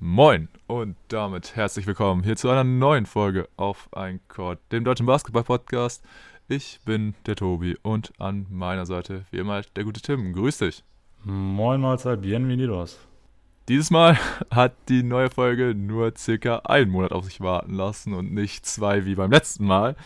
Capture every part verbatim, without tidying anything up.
Moin und damit herzlich willkommen hier zu einer neuen Folge auf ein Court, dem deutschen Basketball-Podcast. Ich bin der Tobi und an meiner Seite wie immer der gute Tim. Grüß dich. Moin Mahlzeit, bienvenidos. Dieses Mal hat die neue Folge nur circa einen Monat auf sich warten lassen und nicht zwei wie beim letzten Mal.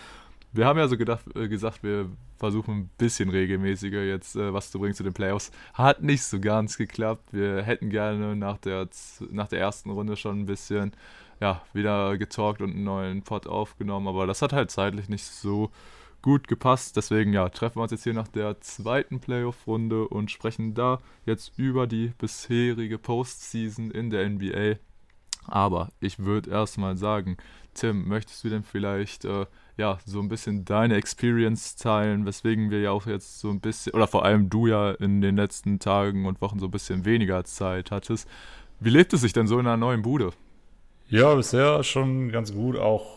Wir haben ja so gedacht, äh, gesagt, wir versuchen ein bisschen regelmäßiger jetzt äh, was zu bringen zu den Playoffs. Hat nicht so ganz geklappt. Wir hätten gerne nach der, nach der ersten Runde schon ein bisschen ja, wieder getalkt und einen neuen Pod aufgenommen. Aber das hat halt zeitlich nicht so gut gepasst. Deswegen ja, treffen wir uns jetzt hier nach der zweiten Playoff-Runde und sprechen da jetzt über die bisherige Postseason in der N B A. Aber ich würde erstmal sagen, Tim, möchtest du denn vielleicht äh, ja so ein bisschen deine Experience teilen, weswegen wir ja auch jetzt so ein bisschen, oder vor allem du ja in den letzten Tagen und Wochen so ein bisschen weniger Zeit hattest. Wie lebt es sich denn so in einer neuen Bude? Ja, bisher schon ganz gut, auch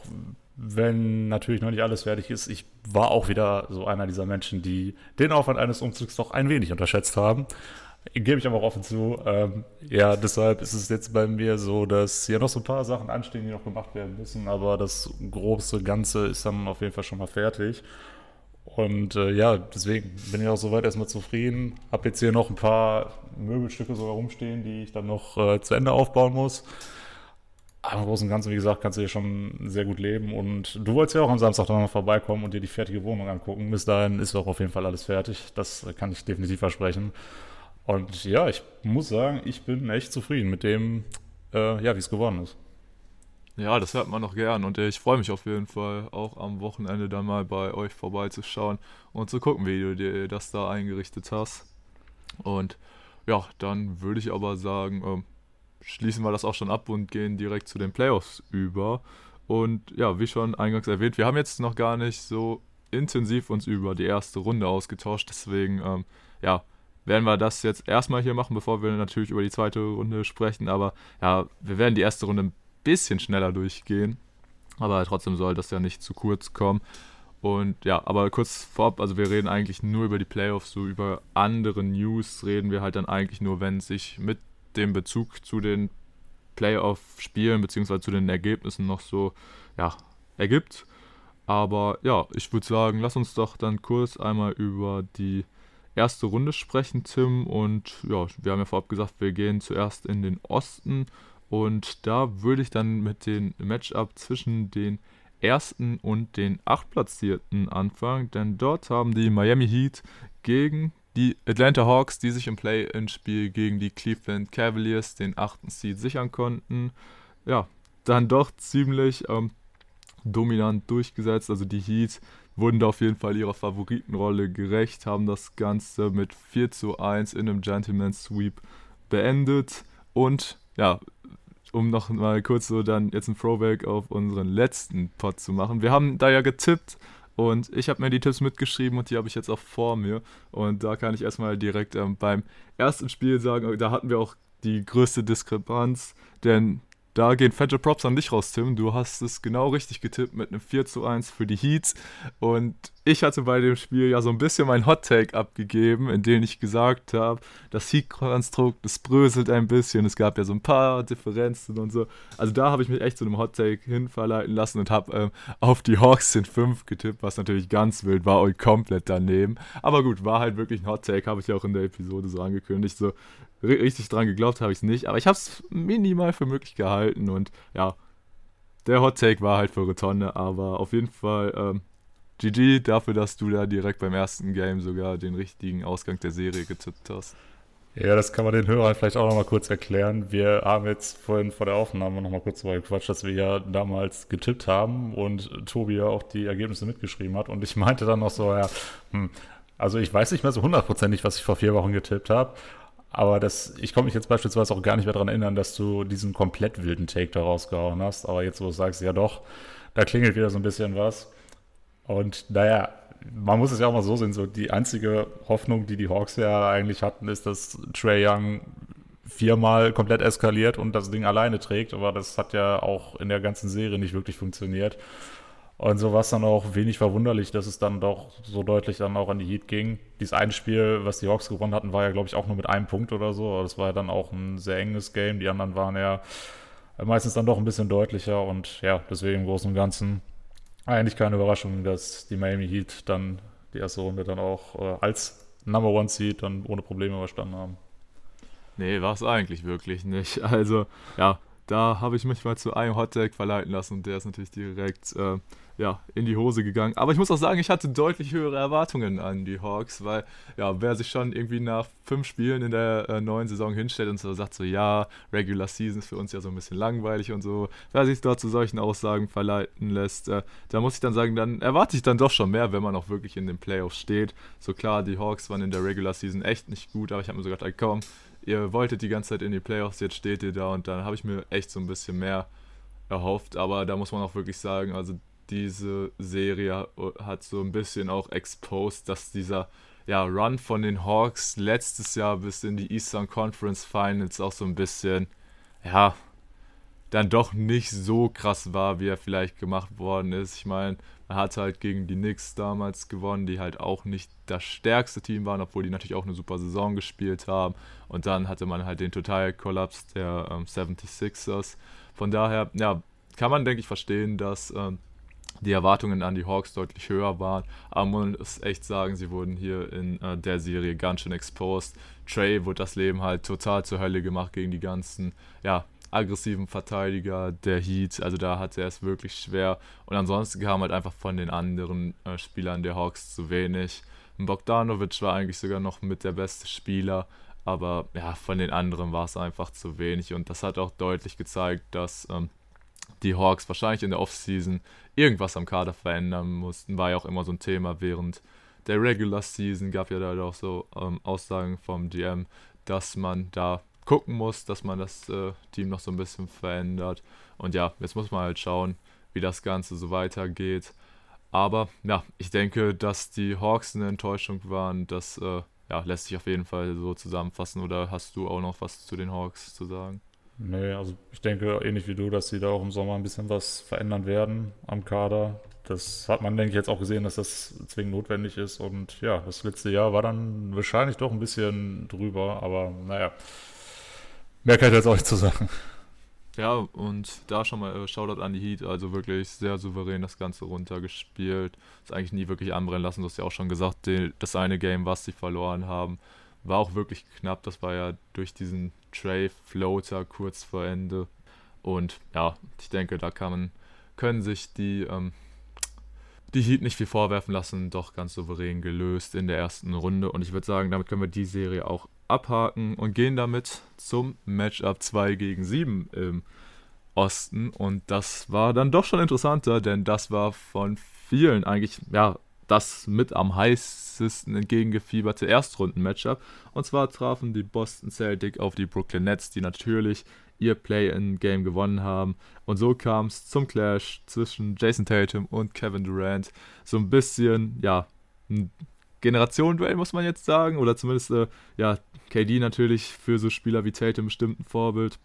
wenn natürlich noch nicht alles fertig ist. Ich war auch wieder so einer dieser Menschen, die den Aufwand eines Umzugs doch ein wenig unterschätzt haben. Gebe ich aber auch offen zu. Ähm, ja, deshalb ist es jetzt bei mir so, dass ja noch so ein paar Sachen anstehen, die noch gemacht werden müssen, aber das große Ganze ist dann auf jeden Fall schon mal fertig. Und äh, ja, deswegen bin ich auch soweit erstmal zufrieden. Habe jetzt hier noch ein paar Möbelstücke sogar rumstehen, die ich dann noch äh, zu Ende aufbauen muss. Aber im Großen und Ganzen, wie gesagt, kannst du hier schon sehr gut leben. Und du wolltest ja auch am Samstag nochmal vorbeikommen und dir die fertige Wohnung angucken. Bis dahin ist auch auf jeden Fall alles fertig. Das kann ich definitiv versprechen. Und ja, ich muss sagen, ich bin echt zufrieden mit dem, äh, ja, wie es geworden ist. Ja, das hört man noch gern und ich freue mich auf jeden Fall auch am Wochenende dann mal bei euch vorbeizuschauen und zu gucken, wie du dir das da eingerichtet hast. Und ja, dann würde ich aber sagen, ähm, schließen wir das auch schon ab und gehen direkt zu den Playoffs über. Und ja, wie schon eingangs erwähnt, wir haben jetzt noch gar nicht so intensiv uns über die erste Runde ausgetauscht, deswegen, ähm, ja, werden wir das jetzt erstmal hier machen, bevor wir natürlich über die zweite Runde sprechen. Aber ja, wir werden die erste Runde ein bisschen schneller durchgehen. Aber trotzdem soll das ja nicht zu kurz kommen. Und ja, aber kurz vorab, also wir reden eigentlich nur über die Playoffs, so über andere News reden wir halt dann eigentlich nur, wenn es sich mit dem Bezug zu den Playoff-Spielen beziehungsweise zu den Ergebnissen noch so ja, ergibt. Aber ja, ich würde sagen, lass uns doch dann kurz einmal über die erste Runde sprechen, Tim, und ja, wir haben ja vorab gesagt, wir gehen zuerst in den Osten und da würde ich dann mit dem Matchup zwischen den ersten und den achtplatzierten anfangen, denn dort haben die Miami Heat gegen die Atlanta Hawks, die sich im Play-In-Spiel gegen die Cleveland Cavaliers den achten Seed sichern konnten, ja, dann doch ziemlich ähm, dominant durchgesetzt, also die Heat wurden da auf jeden Fall ihrer Favoritenrolle gerecht, haben das Ganze mit vier zu eins in einem Gentleman's Sweep beendet. Und ja, um noch mal kurz so dann jetzt ein Throwback auf unseren letzten Pod zu machen. Wir haben da ja getippt und ich habe mir die Tipps mitgeschrieben und die habe ich jetzt auch vor mir. Und da kann ich erstmal direkt ähm, beim ersten Spiel sagen, da hatten wir auch die größte Diskrepanz, denn da gehen fette Props an dich raus, Tim. Du hast es genau richtig getippt mit einem vier zu eins für die Heat. Und ich hatte bei dem Spiel ja so ein bisschen mein Hot-Take abgegeben, in dem ich gesagt habe, das Heat-Konstrukt, das bröselt ein bisschen. Es gab ja so ein paar Differenzen und so. Also da habe ich mich echt zu einem Hot-Take hinverleiten lassen und habe ähm, auf die Hawks in fünf getippt, was natürlich ganz wild war und komplett daneben. Aber gut, war halt wirklich ein Hot-Take, habe ich ja auch in der Episode so angekündigt, so. Richtig dran geglaubt habe ich es nicht, aber ich habe es minimal für möglich gehalten und ja, der Hot Take war halt für Retonne, aber auf jeden Fall ähm, G G dafür, dass du da direkt beim ersten Game sogar den richtigen Ausgang der Serie getippt hast. Ja, das kann man den Hörern vielleicht auch nochmal kurz erklären. Wir haben jetzt vorhin vor der Aufnahme nochmal kurz darüber gequatscht, dass wir ja damals getippt haben und Tobi ja auch die Ergebnisse mitgeschrieben hat und ich meinte dann noch so, ja, hm, also ich weiß nicht mehr so hundertprozentig, was ich vor vier Wochen getippt habe. Aber das, ich komme mich jetzt beispielsweise auch gar nicht mehr daran erinnern, dass du diesen komplett wilden Take da rausgehauen hast. Aber jetzt, wo du sagst, ja doch, da klingelt wieder so ein bisschen was. Und naja, man muss es ja auch mal so sehen, so die einzige Hoffnung, die die Hawks ja eigentlich hatten, ist, dass Trae Young viermal komplett eskaliert und das Ding alleine trägt. Aber das hat ja auch in der ganzen Serie nicht wirklich funktioniert. Und so war es dann auch wenig verwunderlich, dass es dann doch so deutlich dann auch an die Heat ging. Dieses eine Spiel, was die Hawks gewonnen hatten, war ja, glaube ich, auch nur mit einem Punkt oder so. Aber das war ja dann auch ein sehr enges Game. Die anderen waren ja meistens dann doch ein bisschen deutlicher und ja, deswegen im Großen und Ganzen eigentlich keine Überraschung, dass die Miami Heat dann die erste Runde dann auch äh, als Number One Seed dann ohne Probleme überstanden haben. Nee, war es eigentlich wirklich nicht. Also ja, da habe ich mich mal zu einem Hot-Tag verleiten lassen und der ist natürlich direkt äh, ja, in die Hose gegangen. Aber ich muss auch sagen, ich hatte deutlich höhere Erwartungen an die Hawks, weil ja, wer sich schon irgendwie nach fünf Spielen in der äh, neuen Saison hinstellt und so sagt so, ja, Regular Season ist für uns ja so ein bisschen langweilig und so, wer sich dort zu solchen Aussagen verleiten lässt, äh, da muss ich dann sagen, dann erwarte ich dann doch schon mehr, wenn man auch wirklich in den Playoffs steht. So klar, die Hawks waren in der Regular Season echt nicht gut, aber ich habe mir so gedacht, komm, ihr wolltet die ganze Zeit in die Playoffs, jetzt steht ihr da und dann habe ich mir echt so ein bisschen mehr erhofft, aber da muss man auch wirklich sagen, also diese Serie hat so ein bisschen auch exposed, dass dieser ja, Run von den Hawks letztes Jahr bis in die Eastern Conference Finals auch so ein bisschen, ja, dann doch nicht so krass war, wie er vielleicht gemacht worden ist. Ich meine, man hat halt gegen die Knicks damals gewonnen, die halt auch nicht das stärkste Team waren, obwohl die natürlich auch eine super Saison gespielt haben. Und dann hatte man halt den Totalkollaps der ähm, seventy-sixers. Von daher, ja, kann man, denke ich, verstehen, dass ähm, die Erwartungen an die Hawks deutlich höher waren. Aber man muss echt sagen, sie wurden hier in äh, der Serie ganz schön exposed. Trey wurde das Leben halt total zur Hölle gemacht gegen die ganzen, ja, aggressiven Verteidiger der Heat, also da hatte er es wirklich schwer und ansonsten kam halt einfach von den anderen äh, Spielern der Hawks zu wenig. Bogdanovic war eigentlich sogar noch mit der beste Spieler, aber ja, von den anderen war es einfach zu wenig und das hat auch deutlich gezeigt, dass ähm, die Hawks wahrscheinlich in der Offseason irgendwas am Kader verändern mussten, war ja auch immer so ein Thema während der Regular Season, gab ja da auch so ähm, Aussagen vom G M, dass man da gucken muss, dass man das äh, Team noch so ein bisschen verändert. Und ja, jetzt muss man halt schauen, wie das Ganze so weitergeht. Aber ja, ich denke, dass die Hawks eine Enttäuschung waren. Das äh, ja, lässt sich auf jeden Fall so zusammenfassen. Oder hast du auch noch was zu den Hawks zu sagen? Nee, also ich denke ähnlich wie du, dass sie da auch im Sommer ein bisschen was verändern werden am Kader. Das hat man, denke ich, jetzt auch gesehen, dass das zwingend notwendig ist. Und ja, das letzte Jahr war dann wahrscheinlich doch ein bisschen drüber. Aber naja, mehr kann ich jetzt auch nicht zu sagen. Ja, und da schon mal äh, Shoutout an die Heat, also wirklich sehr souverän das Ganze runtergespielt. Ist eigentlich nie wirklich anbrennen lassen, du hast ja auch schon gesagt, die, das eine Game, was sie verloren haben, war auch wirklich knapp. Das war ja durch diesen Trey-Floater kurz vor Ende. Und ja, ich denke, da kann man, können sich die, ähm, die Heat nicht viel vorwerfen lassen, doch ganz souverän gelöst in der ersten Runde. Und ich würde sagen, damit können wir die Serie auch abhaken und gehen damit zum Matchup zwei gegen sieben im Osten und das war dann doch schon interessanter, denn das war von vielen eigentlich ja das mit am heißesten entgegengefieberte Erstrunden-Matchup und zwar trafen die Boston Celtics auf die Brooklyn Nets, die natürlich ihr Play-in-Game gewonnen haben und so kam es zum Clash zwischen Jayson Tatum und Kevin Durant, so ein bisschen, ja, ein Generationenduell, muss man jetzt sagen, oder zumindest, äh, ja, K D natürlich für so Spieler wie Tatum bestimmt ein Vorbild.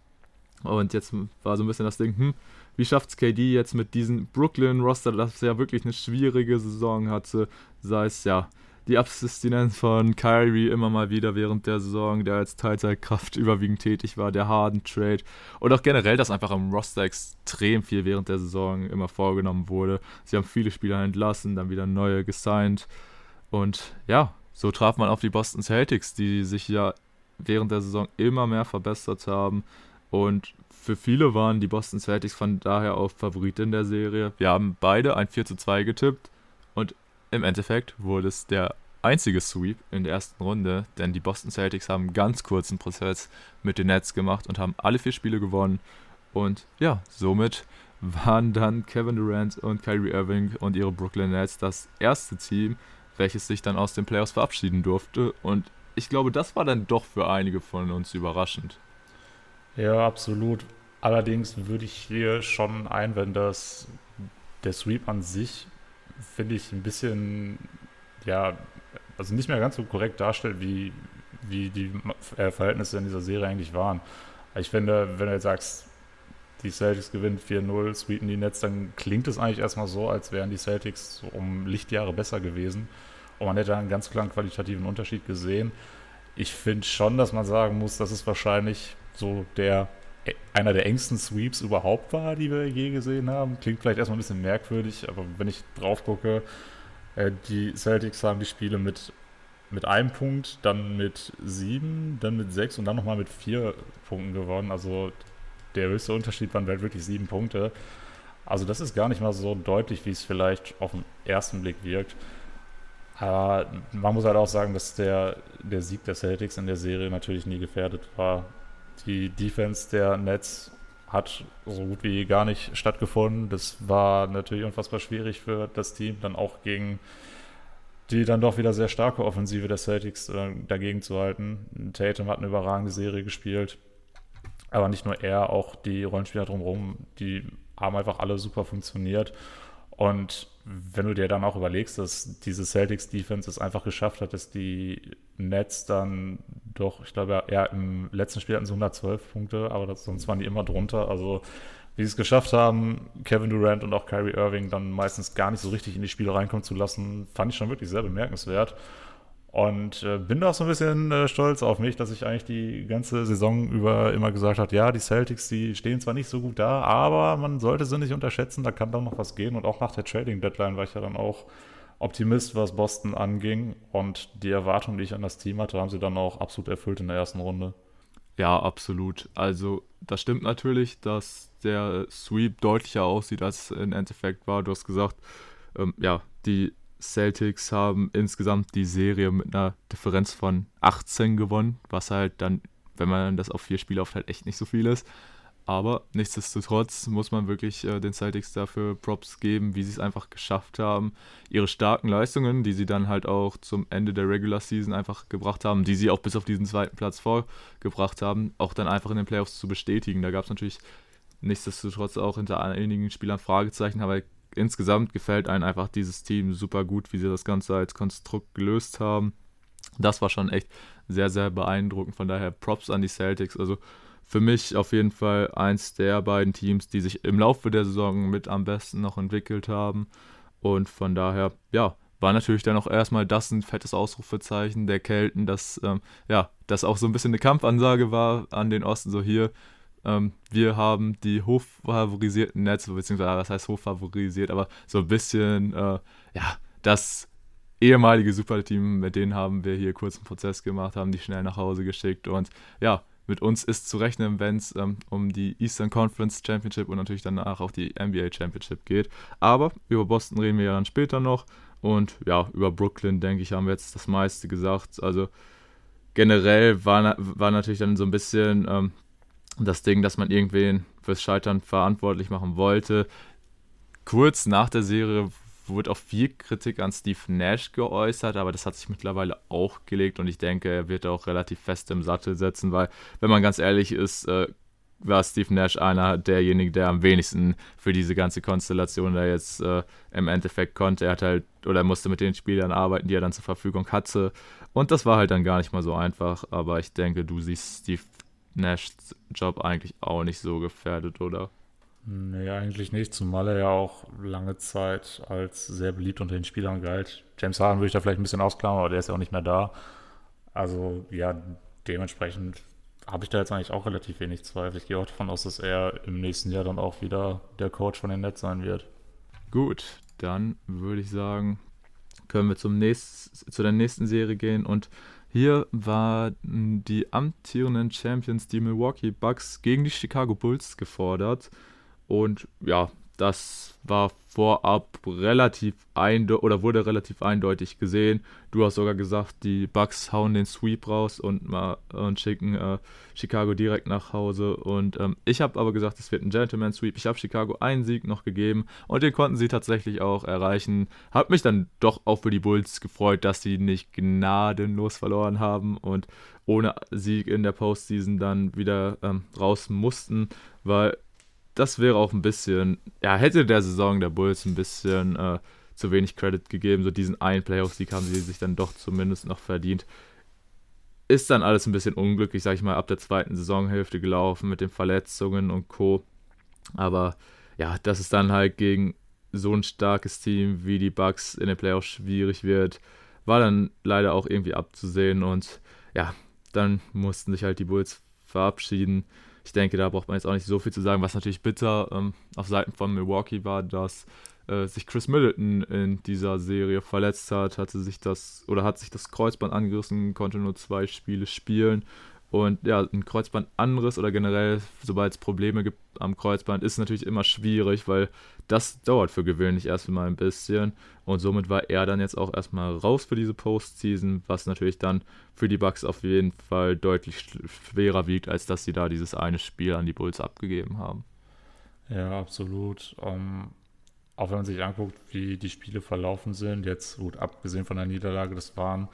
Und jetzt war so ein bisschen das Ding, hm, wie schafft es K D jetzt mit diesem Brooklyn-Roster, das ja wirklich eine schwierige Saison hatte, sei es, ja, die Abstinenz von Kyrie immer mal wieder während der Saison, der als Teilzeitkraft überwiegend tätig war, der Harden-Trade und auch generell, dass einfach im Roster extrem viel während der Saison immer vorgenommen wurde. Sie haben viele Spieler entlassen, dann wieder neue gesigned. Und ja, so traf man auf die Boston Celtics, die sich ja während der Saison immer mehr verbessert haben. Und für viele waren die Boston Celtics von daher auch Favorit in der Serie. Wir haben beide ein vier zu zwei getippt und im Endeffekt wurde es der einzige Sweep in der ersten Runde, denn die Boston Celtics haben einen ganz kurzen Prozess mit den Nets gemacht und haben alle vier Spiele gewonnen. Und ja, somit waren dann Kevin Durant und Kyrie Irving und ihre Brooklyn Nets das erste Team, welches sich dann aus den Playoffs verabschieden durfte. Und ich glaube, das war dann doch für einige von uns überraschend. Ja, absolut. Allerdings würde ich hier schon einwenden, dass der Sweep an sich, finde ich, ein bisschen, ja, also nicht mehr ganz so korrekt darstellt, wie, wie die äh, Verhältnisse in dieser Serie eigentlich waren. Ich finde, wenn du jetzt sagst, die Celtics gewinnen vier null, sweeten die Nets, dann klingt es eigentlich erstmal so, als wären die Celtics um Lichtjahre besser gewesen. Und man hätte einen ganz klaren qualitativen Unterschied gesehen. Ich finde schon, dass man sagen muss, das ist wahrscheinlich so der einer der engsten Sweeps überhaupt war, die wir je gesehen haben. Klingt vielleicht erstmal ein bisschen merkwürdig, aber wenn ich drauf gucke, die Celtics haben die Spiele mit, mit einem Punkt, dann mit sieben, dann mit sechs und dann nochmal mit vier Punkten gewonnen. Also der höchste Unterschied waren wirklich sieben Punkte. Also das ist gar nicht mal so deutlich, wie es vielleicht auf den ersten Blick wirkt. Aber man muss halt auch sagen, dass der, der Sieg der Celtics in der Serie natürlich nie gefährdet war. Die Defense der Nets hat so gut wie gar nicht stattgefunden. Das war natürlich unfassbar schwierig für das Team, dann auch gegen die dann doch wieder sehr starke Offensive der Celtics äh, dagegen zu halten. Tatum hat eine überragende Serie gespielt, aber nicht nur er, auch die Rollenspieler drumherum, die haben einfach alle super funktioniert. Und wenn du dir dann auch überlegst, dass diese Celtics-Defense es einfach geschafft hat, dass die Nets dann doch, ich glaube, ja, im letzten Spiel hatten sie hundertzwölf Punkte, aber das, sonst waren die immer drunter. Also wie sie es geschafft haben, Kevin Durant und auch Kyrie Irving dann meistens gar nicht so richtig in die Spiele reinkommen zu lassen, fand ich schon wirklich sehr bemerkenswert. Und äh, bin da auch so ein bisschen äh, stolz auf mich, dass ich eigentlich die ganze Saison über immer gesagt habe, ja, die Celtics, die stehen zwar nicht so gut da, aber man sollte sie nicht unterschätzen, da kann doch noch was gehen. Und auch nach der Trading-Deadline war ich ja dann auch Optimist, was Boston anging. Und die Erwartungen, die ich an das Team hatte, haben sie dann auch absolut erfüllt in der ersten Runde. Ja, absolut. Also das stimmt natürlich, dass der Sweep deutlicher aussieht, als es im Endeffekt war. Du hast gesagt, ähm, ja, die Celtics haben insgesamt die Serie mit einer Differenz von achtzehn gewonnen, was halt dann, wenn man das auf vier Spiele aufteilt, echt nicht so viel ist. Aber nichtsdestotrotz muss man wirklich äh, den Celtics dafür Props geben, wie sie es einfach geschafft haben, ihre starken Leistungen, die sie dann halt auch zum Ende der Regular Season einfach gebracht haben, die sie auch bis auf diesen zweiten Platz vorgebracht haben, auch dann einfach in den Playoffs zu bestätigen. Da gab es natürlich nichtsdestotrotz auch hinter einigen Spielern Fragezeichen, aber insgesamt gefällt einem einfach dieses Team super gut, wie sie das Ganze als Konstrukt gelöst haben. Das war schon echt sehr, sehr beeindruckend. Von daher Props an die Celtics. Also für mich auf jeden Fall eins der beiden Teams, die sich im Laufe der Saison mit am besten noch entwickelt haben. Und von daher, ja, war natürlich dann auch erstmal das ein fettes Ausrufezeichen der Kelten, dass ähm, ja, das auch so ein bisschen eine Kampfansage war an den Osten, so hier. Wir haben die hochfavorisierten Netze, beziehungsweise das heißt hochfavorisiert, aber so ein bisschen, äh, ja, das ehemalige Superteam, mit denen haben wir hier kurz einen Prozess gemacht, haben die schnell nach Hause geschickt und ja, mit uns ist zu rechnen, wenn es ähm, um die Eastern Conference Championship und natürlich danach auch die N B A Championship geht, aber über Boston reden wir ja dann später noch und ja, über Brooklyn, denke ich, haben wir jetzt das meiste gesagt, also generell war, war natürlich dann so ein bisschen ähm, das Ding, dass man irgendwen fürs Scheitern verantwortlich machen wollte. Kurz nach der Serie wurde auch viel Kritik an Steve Nash geäußert, aber das hat sich mittlerweile auch gelegt und ich denke, er wird auch relativ fest im Sattel setzen, weil, wenn man ganz ehrlich ist, äh, war Steve Nash einer derjenigen, der am wenigsten für diese ganze Konstellation da jetzt äh, im Endeffekt konnte. Er hat halt, oder musste mit den Spielern arbeiten, die er dann zur Verfügung hatte und das war halt dann gar nicht mal so einfach, aber ich denke, du siehst Steve Nashs Job eigentlich auch nicht so gefährdet, oder? Nee, eigentlich nicht, zumal er ja auch lange Zeit als sehr beliebt unter den Spielern galt. James Harden würde ich da vielleicht ein bisschen ausklammern, aber der ist ja auch nicht mehr da. Also ja, dementsprechend habe ich da jetzt eigentlich auch relativ wenig Zweifel. Ich gehe auch davon aus, dass er im nächsten Jahr dann auch wieder der Coach von den Nets sein wird. Gut, dann würde ich sagen, können wir zum nächsten, zu der nächsten Serie gehen und hier waren die amtierenden Champions, die Milwaukee Bucks, gegen die Chicago Bulls gefordert. Und ja, das war vorab relativ eindeutig oder wurde relativ eindeutig gesehen. Du hast sogar gesagt, die Bucks hauen den Sweep raus und, mal, und schicken äh, Chicago direkt nach Hause. Und ähm, ich habe aber gesagt, es wird ein Gentleman Sweep. Ich habe Chicago einen Sieg noch gegeben und den konnten sie tatsächlich auch erreichen. Habe mich dann doch auch für die Bulls gefreut, dass sie nicht gnadenlos verloren haben und ohne Sieg in der Postseason dann wieder ähm, raus mussten, weil das wäre auch ein bisschen, ja, hätte der Saison der Bulls ein bisschen äh, zu wenig Credit gegeben. So diesen einen Playoff-Sieg haben sie sich dann doch zumindest noch verdient. Ist dann alles ein bisschen unglücklich, sag ich mal, ab der zweiten Saisonhälfte gelaufen mit den Verletzungen und Co. Aber ja, dass es dann halt gegen so ein starkes Team wie die Bucks in den Playoffs schwierig wird, war dann leider auch irgendwie abzusehen. Und ja, dann mussten sich halt die Bulls verabschieden. ich denke, da braucht man jetzt auch nicht so viel zu sagen, was natürlich bitter ähm, auf Seiten von Milwaukee war, dass äh, sich Khris Middleton in dieser Serie verletzt hat, hatte sich das oder hat sich das Kreuzband angerissen, konnte nur zwei Spiele spielen. Und ja, ein Kreuzbandanriss oder generell, sobald es Probleme gibt am Kreuzband, ist natürlich immer schwierig, weil das dauert für gewöhnlich erstmal ein bisschen. Und somit war er dann jetzt auch erstmal raus für diese Postseason, was natürlich dann für die Bucks auf jeden Fall deutlich schwerer wiegt, als dass sie da dieses eine Spiel an die Bulls abgegeben haben. Ja, absolut. Um, auch wenn man sich anguckt, wie die Spiele verlaufen sind, jetzt gut abgesehen von der Niederlage, das waren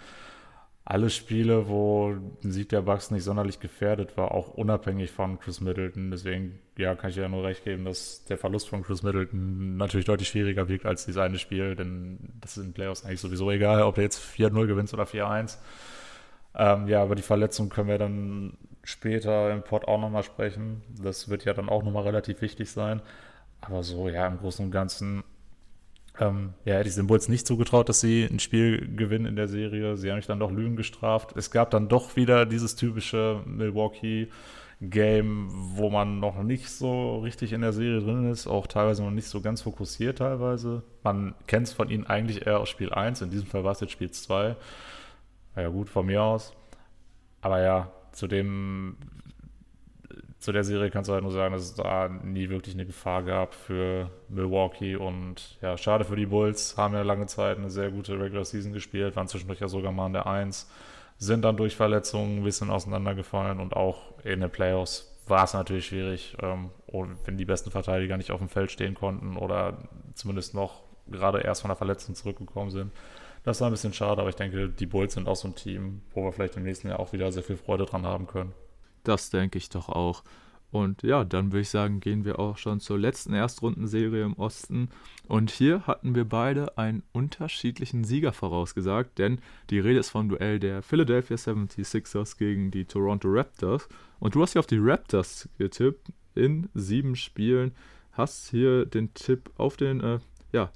alle Spiele, wo ein Sieg der Bucks nicht sonderlich gefährdet war, auch unabhängig von Khris Middleton. Deswegen ja, kann ich ja nur recht geben, dass der Verlust von Khris Middleton natürlich deutlich schwieriger wirkt als dieses eine Spiel, denn das ist in Playoffs eigentlich sowieso egal, ob du jetzt vier null gewinnst oder vier eins. Ähm, ja, aber die Verletzung können wir dann später im Pod auch nochmal sprechen. Das wird ja dann auch nochmal relativ wichtig sein. Aber so, ja, im Großen und Ganzen Ähm, ja, hätte ich den Bulls nicht zugetraut, dass sie ein Spiel gewinnen in der Serie. Sie haben mich dann doch Lügen gestraft. Es gab dann doch wieder dieses typische Milwaukee-Game, wo man noch nicht so richtig in der Serie drin ist, auch teilweise noch nicht so ganz fokussiert teilweise. Man kennt es von ihnen eigentlich eher aus Spiel eins, in diesem Fall war es jetzt Spiel zwei. Na ja, gut, von mir aus. Aber ja, zu dem, zu der Serie kannst du halt nur sagen, dass es da nie wirklich eine Gefahr gab für Milwaukee und ja, schade für die Bulls, haben ja lange Zeit eine sehr gute Regular Season gespielt, waren zwischendurch ja sogar mal an der eins, sind dann durch Verletzungen ein bisschen auseinandergefallen und auch in den Playoffs war es natürlich schwierig, ähm, wenn die besten Verteidiger nicht auf dem Feld stehen konnten oder zumindest noch gerade erst von der Verletzung zurückgekommen sind. Das war ein bisschen schade, aber ich denke, die Bulls sind auch so ein Team, wo wir vielleicht im nächsten Jahr auch wieder sehr viel Freude dran haben können. Das denke ich doch auch. Und ja, dann würde ich sagen, gehen wir auch schon zur letzten Erstrundenserie im Osten. Und hier hatten wir beide einen unterschiedlichen Sieger vorausgesagt, denn die Rede ist vom Duell der Philadelphia seventy-sixers gegen die Toronto Raptors. Und du hast hier auf die Raptors getippt in sieben Spielen, hast hier den Tipp auf den äh, ja,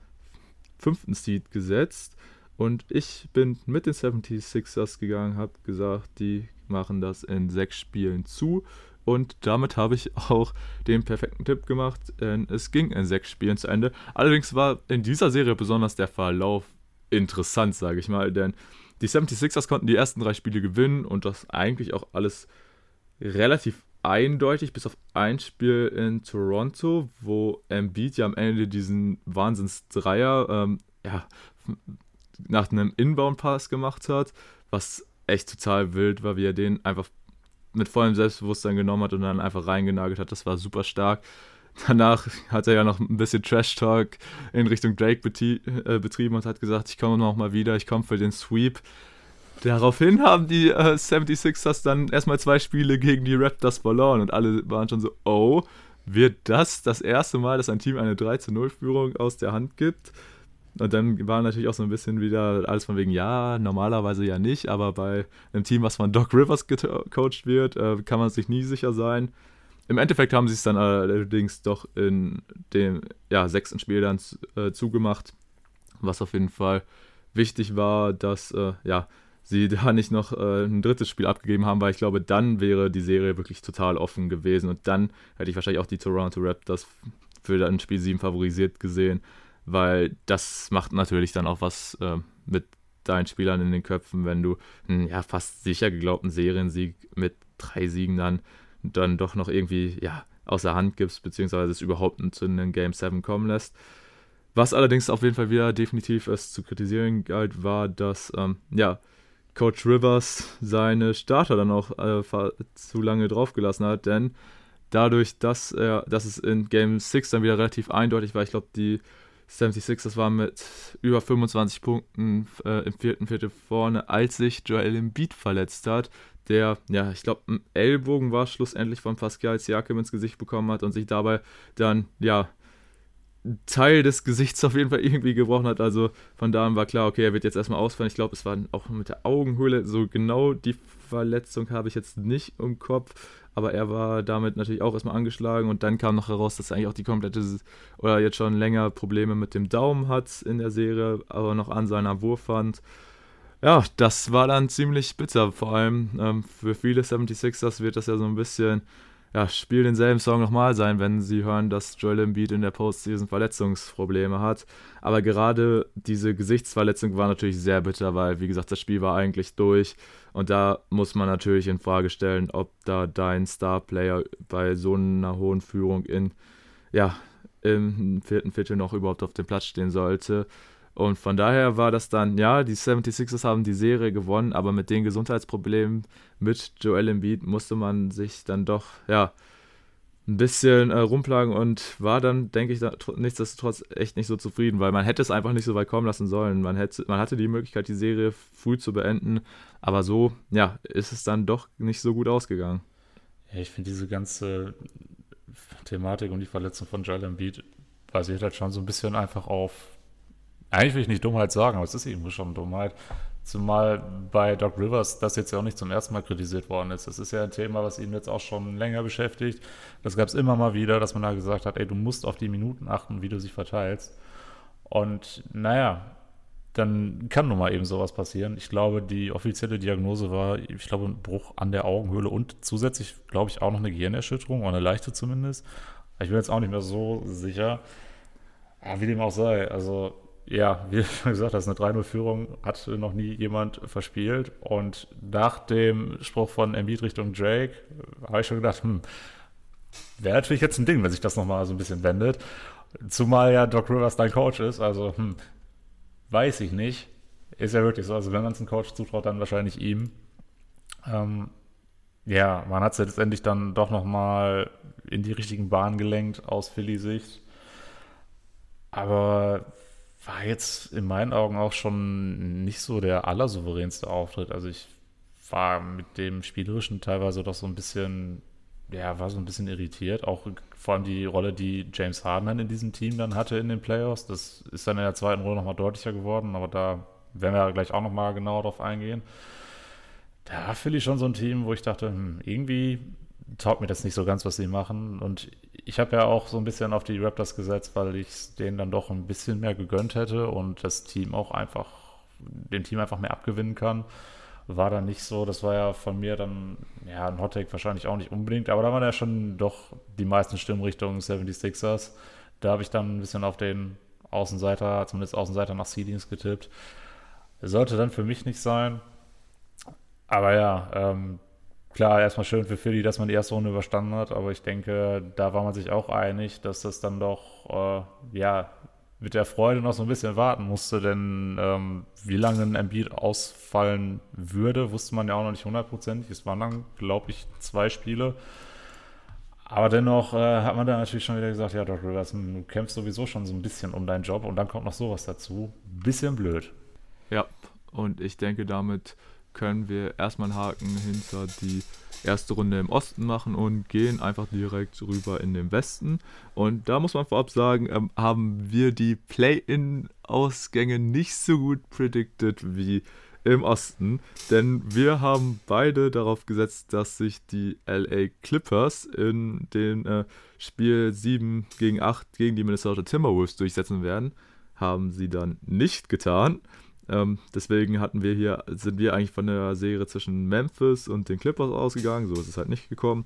fünften Seed gesetzt. Und ich bin mit den seventy-sixers gegangen, habe gesagt, die machen das in sechs Spielen zu und damit habe ich auch den perfekten Tipp gemacht, denn es ging in sechs Spielen zu Ende. Allerdings war in dieser Serie besonders der Verlauf interessant, sage ich mal, denn die seventy-sixers konnten die ersten drei Spiele gewinnen und das eigentlich auch alles relativ eindeutig, bis auf ein Spiel in Toronto, wo Embiid ja am Ende diesen Wahnsinns-Dreier ähm, ja, nach einem Inbound-Pass gemacht hat, was echt total wild war, wie er den einfach mit vollem Selbstbewusstsein genommen hat und dann einfach reingenagelt hat. Das war super stark. Danach hat er ja noch ein bisschen Trash-Talk in Richtung Drake betie- äh, betrieben und hat gesagt, ich komme noch mal wieder, ich komme für den Sweep. Daraufhin haben die äh, seventy-sixers dann erstmal zwei Spiele gegen die Raptors verloren und alle waren schon so, oh, wird das das erste Mal, dass ein Team eine drei zu null Führung aus der Hand gibt? Und dann war natürlich auch so ein bisschen wieder alles von wegen, ja, normalerweise ja nicht, aber bei einem Team, was von Doc Rivers gecoacht wird, äh, kann man sich nie sicher sein. Im Endeffekt haben sie es dann allerdings doch in dem ja, sechsten Spiel dann äh, zugemacht, was auf jeden Fall wichtig war, dass äh, ja, sie da nicht noch äh, ein drittes Spiel abgegeben haben, weil ich glaube, dann wäre die Serie wirklich total offen gewesen und dann hätte ich wahrscheinlich auch die Toronto Raptors für dann Spiel sieben favorisiert gesehen. Weil das macht natürlich dann auch was äh, mit deinen Spielern in den Köpfen, wenn du einen ja, fast sicher geglaubten Seriensieg mit drei Siegen dann, dann doch noch irgendwie ja, außer Hand gibst, beziehungsweise es überhaupt zu einem Game sieben kommen lässt. Was allerdings auf jeden Fall wieder definitiv es zu kritisieren galt, war, dass ähm, ja, Coach Rivers seine Starter dann auch äh, zu lange draufgelassen hat, denn dadurch, dass, äh, dass es in Game sechs dann wieder relativ eindeutig war, ich glaube, die seventy-sixers, das war mit über fünfundzwanzig Punkten äh, im vierten Viertel vorne, als sich Joel Embiid verletzt hat, der, ja, ich glaube, ein Ellbogen war schlussendlich von Pascal Siakam ins Gesicht bekommen hat und sich dabei dann, ja, Teil des Gesichts auf jeden Fall irgendwie gebrochen hat. Also von da an war klar, okay, er wird jetzt erstmal ausfallen. Ich glaube, es war auch mit der Augenhöhle, so genau die Verletzung habe ich jetzt nicht im Kopf, aber er war damit natürlich auch erstmal angeschlagen und dann kam noch heraus, dass er eigentlich auch die komplette oder jetzt schon länger Probleme mit dem Daumen hat in der Serie, aber noch an seiner Wurfhand. Ja, das war dann ziemlich bitter, vor allem ähm, für viele seventy-sixers wird das ja so ein bisschen ja, Spiel denselben Song nochmal sein, wenn sie hören, dass Joel Embiid in der Postseason Verletzungsprobleme hat. Aber gerade diese Gesichtsverletzung war natürlich sehr bitter, weil, wie gesagt, das Spiel war eigentlich durch. Und da muss man natürlich in Frage stellen, ob da dein Star-Player bei so einer hohen Führung in, ja, im vierten Viertel noch überhaupt auf dem Platz stehen sollte. Und von daher war das dann, ja, die seventy-sixers haben die Serie gewonnen, aber mit den Gesundheitsproblemen mit Joel Embiid musste man sich dann doch, ja, ein bisschen äh, rumplagen und war dann, denke ich, da, tr- nichtsdestotrotz echt nicht so zufrieden, weil man hätte es einfach nicht so weit kommen lassen sollen. Man hätte, man hatte die Möglichkeit, die Serie früh zu beenden, aber so, ja, ist es dann doch nicht so gut ausgegangen. Ja, ich finde diese ganze Thematik um die Verletzung von Joel Embiid basiert halt schon so ein bisschen einfach auf, eigentlich will ich nicht Dummheit sagen, aber es ist eben schon Dummheit. Zumal bei Doc Rivers das jetzt ja auch nicht zum ersten Mal kritisiert worden ist. Das ist ja ein Thema, was ihn jetzt auch schon länger beschäftigt. Das gab es immer mal wieder, dass man da gesagt hat, ey, du musst auf die Minuten achten, wie du sie verteilst. Und naja, dann kann nun mal eben sowas passieren. Ich glaube, die offizielle Diagnose war, ich glaube, ein Bruch an der Augenhöhle und zusätzlich, glaube ich, auch noch eine Gehirnerschütterung, oder eine leichte zumindest. Ich bin jetzt auch nicht mehr so sicher, aber wie dem auch sei, also ja, wie schon gesagt, das ist eine drei null Führung, hat noch nie jemand verspielt. Und nach dem Spruch von Embiid Richtung Drake habe ich schon gedacht, hm, wäre natürlich jetzt ein Ding, wenn sich das nochmal so ein bisschen wendet. Zumal ja Doc Rivers dein Coach ist, also hm, weiß ich nicht. Ist ja wirklich so, also wenn man es einem Coach zutraut, dann wahrscheinlich ihm. Ähm, ja, man hat es ja letztendlich dann doch nochmal in die richtigen Bahnen gelenkt aus Philly-Sicht. Aber war jetzt in meinen Augen auch schon nicht so der allersouveränste Auftritt. Also ich war mit dem Spielerischen teilweise doch so ein bisschen, ja, war so ein bisschen irritiert. Auch vor allem die Rolle, die James Harden in diesem Team dann hatte in den Playoffs. Das ist dann in der zweiten Runde nochmal deutlicher geworden, aber da werden wir gleich auch nochmal genauer drauf eingehen. Da finde ich schon so ein Team, wo ich dachte, hm, irgendwie taugt mir das nicht so ganz, was sie machen. Und ich habe ja auch so ein bisschen auf die Raptors gesetzt, weil ich es denen dann doch ein bisschen mehr gegönnt hätte und das Team auch einfach, dem Team einfach mehr abgewinnen kann. War dann nicht so, das war ja von mir dann, ja, ein Hottake wahrscheinlich auch nicht unbedingt, aber da waren ja schon doch die meisten Stimmen Richtung seventy-sixers. Da habe ich dann ein bisschen auf den Außenseiter, zumindest Außenseiter nach Seedings getippt. Sollte dann für mich nicht sein. Aber ja, ähm, klar, erstmal schön für Philly, dass man die erste Runde überstanden hat, aber ich denke, da war man sich auch einig, dass das dann doch, äh, ja, mit der Freude noch so ein bisschen warten musste, denn ähm, wie lange ein Embiid ausfallen würde, wusste man ja auch noch nicht hundertprozentig. Es waren dann, glaube ich, zwei Spiele. Aber dennoch äh, hat man dann natürlich schon wieder gesagt, ja, Doc Rivers, du kämpfst sowieso schon so ein bisschen um deinen Job und dann kommt noch sowas dazu. Bisschen blöd. Ja, und ich denke, damit können wir erstmal einen Haken hinter die erste Runde im Osten machen und gehen einfach direkt rüber in den Westen. Und da muss man vorab sagen, ähm, haben wir die Play-In-Ausgänge nicht so gut predicted wie im Osten, denn wir haben beide darauf gesetzt, dass sich die L A Clippers in dem äh, Spiel sieben gegen acht gegen die Minnesota Timberwolves durchsetzen werden. Haben sie dann nicht getan. Deswegen hatten wir hier, sind wir eigentlich von der Serie zwischen Memphis und den Clippers ausgegangen, so ist es halt nicht gekommen.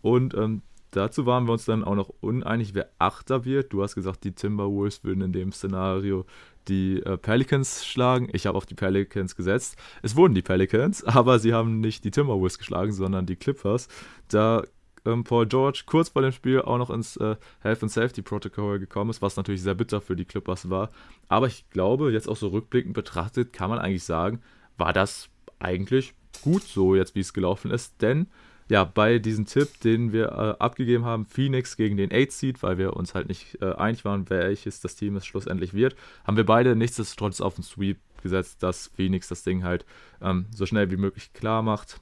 Und ähm, dazu waren wir uns dann auch noch uneinig, wer Achter wird. Du hast gesagt, die Timberwolves würden in dem Szenario die äh, Pelicans schlagen. Ich habe auf die Pelicans gesetzt. Es wurden die Pelicans, aber sie haben nicht die Timberwolves geschlagen, sondern die Clippers. Da ähm, Paul George kurz vor dem Spiel auch noch ins äh, Health and Safety Protocol gekommen ist, was natürlich sehr bitter für die Clippers war. Aber ich glaube, jetzt auch so rückblickend betrachtet, kann man eigentlich sagen, war das eigentlich gut so jetzt, wie es gelaufen ist. Denn ja, bei diesem Tipp, den wir äh, abgegeben haben, Phoenix gegen den Eight-Seed, weil wir uns halt nicht äh, einig waren, welches das Team es schlussendlich wird, haben wir beide nichtsdestotrotz auf den Sweep gesetzt, dass Phoenix das Ding halt ähm, so schnell wie möglich klar macht.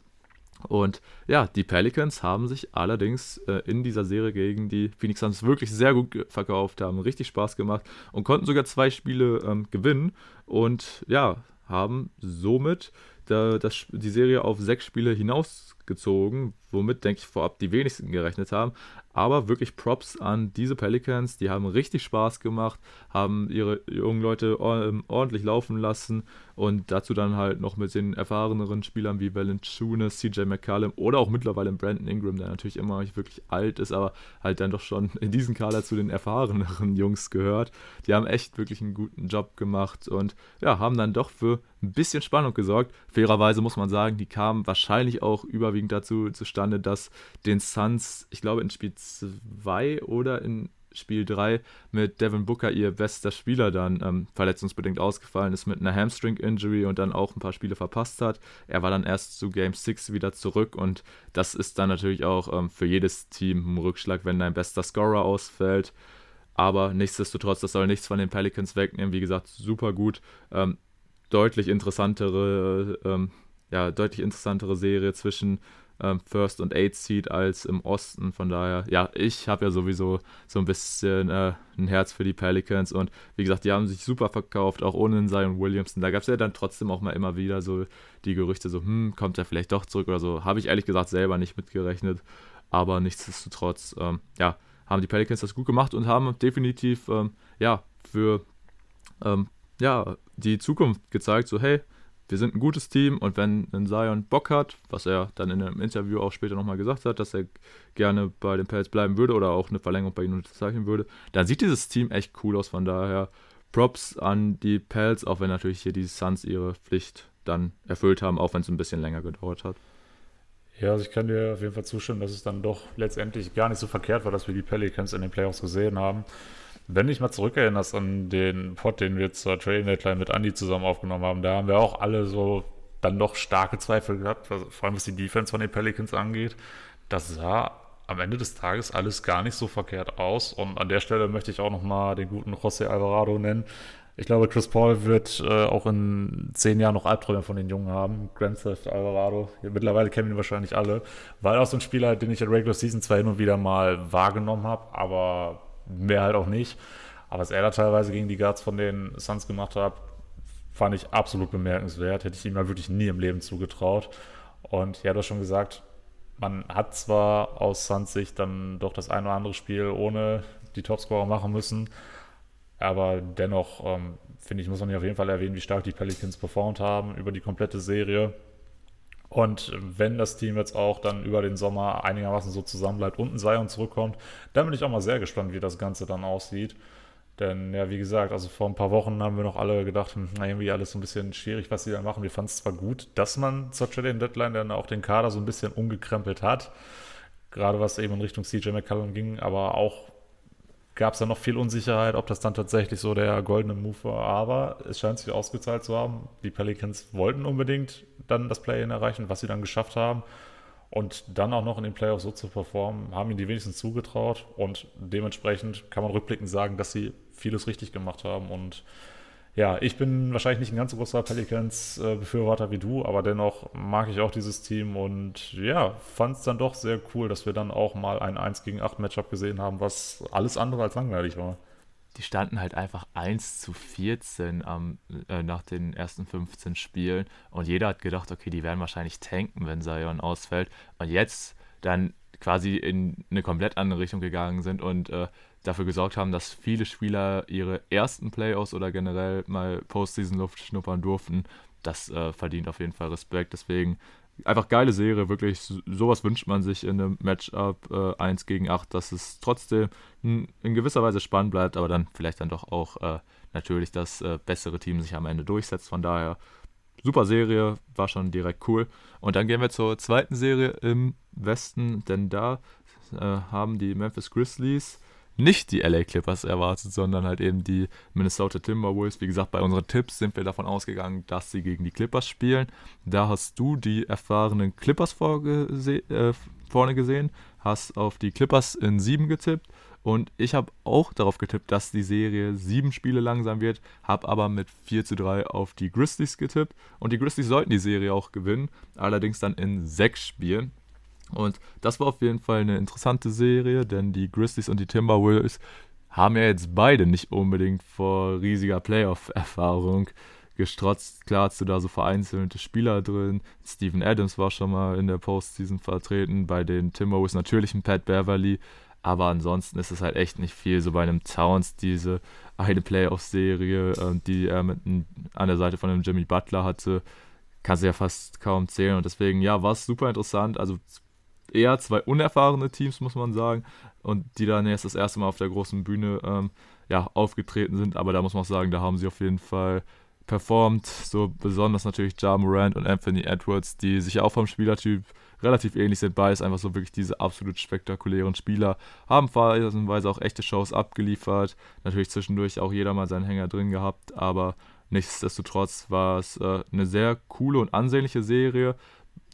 Und ja, die Pelicans haben sich allerdings äh, in dieser Serie gegen die Phoenix Suns wirklich sehr gut verkauft, haben richtig Spaß gemacht und konnten sogar zwei Spiele ähm, gewinnen und ja, haben somit da, das, die Serie auf sechs Spiele hinausgezogen, womit, denke ich, vorab die wenigsten gerechnet haben. Aber wirklich Props an diese Pelicans, die haben richtig Spaß gemacht, haben ihre jungen Leute ordentlich laufen lassen und dazu dann halt noch mit den erfahreneren Spielern wie Valanciunas, C J McCollum oder auch mittlerweile Brandon Ingram, der natürlich immer noch wirklich alt ist, aber halt dann doch schon in diesem Kader zu den erfahreneren Jungs gehört. Die haben echt wirklich einen guten Job gemacht und ja, haben dann doch für ein bisschen Spannung gesorgt. Fairerweise muss man sagen, die kamen wahrscheinlich auch überwiegend dazu zustande, dass den Suns, ich glaube in Spiel zwei oder in Spiel drei mit Devin Booker ihr bester Spieler dann ähm, verletzungsbedingt ausgefallen ist mit einer Hamstring-Injury und dann auch ein paar Spiele verpasst hat. Er war dann erst zu Game six wieder zurück und das ist dann natürlich auch ähm, für jedes Team ein Rückschlag, wenn dein bester Scorer ausfällt. Aber nichtsdestotrotz, das soll nichts von den Pelicans wegnehmen. Wie gesagt, super gut. Ähm, deutlich interessantere ähm, ja, deutlich interessantere Serie zwischen First und Eighth Seed als im Osten, von daher, ja, ich habe ja sowieso so ein bisschen äh, ein Herz für die Pelicans und wie gesagt, die haben sich super verkauft, auch ohne den Zion Williamson, da gab es ja dann trotzdem auch mal immer wieder so die Gerüchte, so, hm, kommt er vielleicht doch zurück oder so, habe ich ehrlich gesagt selber nicht mitgerechnet, aber nichtsdestotrotz, ähm, ja, haben die Pelicans das gut gemacht und haben definitiv, ähm, ja, für, ähm, ja, die Zukunft gezeigt, so, hey, wir sind ein gutes Team und wenn ein Zion Bock hat, was er dann in einem Interview auch später nochmal gesagt hat, dass er gerne bei den Pels bleiben würde oder auch eine Verlängerung bei ihnen unterzeichnen würde, dann sieht dieses Team echt cool aus. Von daher Props an die Pels, auch wenn natürlich hier die Suns ihre Pflicht dann erfüllt haben, auch wenn es ein bisschen länger gedauert hat. Ja, also ich kann dir auf jeden Fall zustimmen, dass es dann doch letztendlich gar nicht so verkehrt war, dass wir die Pelicans in den Playoffs gesehen haben. Wenn du dich mal zurückerinnerst an den Pod, den wir zur Trading Deadline mit Andy zusammen aufgenommen haben, da haben wir auch alle so dann doch starke Zweifel gehabt, vor allem was die Defense von den Pelicans angeht. Das sah am Ende des Tages alles gar nicht so verkehrt aus und an der Stelle möchte ich auch nochmal den guten José Alvarado nennen. Ich glaube, Chris Paul wird äh, auch in zehn Jahren noch Albträume von den Jungen haben. Grand Theft Alvarado, mittlerweile kennen ihn wahrscheinlich alle, weil auch so ein Spieler, den ich in Regular Season zwar hin und wieder mal wahrgenommen habe, aber mehr halt auch nicht. Aber was er da teilweise gegen die Guards von den Suns gemacht hat, fand ich absolut bemerkenswert. Hätte ich ihm mal wirklich nie im Leben zugetraut. Und ja, du hast schon gesagt, man hat zwar aus Suns Sicht dann doch das ein oder andere Spiel ohne die Topscorer machen müssen, aber dennoch, ähm, finde ich, muss man hier auf jeden Fall erwähnen, wie stark die Pelicans performt haben über die komplette Serie. Und wenn das Team jetzt auch dann über den Sommer einigermaßen so zusammen bleibt und ein Zion zurückkommt, dann bin ich auch mal sehr gespannt, wie das Ganze dann aussieht. Denn ja, wie gesagt, also vor ein paar Wochen haben wir noch alle gedacht, na, irgendwie alles so ein bisschen schwierig, was sie da machen. Wir fanden es zwar gut, dass man zur Trading Deadline dann auch den Kader so ein bisschen umgekrempelt hat, gerade was eben in Richtung C J McCollum ging, aber auch gab es da noch viel Unsicherheit, ob das dann tatsächlich so der goldene Move war. Aber es scheint sich ausgezahlt zu haben. Die Pelicans wollten unbedingt dann das Play-In erreichen, was sie dann geschafft haben. Und dann auch noch in den Playoffs so zu performen, haben ihnen die wenigstens zugetraut. Und dementsprechend kann man rückblickend sagen, dass sie vieles richtig gemacht haben. Und ja, ich bin wahrscheinlich nicht ein ganz so großer Pelicans-Befürworter wie du, aber dennoch mag ich auch dieses Team. Und ja, fand es dann doch sehr cool, dass wir dann auch mal ein eins gegen acht Matchup gesehen haben, was alles andere als langweilig war. Die standen halt einfach eins zu vierzehn ähm, äh, nach den ersten fünfzehn Spielen und jeder hat gedacht, okay, die werden wahrscheinlich tanken, wenn Zion ausfällt und jetzt dann quasi in eine komplett andere Richtung gegangen sind und äh, dafür gesorgt haben, dass viele Spieler ihre ersten Playoffs oder generell mal Postseason-Luft schnuppern durften. Das äh, verdient auf jeden Fall Respekt, deswegen einfach geile Serie, wirklich, sowas wünscht man sich in einem Matchup äh, eins gegen acht, dass es trotzdem in, in gewisser Weise spannend bleibt, aber dann vielleicht dann doch auch äh, natürlich das äh, bessere Team sich am Ende durchsetzt, von daher super Serie, war schon direkt cool. Und dann gehen wir zur zweiten Serie im Westen, denn da äh, haben die Memphis Grizzlies nicht die L A Clippers erwartet, sondern halt eben die Minnesota Timberwolves. Wie gesagt, bei unseren Tipps sind wir davon ausgegangen, dass sie gegen die Clippers spielen. Da hast du die erfahrenen Clippers vorgese- äh, vorne gesehen, hast auf die Clippers in sieben getippt und ich habe auch darauf getippt, dass die Serie sieben Spiele langsam wird, habe aber mit vier zu drei auf die Grizzlies getippt und die Grizzlies sollten die Serie auch gewinnen, allerdings dann in sechs Spielen. Und das war auf jeden Fall eine interessante Serie, denn die Grizzlies und die Timberwolves haben ja jetzt beide nicht unbedingt vor riesiger Playoff-Erfahrung gestrotzt. Klar hast du da so vereinzelte Spieler drin, Steven Adams war schon mal in der Postseason vertreten, bei den Timberwolves natürlich ein Pat Beverly, Aber ansonsten ist es halt echt nicht viel. So bei einem Towns diese eine Playoff-Serie, äh, die er mit n- an der Seite von einem Jimmy Butler hatte, kannst du ja fast kaum zählen. Und deswegen, ja, war es super interessant. Also eher zwei unerfahrene Teams, muss man sagen. Und die dann erst das erste Mal auf der großen Bühne ähm, ja, aufgetreten sind. Aber da muss man auch sagen, da haben sie auf jeden Fall performt. So besonders natürlich Ja Morant und Anthony Edwards, die sich ja auch vom Spielertyp relativ ähnlich sind. Beides einfach so wirklich diese absolut spektakulären Spieler. Haben phasenweise auch echte Shows abgeliefert. Natürlich zwischendurch auch jeder mal seinen Hänger drin gehabt. Aber nichtsdestotrotz war es äh, eine sehr coole und ansehnliche Serie,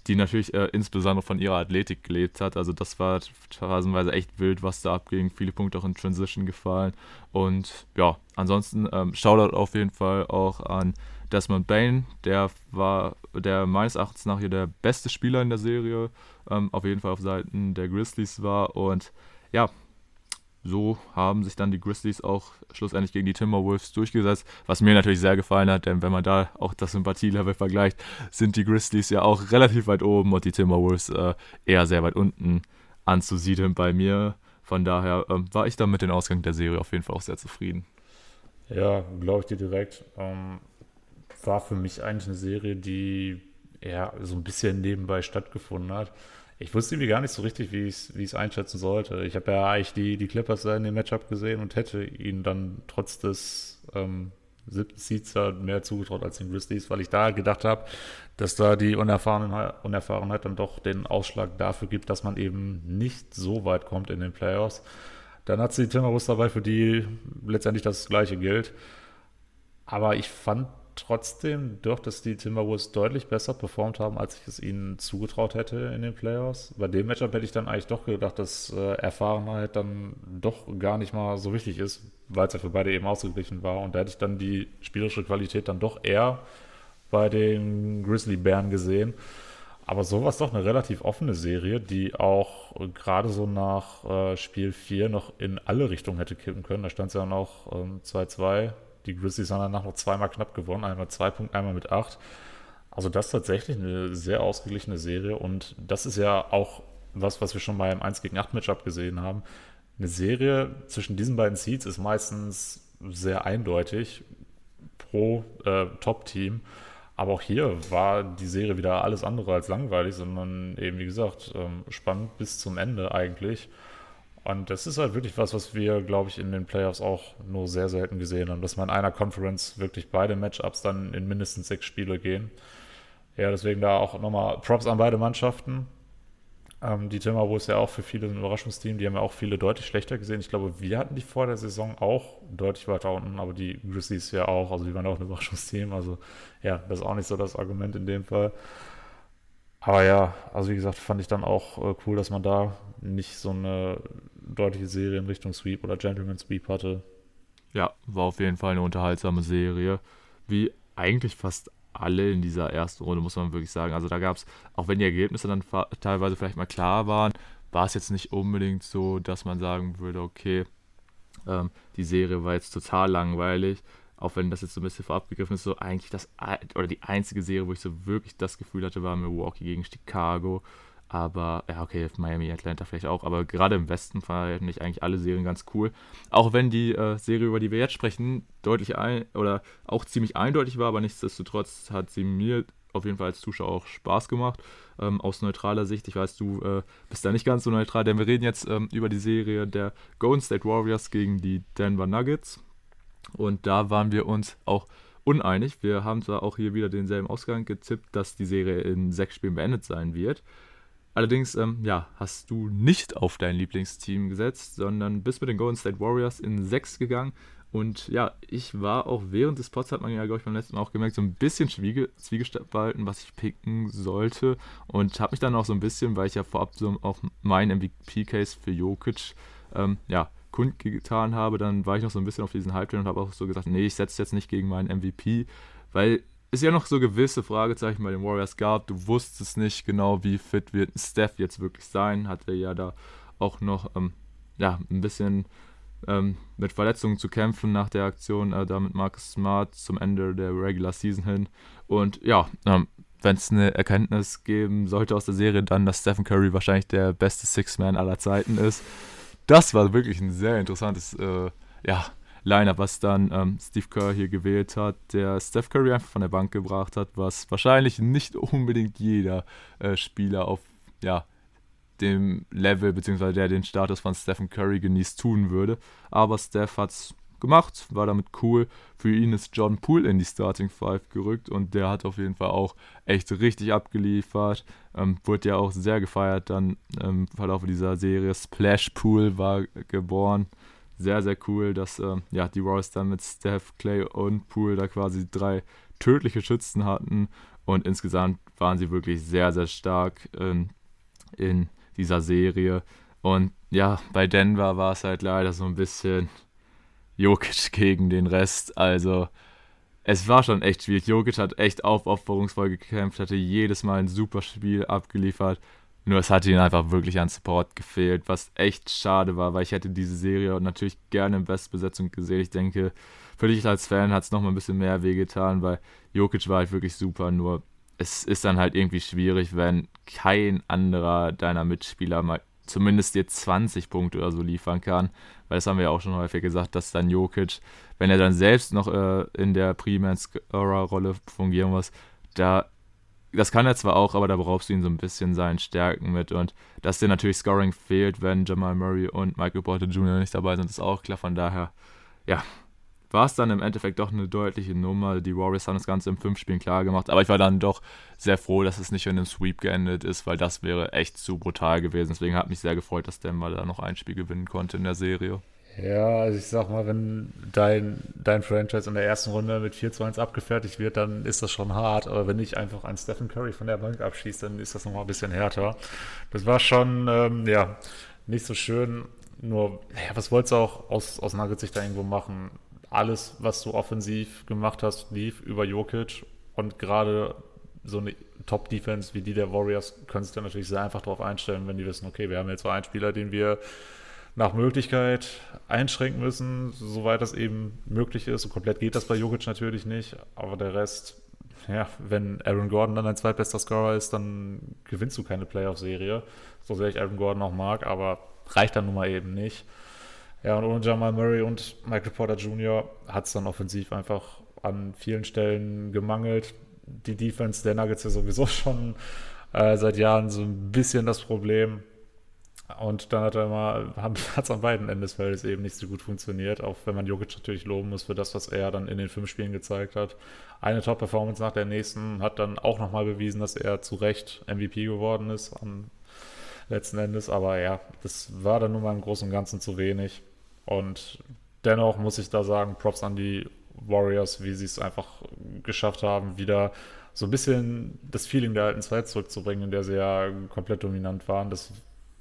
die natürlich äh, insbesondere von ihrer Athletik gelebt hat. Also das war phasenweise echt wild, was da abging. Viele Punkte auch in Transition gefallen. Und ja, ansonsten ähm, Shoutout auf jeden Fall auch an Desmond Bane. Der war der meines Erachtens nach hier der beste Spieler in der Serie. Ähm, auf jeden Fall auf Seiten der Grizzlies war. Und ja, so haben sich dann die Grizzlies auch schlussendlich gegen die Timberwolves durchgesetzt, was mir natürlich sehr gefallen hat, denn wenn man da auch das Sympathielevel vergleicht, sind die Grizzlies ja auch relativ weit oben und die Timberwolves äh, eher sehr weit unten anzusiedeln bei mir. Von daher äh, war ich dann mit dem Ausgang der Serie auf jeden Fall auch sehr zufrieden. Ja, glaube ich dir direkt. Ähm, war für mich eigentlich eine Serie, die eher so ein bisschen nebenbei stattgefunden hat. Ich wusste irgendwie gar nicht so richtig, wie ich es einschätzen sollte. Ich habe ja eigentlich die, die Clippers in dem Matchup gesehen und hätte ihnen dann trotz des ähm, siebten Seeds mehr zugetraut als den Grizzlies, weil ich da gedacht habe, dass da die Unerfahren- Unerfahrenheit dann doch den Ausschlag dafür gibt, dass man eben nicht so weit kommt in den Playoffs. Dann hat sie die Timberwolves dabei, für die letztendlich das Gleiche gilt. Aber ich fand trotzdem, doch, dass die Timberwolves deutlich besser performt haben, als ich es ihnen zugetraut hätte in den Playoffs. Bei dem Matchup hätte ich dann eigentlich doch gedacht, dass äh, Erfahrenheit dann doch gar nicht mal so wichtig ist, weil es ja für beide eben ausgeglichen war. Und da hätte ich dann die spielerische Qualität dann doch eher bei den Grizzly-Bären gesehen. Aber so war es doch eine relativ offene Serie, die auch gerade so nach äh, Spiel vier noch in alle Richtungen hätte kippen können. Da stand es ja noch ähm, zwei zu zwei. Die Grizzlies haben danach noch zweimal knapp gewonnen, einmal zwei Punkte, einmal mit acht. Also das ist tatsächlich eine sehr ausgeglichene Serie und das ist ja auch was, was wir schon beim eins gegen acht Matchup gesehen haben. Eine Serie zwischen diesen beiden Seeds ist meistens sehr eindeutig pro äh, Top-Team, aber auch hier war die Serie wieder alles andere als langweilig, sondern eben wie gesagt spannend bis zum Ende eigentlich. Und das ist halt wirklich was, was wir, glaube ich, in den Playoffs auch nur sehr selten gesehen haben, dass man in einer Conference wirklich beide Matchups dann in mindestens sechs Spiele gehen. Ja, deswegen da auch nochmal Props an beide Mannschaften. Ähm, die Timberwolves ja auch für viele ein Überraschungsteam, die haben ja auch viele deutlich schlechter gesehen. Ich glaube, wir hatten die vor der Saison auch deutlich weiter unten, aber die Grizzlies ja auch, also die waren auch ein Überraschungsteam. Also ja, das ist auch nicht so das Argument in dem Fall. Aber ja, also wie gesagt, fand ich dann auch cool, dass man da nicht so eine deutliche Serie in Richtung Sweep oder Gentleman Sweep hatte. Ja, war auf jeden Fall eine unterhaltsame Serie, wie eigentlich fast alle in dieser ersten Runde, muss man wirklich sagen. Also da gab es, auch wenn die Ergebnisse dann fa- teilweise vielleicht mal klar waren, war es jetzt nicht unbedingt so, dass man sagen würde, okay, ähm, die Serie war jetzt total langweilig. Auch wenn das jetzt so ein bisschen vorab gegriffen ist, so eigentlich das, oder die einzige Serie, wo ich so wirklich das Gefühl hatte, war Milwaukee gegen Chicago. Aber, ja, okay, Miami, Atlanta vielleicht auch, aber gerade im Westen fand ich eigentlich alle Serien ganz cool. Auch wenn die äh, Serie, über die wir jetzt sprechen, deutlich ein, oder auch ziemlich eindeutig war, aber nichtsdestotrotz hat sie mir auf jeden Fall als Zuschauer auch Spaß gemacht. Ähm, aus neutraler Sicht, ich weiß, du äh, bist da nicht ganz so neutral, denn wir reden jetzt ähm, über die Serie der Golden State Warriors gegen die Denver Nuggets. Und da waren wir uns auch uneinig. Wir haben zwar auch hier wieder denselben Ausgang getippt, dass die Serie in sechs Spielen beendet sein wird. Allerdings, ähm, ja, hast du nicht auf dein Lieblingsteam gesetzt, sondern bist mit den Golden State Warriors in sechs gegangen. Und ja, ich war auch während des Pods, hat man ja, glaube ich, beim letzten Mal auch gemerkt, so ein bisschen Zwiege- Zwiegespalten, was ich picken sollte. Und habe mich dann auch so ein bisschen, weil ich ja vorab so auch meinen M V P-Case für Jokic, ähm, ja, kundgetan habe, dann war ich noch so ein bisschen auf diesen Hype-Train und habe auch so gesagt, nee, ich setze jetzt nicht gegen meinen M V P, weil es ja noch so gewisse Fragezeichen bei den Warriors gab. Du wusstest nicht genau, wie fit wird Steph jetzt wirklich sein, hat er ja da auch noch ähm, ja, ein bisschen ähm, mit Verletzungen zu kämpfen nach der Aktion, äh, da mit Marcus Smart zum Ende der Regular Season hin. Und ja, ähm, wenn es eine Erkenntnis geben sollte aus der Serie, dann, dass Stephen Curry wahrscheinlich der beste Six-Man aller Zeiten ist. das war wirklich ein sehr interessantes äh, ja, Line-Up, was dann ähm, Steve Kerr hier gewählt hat, der Steph Curry einfach von der Bank gebracht hat, was wahrscheinlich nicht unbedingt jeder äh, Spieler auf ja, dem Level, beziehungsweise der den Status von Stephen Curry genießt, tun würde. Aber Steph hat es gemacht, war damit cool. Für ihn ist Jordan Poole in die Starting Five gerückt und der hat auf jeden Fall auch echt richtig abgeliefert. Ähm, wurde ja auch sehr gefeiert dann im Verlauf dieser Serie. Splash Poole war geboren. Sehr, sehr cool, dass ähm, ja, die Warriors dann mit Steph, Klay und Poole da quasi drei tödliche Schützen hatten und insgesamt waren sie wirklich sehr, sehr stark ähm, in dieser Serie. Und ja, bei Denver war es halt leider so ein bisschen Jokic gegen den Rest, also es war schon echt schwierig. Jokic hat echt aufopferungsvoll gekämpft, hatte jedes Mal ein super Spiel abgeliefert, nur es hatte ihn einfach wirklich an Support gefehlt, was echt schade war, weil ich hätte diese Serie natürlich gerne in Bestbesetzung gesehen. Ich denke, für dich als Fan hat es nochmal ein bisschen mehr wehgetan, weil Jokic war halt wirklich super, nur es ist dann halt irgendwie schwierig, wenn kein anderer deiner Mitspieler mal zumindest dir zwanzig Punkte oder so liefern kann, weil das haben wir ja auch schon häufig gesagt, dass dann Jokic, wenn er dann selbst noch äh, in der Primär-Scorer-Rolle fungieren muss, da, das kann er zwar auch, aber da brauchst du ihn so ein bisschen seinen Stärken mit und dass dir natürlich Scoring fehlt, wenn Jamal Murray und Michael Porter Junior nicht dabei sind, ist auch klar, von daher, ja, war es dann im Endeffekt doch eine deutliche Nummer. Die Warriors haben das Ganze in fünf Spielen klar gemacht, aber ich war dann doch sehr froh, dass es nicht in einem Sweep geendet ist, weil das wäre echt zu brutal gewesen. Deswegen hat mich sehr gefreut, dass Denver da noch ein Spiel gewinnen konnte in der Serie. Ja, also ich sag mal, wenn dein, dein Franchise in der ersten Runde mit vier zu eins abgefertigt wird, dann ist das schon hart. Aber wenn ich einfach einen Stephen Curry von der Bank abschieße, dann ist das nochmal ein bisschen härter. Das war schon, ähm, ja, nicht so schön. Nur, ja, was wolltest du auch aus, aus Nuggets-Sicht da irgendwo machen? Alles, was du offensiv gemacht hast, lief über Jokic und gerade so eine Top-Defense wie die der Warriors könntest du natürlich sehr einfach darauf einstellen, wenn die wissen, okay, wir haben jetzt einen Spieler, den wir nach Möglichkeit einschränken müssen, soweit das eben möglich ist. Und komplett geht das bei Jokic natürlich nicht, aber der Rest, ja, wenn Aaron Gordon dann dein zweitbester Scorer ist, dann gewinnst du keine Playoff-Serie, so sehr ich Aaron Gordon auch mag, aber reicht dann nun mal eben nicht. Ja, und ohne Jamal Murray und Michael Porter Junior hat es dann offensiv einfach an vielen Stellen gemangelt. Die Defense der Nuggets ja sowieso schon äh, seit Jahren so ein bisschen das Problem. Und dann hat er immer, hat es an beiden Enden des Feldes eben nicht so gut funktioniert, auch wenn man Jokic natürlich loben muss für das, was er dann in den fünf Spielen gezeigt hat. Eine Top-Performance nach der nächsten hat dann auch nochmal bewiesen, dass er zu Recht M V P geworden ist am letzten Endes. Aber ja, das war dann nun mal im Großen und Ganzen zu wenig. Und dennoch muss ich da sagen, Props an die Warriors, wie sie es einfach geschafft haben, wieder so ein bisschen das Feeling der alten Zeit zurückzubringen, in der sie ja komplett dominant waren. Das,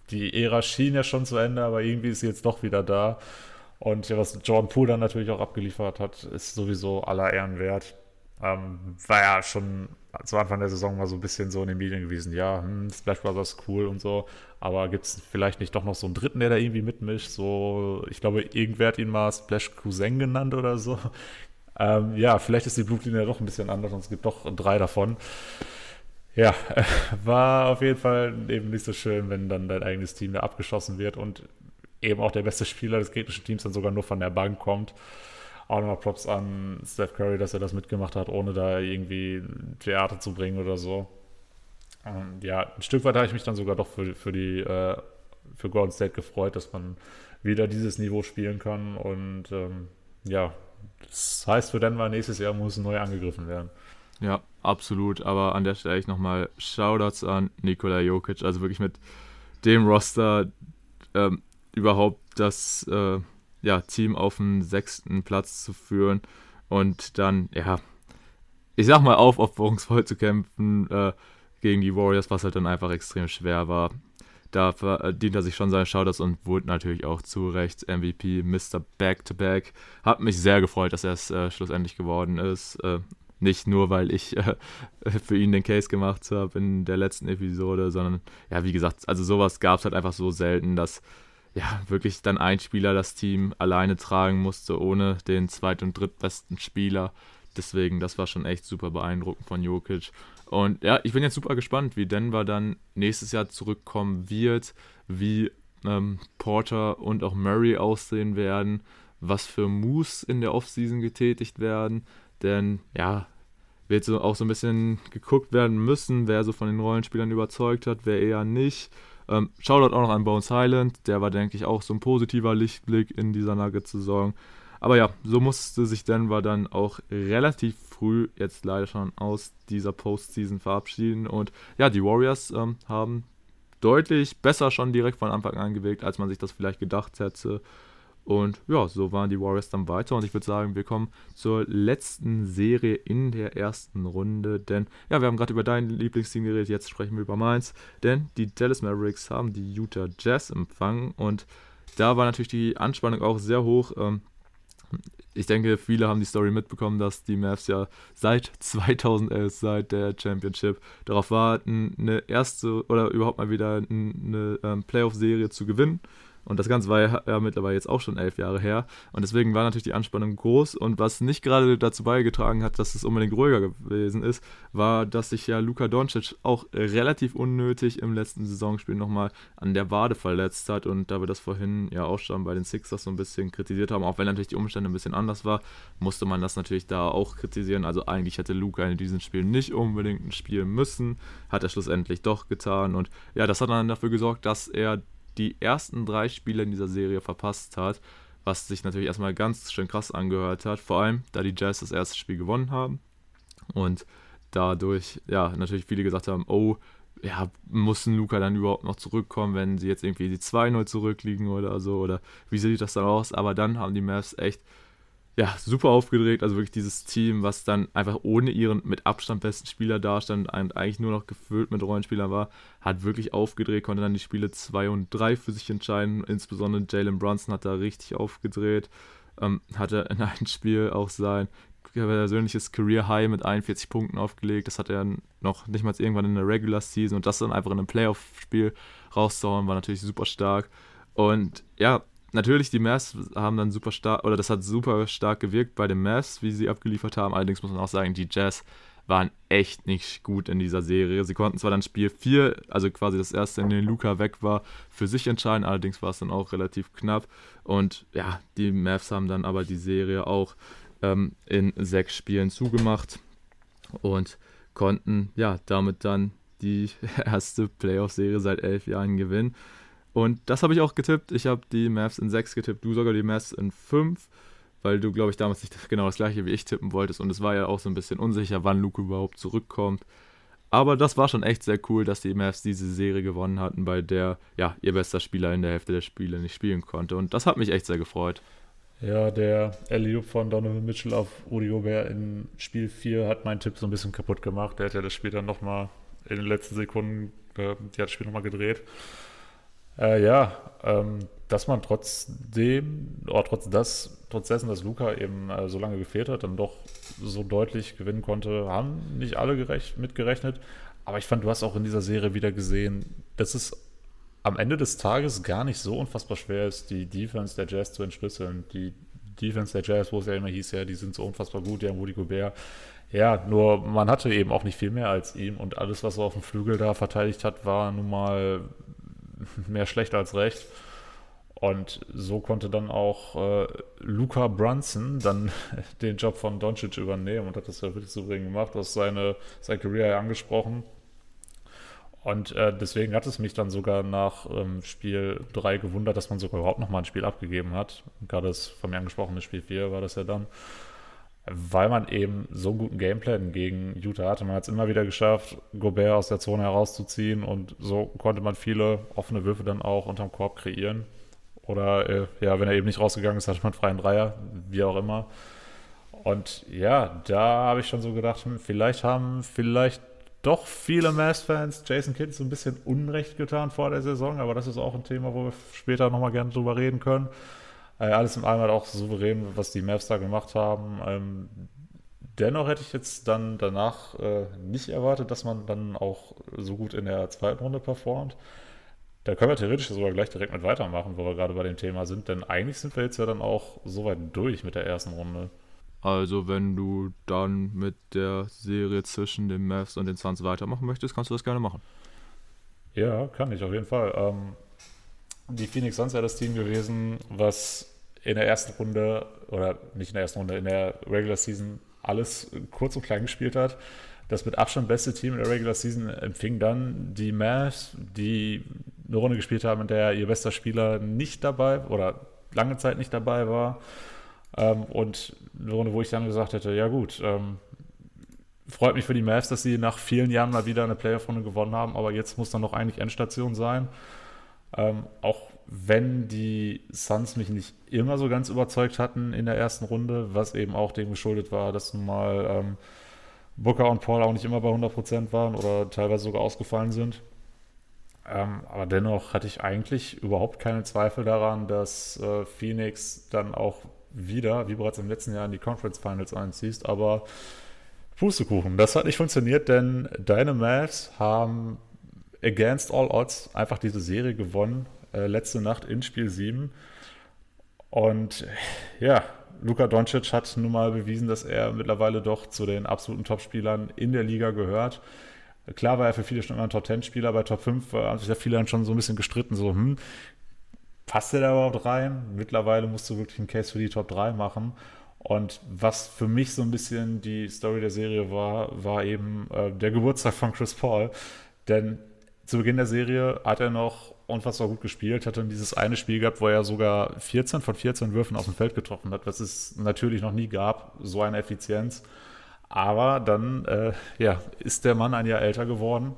die Ära schien ja schon zu Ende, aber irgendwie ist sie jetzt doch wieder da. Und ja, was Jordan Poole dann natürlich auch abgeliefert hat, ist sowieso aller Ehren wert. Ähm, war ja schon zu Anfang der Saison mal so ein bisschen so in den Medien gewesen, ja, hm, Splash Brothers cool und so, aber gibt es vielleicht nicht doch noch so einen Dritten, der da irgendwie mitmischt, so, ich glaube, irgendwer hat ihn mal Splash Cousin genannt oder so. Ähm, ja, vielleicht ist die Blutlinie ja doch ein bisschen anders und es gibt doch drei davon. Ja, äh, war auf jeden Fall eben nicht so schön, wenn dann dein eigenes Team da abgeschossen wird und eben auch der beste Spieler des gegnerischen Teams dann sogar nur von der Bank kommt. Auch nochmal Props an Steph Curry, dass er das mitgemacht hat, ohne da irgendwie Theater zu bringen oder so. Und ja, ein Stück weit habe ich mich dann sogar doch für, für die äh, für Golden State gefreut, dass man wieder dieses Niveau spielen kann. Und ähm, ja, das heißt für Denver, nächstes Jahr muss neu angegriffen werden. Ja, absolut. Aber an der Stelle nochmal Shoutouts an Nikola Jokic. Also wirklich mit dem Roster ähm, überhaupt das Äh, ja, Team auf den sechsten Platz zu führen und dann, ja, ich sag mal, aufopferungsvoll zu kämpfen äh, gegen die Warriors, was halt dann einfach extrem schwer war. Da verdient er sich schon seine Shoutouts und wurde natürlich auch zu Recht M V P, Mister Back-to-Back. Hat mich sehr gefreut, dass er es äh, schlussendlich geworden ist. Äh, nicht nur, weil ich äh, für ihn den Case gemacht habe in der letzten Episode, sondern, ja, wie gesagt, also sowas gab es halt einfach so selten, dass ja, wirklich dann ein Spieler das Team alleine tragen musste, ohne den zweit- und drittbesten Spieler. Deswegen, das war schon echt super beeindruckend von Jokic. Und ja, ich bin jetzt super gespannt, wie Denver dann nächstes Jahr zurückkommen wird, wie ähm, Porter und auch Murray aussehen werden, was für Moves in der Offseason getätigt werden, denn ja, wird so auch so ein bisschen geguckt werden müssen, wer so von den Rollenspielern überzeugt hat, wer eher nicht. Ähm, Shoutout auch noch an Bones Highland, der war, denke ich, auch so ein positiver Lichtblick in dieser Nuggets-Saison. Aber ja, so musste sich Denver dann auch relativ früh jetzt leider schon aus dieser Postseason verabschieden. Und ja, die Warriors ähm, haben deutlich besser schon direkt von Anfang an gewirkt, als man sich das vielleicht gedacht hätte. Und ja, so waren die Warriors dann weiter. Und ich würde sagen, wir kommen zur letzten Serie in der ersten Runde. Denn ja, wir haben gerade über dein Lieblingsteam geredet, jetzt sprechen wir über meins. Denn die Dallas Mavericks haben die Utah Jazz empfangen. Und da war natürlich die Anspannung auch sehr hoch. Ähm, Ich denke, viele haben die Story mitbekommen, dass die Mavs ja seit zweitausendelf, seit der Championship, darauf warten, eine erste oder überhaupt mal wieder eine ähm, Playoff-Serie zu gewinnen. Und das Ganze war ja, ja mittlerweile jetzt auch schon elf Jahre her. Und deswegen war natürlich die Anspannung groß. Und was nicht gerade dazu beigetragen hat, dass es unbedingt ruhiger gewesen ist, war, dass sich ja Luka Dončić auch relativ unnötig im letzten Saisonspiel nochmal an der Wade verletzt hat. Und da wir das vorhin ja auch schon bei den Sixers so ein bisschen kritisiert haben, auch wenn natürlich die Umstände ein bisschen anders war, musste man das natürlich da auch kritisieren. Also eigentlich hätte Luka in diesem Spiel nicht unbedingt spielen müssen, hat er schlussendlich doch getan. Und ja, das hat dann dafür gesorgt, dass er die ersten drei Spiele in dieser Serie verpasst hat, was sich natürlich erstmal ganz schön krass angehört hat, vor allem, da die Jazz das erste Spiel gewonnen haben und dadurch, ja, natürlich viele gesagt haben, oh, ja, muss Luka dann überhaupt noch zurückkommen, wenn sie jetzt irgendwie die zwei null zurückliegen oder so, oder wie sieht das dann aus, aber dann haben die Mavs echt, ja, super aufgedreht, also wirklich dieses Team, was dann einfach ohne ihren mit Abstand besten Spieler dastand und eigentlich nur noch gefüllt mit Rollenspielern war, hat wirklich aufgedreht, konnte dann die Spiele zwei und drei für sich entscheiden, insbesondere Jalen Brunson hat da richtig aufgedreht, ähm, hatte in einem Spiel auch sein persönliches Career-High mit einundvierzig Punkten aufgelegt, das hat er noch nicht mal irgendwann in der Regular Season und das dann einfach in einem Playoff-Spiel rauszuhauen, war natürlich super stark und ja, natürlich, die Mavs haben dann super stark, oder das hat super stark gewirkt bei den Mavs, wie sie abgeliefert haben. Allerdings muss man auch sagen, die Jazz waren echt nicht gut in dieser Serie. Sie konnten zwar dann Spiel vier, also quasi das erste, in dem Luka weg war, für sich entscheiden. Allerdings war es dann auch relativ knapp. Und ja, die Mavs haben dann aber die Serie auch ähm, in sechs Spielen zugemacht und konnten ja damit dann die erste Playoff-Serie seit elf Jahren gewinnen. Und das habe ich auch getippt. Ich habe die Mavs in sechs getippt, du sogar die Mavs in fünf, weil du, glaube ich, damals nicht genau das gleiche wie ich tippen wolltest. Und es war ja auch so ein bisschen unsicher, wann Luka überhaupt zurückkommt. Aber das war schon echt sehr cool, dass die Mavs diese Serie gewonnen hatten, bei der ja ihr bester Spieler in der Hälfte der Spiele nicht spielen konnte. Und das hat mich echt sehr gefreut. Ja, der Alley-Oop von Donovan Mitchell auf Rudy Gobert in Spiel vier hat meinen Tipp so ein bisschen kaputt gemacht. Der hat ja das Spiel dann nochmal in den letzten Sekunden, äh, die hat das Spiel nochmal gedreht. Äh, ja, ähm, dass man trotzdem, oder trotz das, trotz dessen, dass Luka eben äh, so lange gefehlt hat, dann doch so deutlich gewinnen konnte, haben nicht alle gerecht, mitgerechnet. Aber ich fand, du hast auch in dieser Serie wieder gesehen, dass es am Ende des Tages gar nicht so unfassbar schwer ist, die Defense der Jazz zu entschlüsseln. Die Defense der Jazz, wo es ja immer hieß, ja, die sind so unfassbar gut, die haben Rudy Gobert. Ja, nur man hatte eben auch nicht viel mehr als ihm und alles, was er auf dem Flügel da verteidigt hat, war nun mal mehr schlecht als recht. Und so konnte dann auch äh, Luka Brunson dann den Job von Doncic übernehmen und hat das ja wirklich souverän gemacht, was seine, seine Karriere ja angesprochen. Und äh, deswegen hat es mich dann sogar nach ähm, Spiel drei gewundert, dass man sogar überhaupt nochmal ein Spiel abgegeben hat. Gerade das von mir angesprochene Spiel vier war das ja dann. Weil man eben so einen guten Gameplan gegen Utah hatte. Man hat es immer wieder geschafft, Gobert aus der Zone herauszuziehen und so konnte man viele offene Würfe dann auch unterm Korb kreieren. Oder, äh, ja, wenn er eben nicht rausgegangen ist, hatte man freien Dreier, wie auch immer. Und ja, da habe ich schon so gedacht, vielleicht haben vielleicht doch viele Mavs-Fans Jason Kidd so ein bisschen Unrecht getan vor der Saison, aber das ist auch ein Thema, wo wir später nochmal gerne drüber reden können. Alles in allem halt auch souverän, was die Mavs da gemacht haben. Ähm, dennoch hätte ich jetzt dann danach äh, nicht erwartet, dass man dann auch so gut in der zweiten Runde performt. Da können wir theoretisch sogar gleich direkt mit weitermachen, wo wir gerade bei dem Thema sind, denn eigentlich sind wir jetzt ja dann auch soweit durch mit der ersten Runde. Also wenn du dann mit der Serie zwischen den Mavs und den Suns weitermachen möchtest, kannst du das gerne machen. Ja, kann ich auf jeden Fall. Ähm, die Phoenix Suns wäre das Team gewesen, was in der ersten Runde, oder nicht in der ersten Runde, in der Regular Season alles kurz und klein gespielt hat. Das mit Abstand beste Team in der Regular Season empfing dann die Mavs, die eine Runde gespielt haben, in der ihr bester Spieler nicht dabei oder lange Zeit nicht dabei war. Und eine Runde, wo ich dann gesagt hätte, ja gut, freut mich für die Mavs, dass sie nach vielen Jahren mal wieder eine Playoff-Runde gewonnen haben, aber jetzt muss dann noch eigentlich Endstation sein. Ähm, auch wenn die Suns mich nicht immer so ganz überzeugt hatten in der ersten Runde, was eben auch dem geschuldet war, dass nun mal ähm, Booker und Paul auch nicht immer bei hundert Prozent waren oder teilweise sogar ausgefallen sind. Ähm, aber dennoch hatte ich eigentlich überhaupt keine Zweifel daran, dass äh, Phoenix dann auch wieder, wie bereits im letzten Jahr, in die Conference Finals einzieht, aber Pustekuchen, das hat nicht funktioniert, denn deine Mavs haben against all odds einfach diese Serie gewonnen, äh, letzte Nacht in Spiel sieben. Und ja, Luka Dončić hat nun mal bewiesen, dass er mittlerweile doch zu den absoluten Topspielern in der Liga gehört. Klar war er für viele schon immer ein Top zehn Spieler, bei Top fünf haben sich ja viele dann schon so ein bisschen gestritten, so hm, passt der da überhaupt rein? Mittlerweile musst du wirklich einen Case für die Top drei machen. Und was für mich so ein bisschen die Story der Serie war, war eben äh, der Geburtstag von Chris Paul. Denn zu Beginn der Serie hat er noch unfassbar gut gespielt, hat dann dieses eine Spiel gehabt, wo er sogar vierzehn von vierzehn Würfen aus dem Feld getroffen hat, was es natürlich noch nie gab, so eine Effizienz. Aber dann äh, ja, ist der Mann ein Jahr älter geworden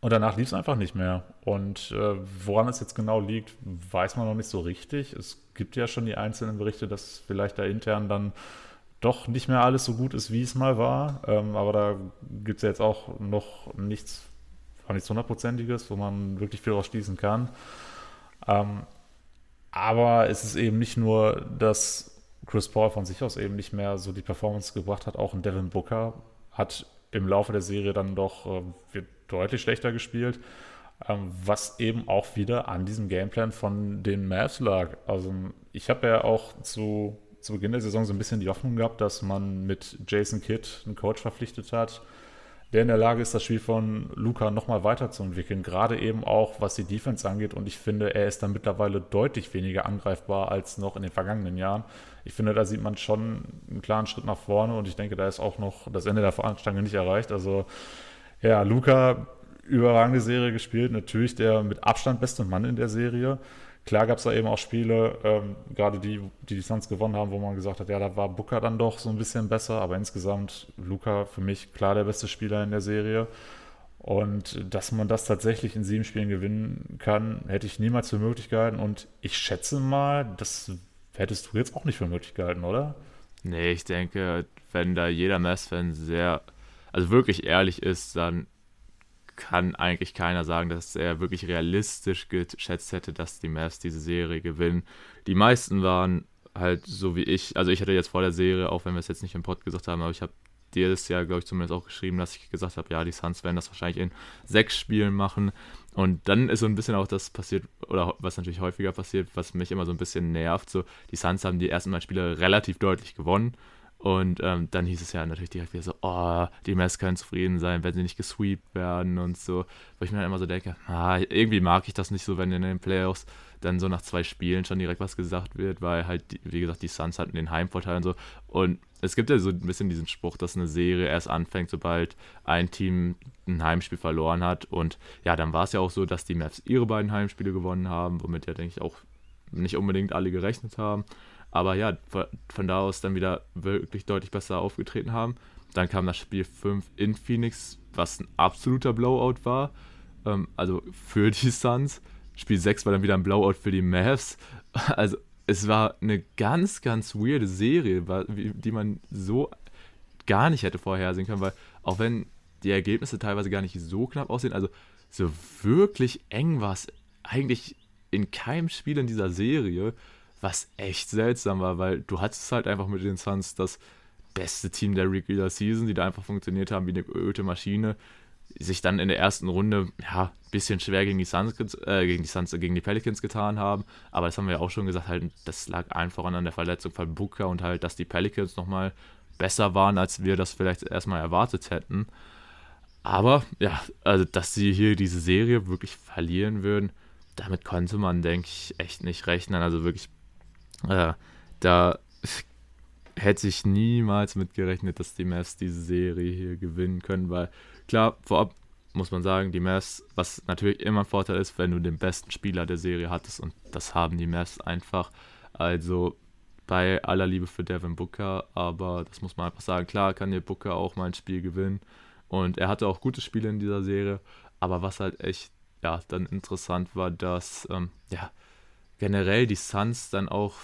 und danach lief es einfach nicht mehr. Und äh, woran es jetzt genau liegt, weiß man noch nicht so richtig. Es gibt ja schon die einzelnen Berichte, dass vielleicht da intern dann doch nicht mehr alles so gut ist, wie es mal war. Ähm, aber da gibt es ja jetzt auch noch nichts, auch nichts hundertprozentiges, wo man wirklich viel draus schließen kann. Ähm, aber es ist eben nicht nur, dass Chris Paul von sich aus eben nicht mehr so die Performance gebracht hat. Auch ein Devin Booker hat im Laufe der Serie dann doch äh, deutlich schlechter gespielt, ähm, was eben auch wieder an diesem Gameplan von den Mavs lag. Also ich habe ja auch zu, zu Beginn der Saison so ein bisschen die Hoffnung gehabt, dass man mit Jason Kidd einen Coach verpflichtet hat, der in der Lage ist, das Spiel von Luka nochmal weiterzuentwickeln, gerade eben auch, was die Defense angeht. Und ich finde, er ist dann mittlerweile deutlich weniger angreifbar als noch in den vergangenen Jahren. Ich finde, da sieht man schon einen klaren Schritt nach vorne und ich denke, da ist auch noch das Ende der Fahnenstange nicht erreicht. Also ja, Luka, überragende Serie gespielt, natürlich der mit Abstand beste Mann in der Serie. Klar gab es da eben auch Spiele, ähm, gerade die, die die Suns gewonnen haben, wo man gesagt hat, ja, da war Booker dann doch so ein bisschen besser, aber insgesamt Luka für mich klar der beste Spieler in der Serie. Und dass man das tatsächlich in sieben Spielen gewinnen kann, hätte ich niemals für möglich gehalten. Und ich schätze mal, das hättest du jetzt auch nicht für möglich gehalten, oder? Nee, ich denke, wenn da jeder Mavs-Fan sehr, also wirklich ehrlich ist, dann kann eigentlich keiner sagen, dass er wirklich realistisch geschätzt hätte, dass die Mavs diese Serie gewinnen. Die meisten waren halt so wie ich, also ich hatte jetzt vor der Serie, auch wenn wir es jetzt nicht im Pod gesagt haben, aber ich habe dir das ja, glaube ich, zumindest auch geschrieben, dass ich gesagt habe, ja, die Suns werden das wahrscheinlich in sechs Spielen machen. Und dann ist so ein bisschen auch das passiert, oder was natürlich häufiger passiert, was mich immer so ein bisschen nervt, so die Suns haben die ersten beiden Spiele relativ deutlich gewonnen. Und ähm, dann hieß es ja natürlich direkt wieder so, oh, die Mavs können zufrieden sein, wenn sie nicht gesweept werden und so. Wo ich mir dann immer so denke, ah, irgendwie mag ich das nicht so, wenn in den Playoffs dann so nach zwei Spielen schon direkt was gesagt wird, weil halt, wie gesagt, die Suns hatten den Heimvorteil und so. Und es gibt ja so ein bisschen diesen Spruch, dass eine Serie erst anfängt, sobald ein Team ein Heimspiel verloren hat. Und ja, dann war es ja auch so, dass die Mavs ihre beiden Heimspiele gewonnen haben, womit ja, denke ich, auch nicht unbedingt alle gerechnet haben. Aber ja, von da aus dann wieder wirklich deutlich besser aufgetreten haben. Dann kam das Spiel fünf in Phoenix, was ein absoluter Blowout war, ähm, also für die Suns. Spiel sechs war dann wieder ein Blowout für die Mavs. Also es war eine ganz, ganz weirde Serie, die man so gar nicht hätte vorhersehen können, weil auch wenn die Ergebnisse teilweise gar nicht so knapp aussehen, also so wirklich eng war es eigentlich in keinem Spiel in dieser Serie, was echt seltsam war, weil du hattest halt einfach mit den Suns das beste Team der Regular Season, die da einfach funktioniert haben wie eine geölte Maschine, sich dann in der ersten Runde ja ein bisschen schwer gegen die Suns, äh, gegen die Suns, gegen die Pelicans getan haben, aber das haben wir ja auch schon gesagt, halt, das lag einfach an der Verletzung von Booker und halt, dass die Pelicans nochmal besser waren, als wir das vielleicht erstmal erwartet hätten. Aber ja, also dass sie hier diese Serie wirklich verlieren würden, damit konnte man, denke ich, echt nicht rechnen. Also wirklich, äh, da hätte ich niemals mitgerechnet, dass die Mavs diese Serie hier gewinnen können, weil klar, vorab muss man sagen, die Mavs, was natürlich immer ein Vorteil ist, wenn du den besten Spieler der Serie hattest, und das haben die Mavs einfach. Also bei aller Liebe für Devin Booker, aber das muss man einfach sagen, klar kann der Booker auch mal ein Spiel gewinnen und er hatte auch gute Spiele in dieser Serie, aber was halt echt ja dann interessant war, dass ähm, ja generell die Suns dann auch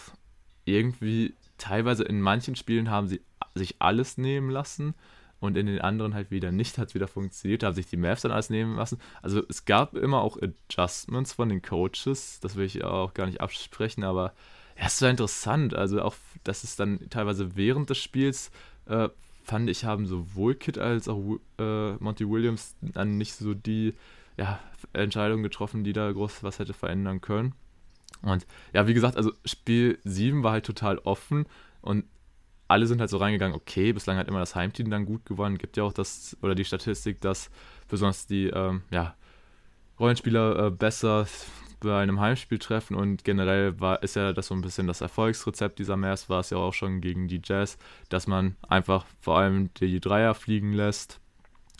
irgendwie teilweise in manchen Spielen haben sie sich alles nehmen lassen und in den anderen halt wieder nicht, hat es wieder funktioniert, haben sich die Mavs dann alles nehmen lassen. Also es gab immer auch Adjustments von den Coaches, das will ich auch gar nicht absprechen, aber ja, es war interessant, also auch, dass es dann teilweise während des Spiels, äh, fand ich, haben sowohl Kidd als auch äh, Monty Williams dann nicht so die ja, Entscheidung getroffen, die da groß was hätte verändern können. Und ja, wie gesagt, also Spiel sieben war halt total offen und alle sind halt so reingegangen, okay, bislang hat immer das Heimteam dann gut gewonnen, gibt ja auch das, oder die Statistik, dass besonders die ähm, ja, Rollenspieler äh, besser bei einem Heimspiel treffen, und generell war, ist ja das so ein bisschen das Erfolgsrezept dieser Mavs, war es ja auch schon gegen die Jazz, dass man einfach vor allem die Dreier fliegen lässt,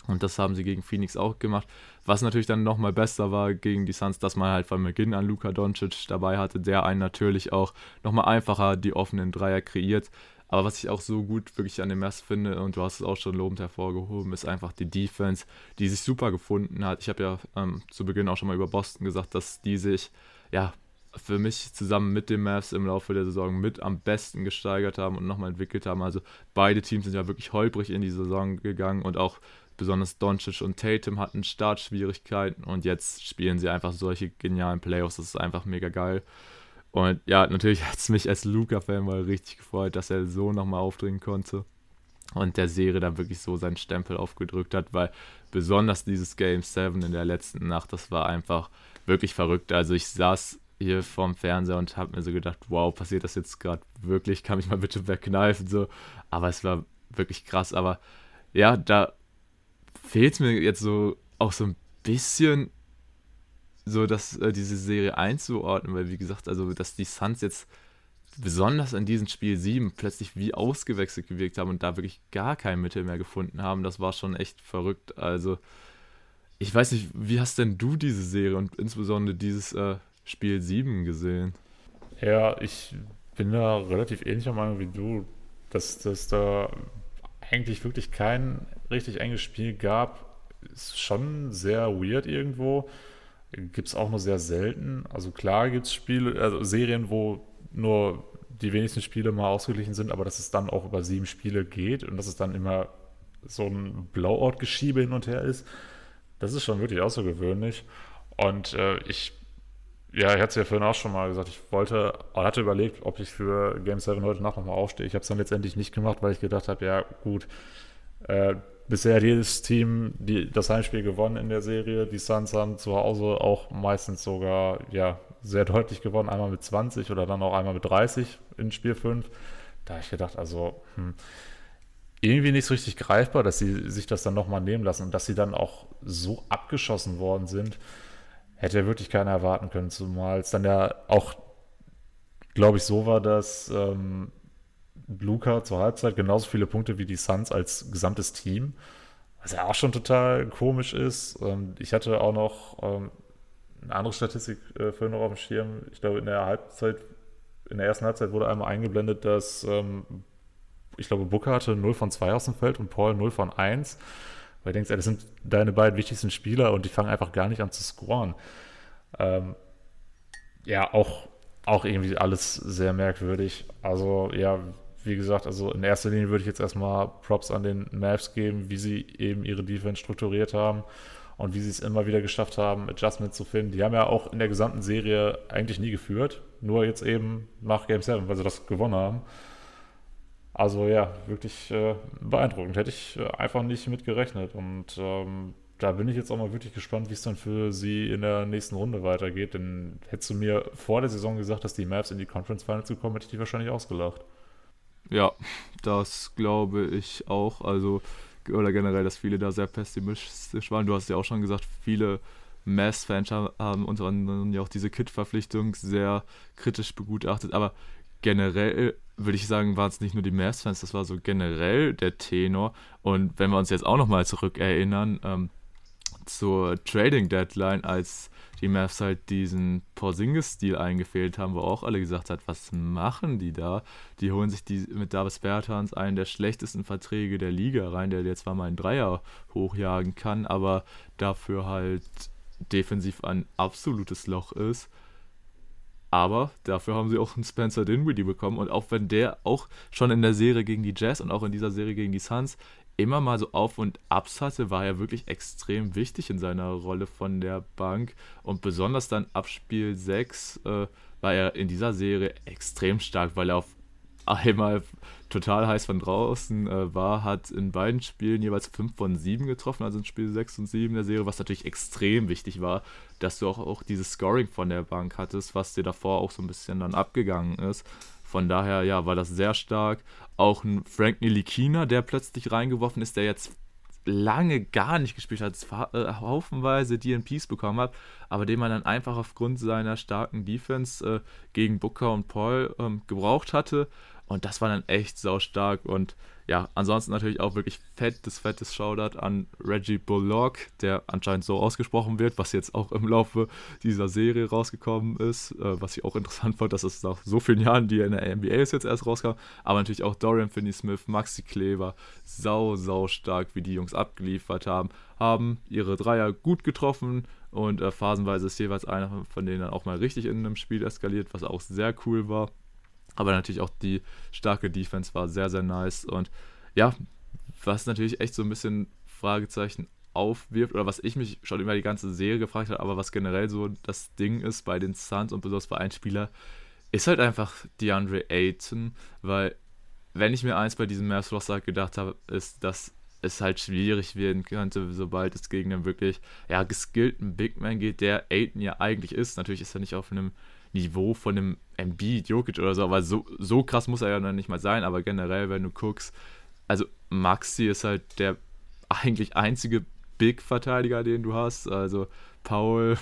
und das haben sie gegen Phoenix auch gemacht, was natürlich dann nochmal besser war gegen die Suns, dass man halt von Beginn an Luka Dončić dabei hatte, der einen natürlich auch nochmal einfacher die offenen Dreier kreiert. Aber was ich auch so gut wirklich an dem Mavs finde, und du hast es auch schon lobend hervorgehoben, ist einfach die Defense, die sich super gefunden hat. Ich habe ja ähm, zu Beginn auch schon mal über Boston gesagt, dass die sich ja für mich zusammen mit den Mavs im Laufe der Saison mit am besten gesteigert haben und nochmal entwickelt haben. Also beide Teams sind ja wirklich holprig in die Saison gegangen, und auch besonders Doncic und Tatum hatten Startschwierigkeiten, und jetzt spielen sie einfach solche genialen Playoffs. Das ist einfach mega geil. Und ja, natürlich hat es mich als Luka-Fan mal richtig gefreut, dass er so nochmal aufdringen konnte und der Serie dann wirklich so seinen Stempel aufgedrückt hat, weil besonders dieses Game sieben in der letzten Nacht, das war einfach wirklich verrückt. Also ich saß hier vorm Fernseher und habe mir so gedacht, wow, passiert das jetzt gerade wirklich? Kann mich mal bitte wegkneifen, so. Aber es war wirklich krass. Aber ja, da fehlt mir jetzt so auch so ein bisschen so dass äh, diese Serie einzuordnen, weil wie gesagt, also dass die Suns jetzt besonders in diesem Spiel sieben plötzlich wie ausgewechselt gewirkt haben und da wirklich gar kein Mittel mehr gefunden haben, das war schon echt verrückt. Also ich weiß nicht, wie hast denn du diese Serie und insbesondere dieses äh, Spiel sieben gesehen? Ja, ich bin da relativ ähnlicher Meinung wie du, dass das da eigentlich wirklich kein richtig enges Spiel gab, ist schon sehr weird irgendwo. Gibt es auch nur sehr selten. Also klar gibt es Spiele, also Serien, wo nur die wenigsten Spiele mal ausgeglichen sind, aber dass es dann auch über sieben Spiele geht und dass es dann immer so ein Blowout-Geschiebe hin und her ist, das ist schon wirklich außergewöhnlich. Und äh, ich, ja, ich hatte es ja vorhin auch schon mal gesagt, ich wollte, hatte überlegt, ob ich für Game sieben heute Nacht nochmal aufstehe. Ich habe es dann letztendlich nicht gemacht, weil ich gedacht habe, ja gut, äh, bisher hat jedes Team die, das Heimspiel gewonnen in der Serie. Die Suns haben zu Hause auch meistens sogar ja, sehr deutlich gewonnen. Einmal mit zwanzig oder dann auch einmal mit dreißig in Spiel fünf. Da habe ich gedacht, also hm, irgendwie nicht so richtig greifbar, dass sie sich das dann nochmal nehmen lassen. Und dass sie dann auch so abgeschossen worden sind, hätte ja wirklich keiner erwarten können. Zumal es dann ja auch, glaube ich, so war, dass Ähm, Luka zur Halbzeit genauso viele Punkte wie die Suns als gesamtes Team, was ja auch schon total komisch ist. Ich hatte auch noch eine andere Statistik vorhin noch auf dem Schirm. Ich glaube, in der Halbzeit, in der ersten Halbzeit wurde einmal eingeblendet, dass ich glaube, Booker hatte null von zwei aus dem Feld und Paul null von eins. Weil du denkst, das sind deine beiden wichtigsten Spieler und die fangen einfach gar nicht an zu scoren. Ja, auch, auch irgendwie alles sehr merkwürdig. Also, ja, wie gesagt, also in erster Linie würde ich jetzt erstmal Props an den Mavs geben, wie sie eben ihre Defense strukturiert haben und wie sie es immer wieder geschafft haben, Adjustments zu finden. Die haben ja auch in der gesamten Serie eigentlich nie geführt, nur jetzt eben nach Game sieben, weil sie das gewonnen haben. Also ja, wirklich äh, beeindruckend. Hätte ich äh, einfach nicht mit gerechnet. Und ähm, da bin ich jetzt auch mal wirklich gespannt, wie es dann für sie in der nächsten Runde weitergeht. Denn hättest du mir vor der Saison gesagt, dass die Mavs in die Conference Finals kommen, hätte ich die wahrscheinlich ausgelacht. Ja, das glaube ich auch, also oder generell, dass viele da sehr pessimistisch waren. Du hast ja auch schon gesagt, viele Mavs-Fans haben unter anderem ja auch diese Kid-Verpflichtung sehr kritisch begutachtet, aber generell würde ich sagen, waren es nicht nur die Mavs-Fans, das war so generell der Tenor. Und wenn wir uns jetzt auch nochmal zurückerinnern ähm, zur Trading-Deadline, als die Mavs halt diesen Porzingis-Stil eingefädelt haben, wo auch alle gesagt hat, was machen die da? Die holen sich die mit Davis Bertans einen der schlechtesten Verträge der Liga rein, der jetzt zwar mal einen Dreier hochjagen kann, aber dafür halt defensiv ein absolutes Loch ist. Aber dafür haben sie auch einen Spencer Dinwiddie bekommen. Und auch wenn der auch schon in der Serie gegen die Jazz und auch in dieser Serie gegen die Suns immer mal so Auf- und Abs hatte, war er wirklich extrem wichtig in seiner Rolle von der Bank. Und besonders dann ab Spiel sechs äh, war er in dieser Serie extrem stark, weil er auf einmal total heiß von draußen äh, war, hat in beiden Spielen jeweils fünf von sieben getroffen, also in Spiel sechs und sieben der Serie, was natürlich extrem wichtig war, dass du auch, auch dieses Scoring von der Bank hattest, was dir davor auch so ein bisschen dann abgegangen ist. Von daher, ja, war das sehr stark. Auch ein Frank Ntilikina, der plötzlich reingeworfen ist, der jetzt lange gar nicht gespielt hat, äh, haufenweise D N Ps bekommen hat, aber den man dann einfach aufgrund seiner starken Defense äh, gegen Booker und Paul ähm, gebraucht hatte. Und das war dann echt saustark. Und ja, ansonsten natürlich auch wirklich fettes, fettes Shoutout an Reggie Bullock, der anscheinend so ausgesprochen wird, was jetzt auch im Laufe dieser Serie rausgekommen ist. Äh, was ich auch interessant fand, dass es nach so vielen Jahren, die in der N B A ist, jetzt erst rauskam. Aber natürlich auch Dorian Finney-Smith, Maxi Kleber, sau, sau stark, wie die Jungs abgeliefert haben. Haben ihre Dreier gut getroffen und äh, phasenweise ist jeweils einer von denen dann auch mal richtig in einem Spiel eskaliert, was auch sehr cool war. Aber natürlich auch die starke Defense war sehr, sehr nice. Und ja, was natürlich echt so ein bisschen Fragezeichen aufwirft, oder was ich mich schon immer die ganze Serie gefragt habe, aber was generell so das Ding ist bei den Suns und besonders bei einem Spieler, ist halt einfach DeAndre Ayton. Weil, wenn ich mir eins bei diesem Mavs-Roster gedacht habe, ist, dass es halt schwierig werden könnte, sobald es gegen einen wirklich ja, geskillten Big Man geht, der Ayton ja eigentlich ist. Natürlich ist er nicht auf einem Niveau von einem Embiid, Jokic oder so, aber so, so krass muss er ja noch nicht mal sein, aber generell, wenn du guckst, also Maxi ist halt der eigentlich einzige Big-Verteidiger, den du hast, also Paul,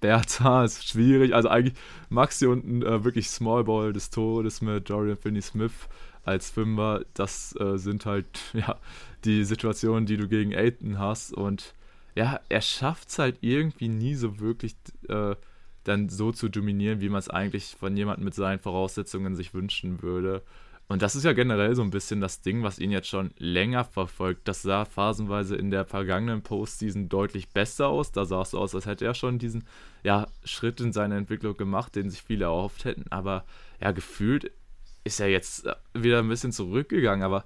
Bertha ist schwierig, also eigentlich Maxi und ein äh, wirklich Smallball des Todes mit Dorian Finney-Smith als Fünfer, das äh, sind halt ja die Situationen, die du gegen Ayton hast und ja, er schafft es halt irgendwie nie so wirklich, äh, dann so zu dominieren, wie man es eigentlich von jemandem mit seinen Voraussetzungen sich wünschen würde. Und das ist ja generell so ein bisschen das Ding, was ihn jetzt schon länger verfolgt. Das sah phasenweise in der vergangenen Postseason deutlich besser aus. Da sah es so aus, als hätte er schon diesen ja, Schritt in seiner Entwicklung gemacht, den sich viele erhofft hätten. Aber ja, gefühlt ist er jetzt wieder ein bisschen zurückgegangen. Aber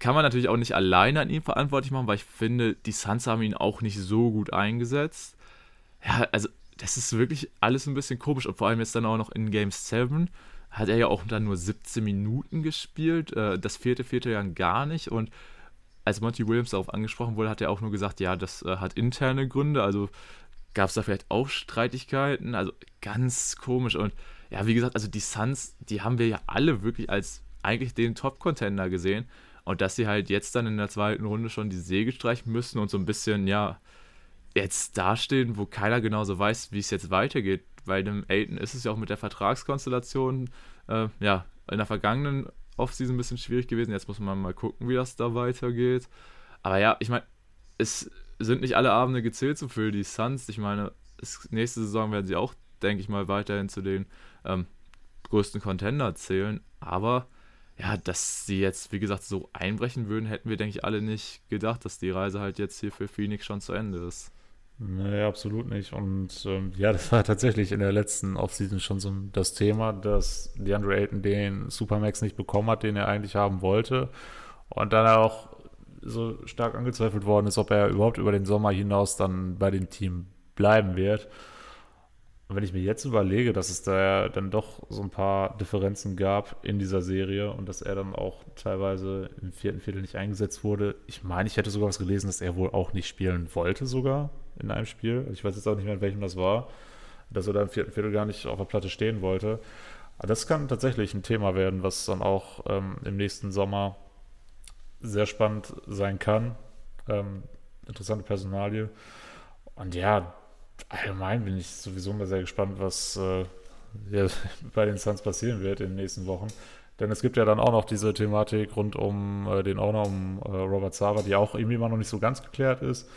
kann man natürlich auch nicht alleine an ihm verantwortlich machen, weil ich finde, die Suns haben ihn auch nicht so gut eingesetzt. Ja, also das ist wirklich alles ein bisschen komisch und vor allem jetzt dann auch noch in Game sieben hat er ja auch dann nur siebzehn Minuten gespielt, das vierte Viertel dann gar nicht und als Monty Williams darauf angesprochen wurde, hat er auch nur gesagt, ja, das hat interne Gründe, also gab es da vielleicht auch Streitigkeiten, also ganz komisch und ja, wie gesagt, also die Suns, die haben wir ja alle wirklich als eigentlich den Top-Contender gesehen und dass sie halt jetzt dann in der zweiten Runde schon die Segel streichen müssen und so ein bisschen, ja, jetzt dastehen, wo keiner genau so weiß, wie es jetzt weitergeht. Bei dem Ayton ist es ja auch mit der Vertragskonstellation äh, ja, in der vergangenen Offseason ein bisschen schwierig gewesen. Jetzt muss man mal gucken, wie das da weitergeht. Aber ja, ich meine, es sind nicht alle Abende gezählt so für die Suns. Ich meine, es, nächste Saison werden sie auch, denke ich mal, weiterhin zu den ähm, größten Contender zählen. Aber ja, dass sie jetzt, wie gesagt, so einbrechen würden, hätten wir, denke ich, alle nicht gedacht, dass die Reise halt jetzt hier für Phoenix schon zu Ende ist. Naja, absolut nicht. Und ähm, ja, das war tatsächlich in der letzten Offseason schon so das Thema, dass DeAndre Ayton den Supermax nicht bekommen hat, den er eigentlich haben wollte. Und dann auch so stark angezweifelt worden ist, ob er überhaupt über den Sommer hinaus dann bei dem Team bleiben wird. Und wenn ich mir jetzt überlege, dass es da ja dann doch so ein paar Differenzen gab in dieser Serie und dass er dann auch teilweise im vierten Viertel nicht eingesetzt wurde. Ich meine, ich hätte sogar was gelesen, dass er wohl auch nicht spielen wollte sogar in einem Spiel. Ich weiß jetzt auch nicht mehr, in welchem das war, dass er da im vierten Viertel gar nicht auf der Platte stehen wollte. Aber das kann tatsächlich ein Thema werden, was dann auch ähm, im nächsten Sommer sehr spannend sein kann. Ähm, interessante Personalie. Und ja, allgemein bin ich sowieso mal sehr gespannt, was äh, ja, bei den Suns passieren wird in den nächsten Wochen. Denn es gibt ja dann auch noch diese Thematik rund um äh, den Owner, um äh, Robert Sarver, die auch irgendwie immer noch nicht so ganz geklärt ist.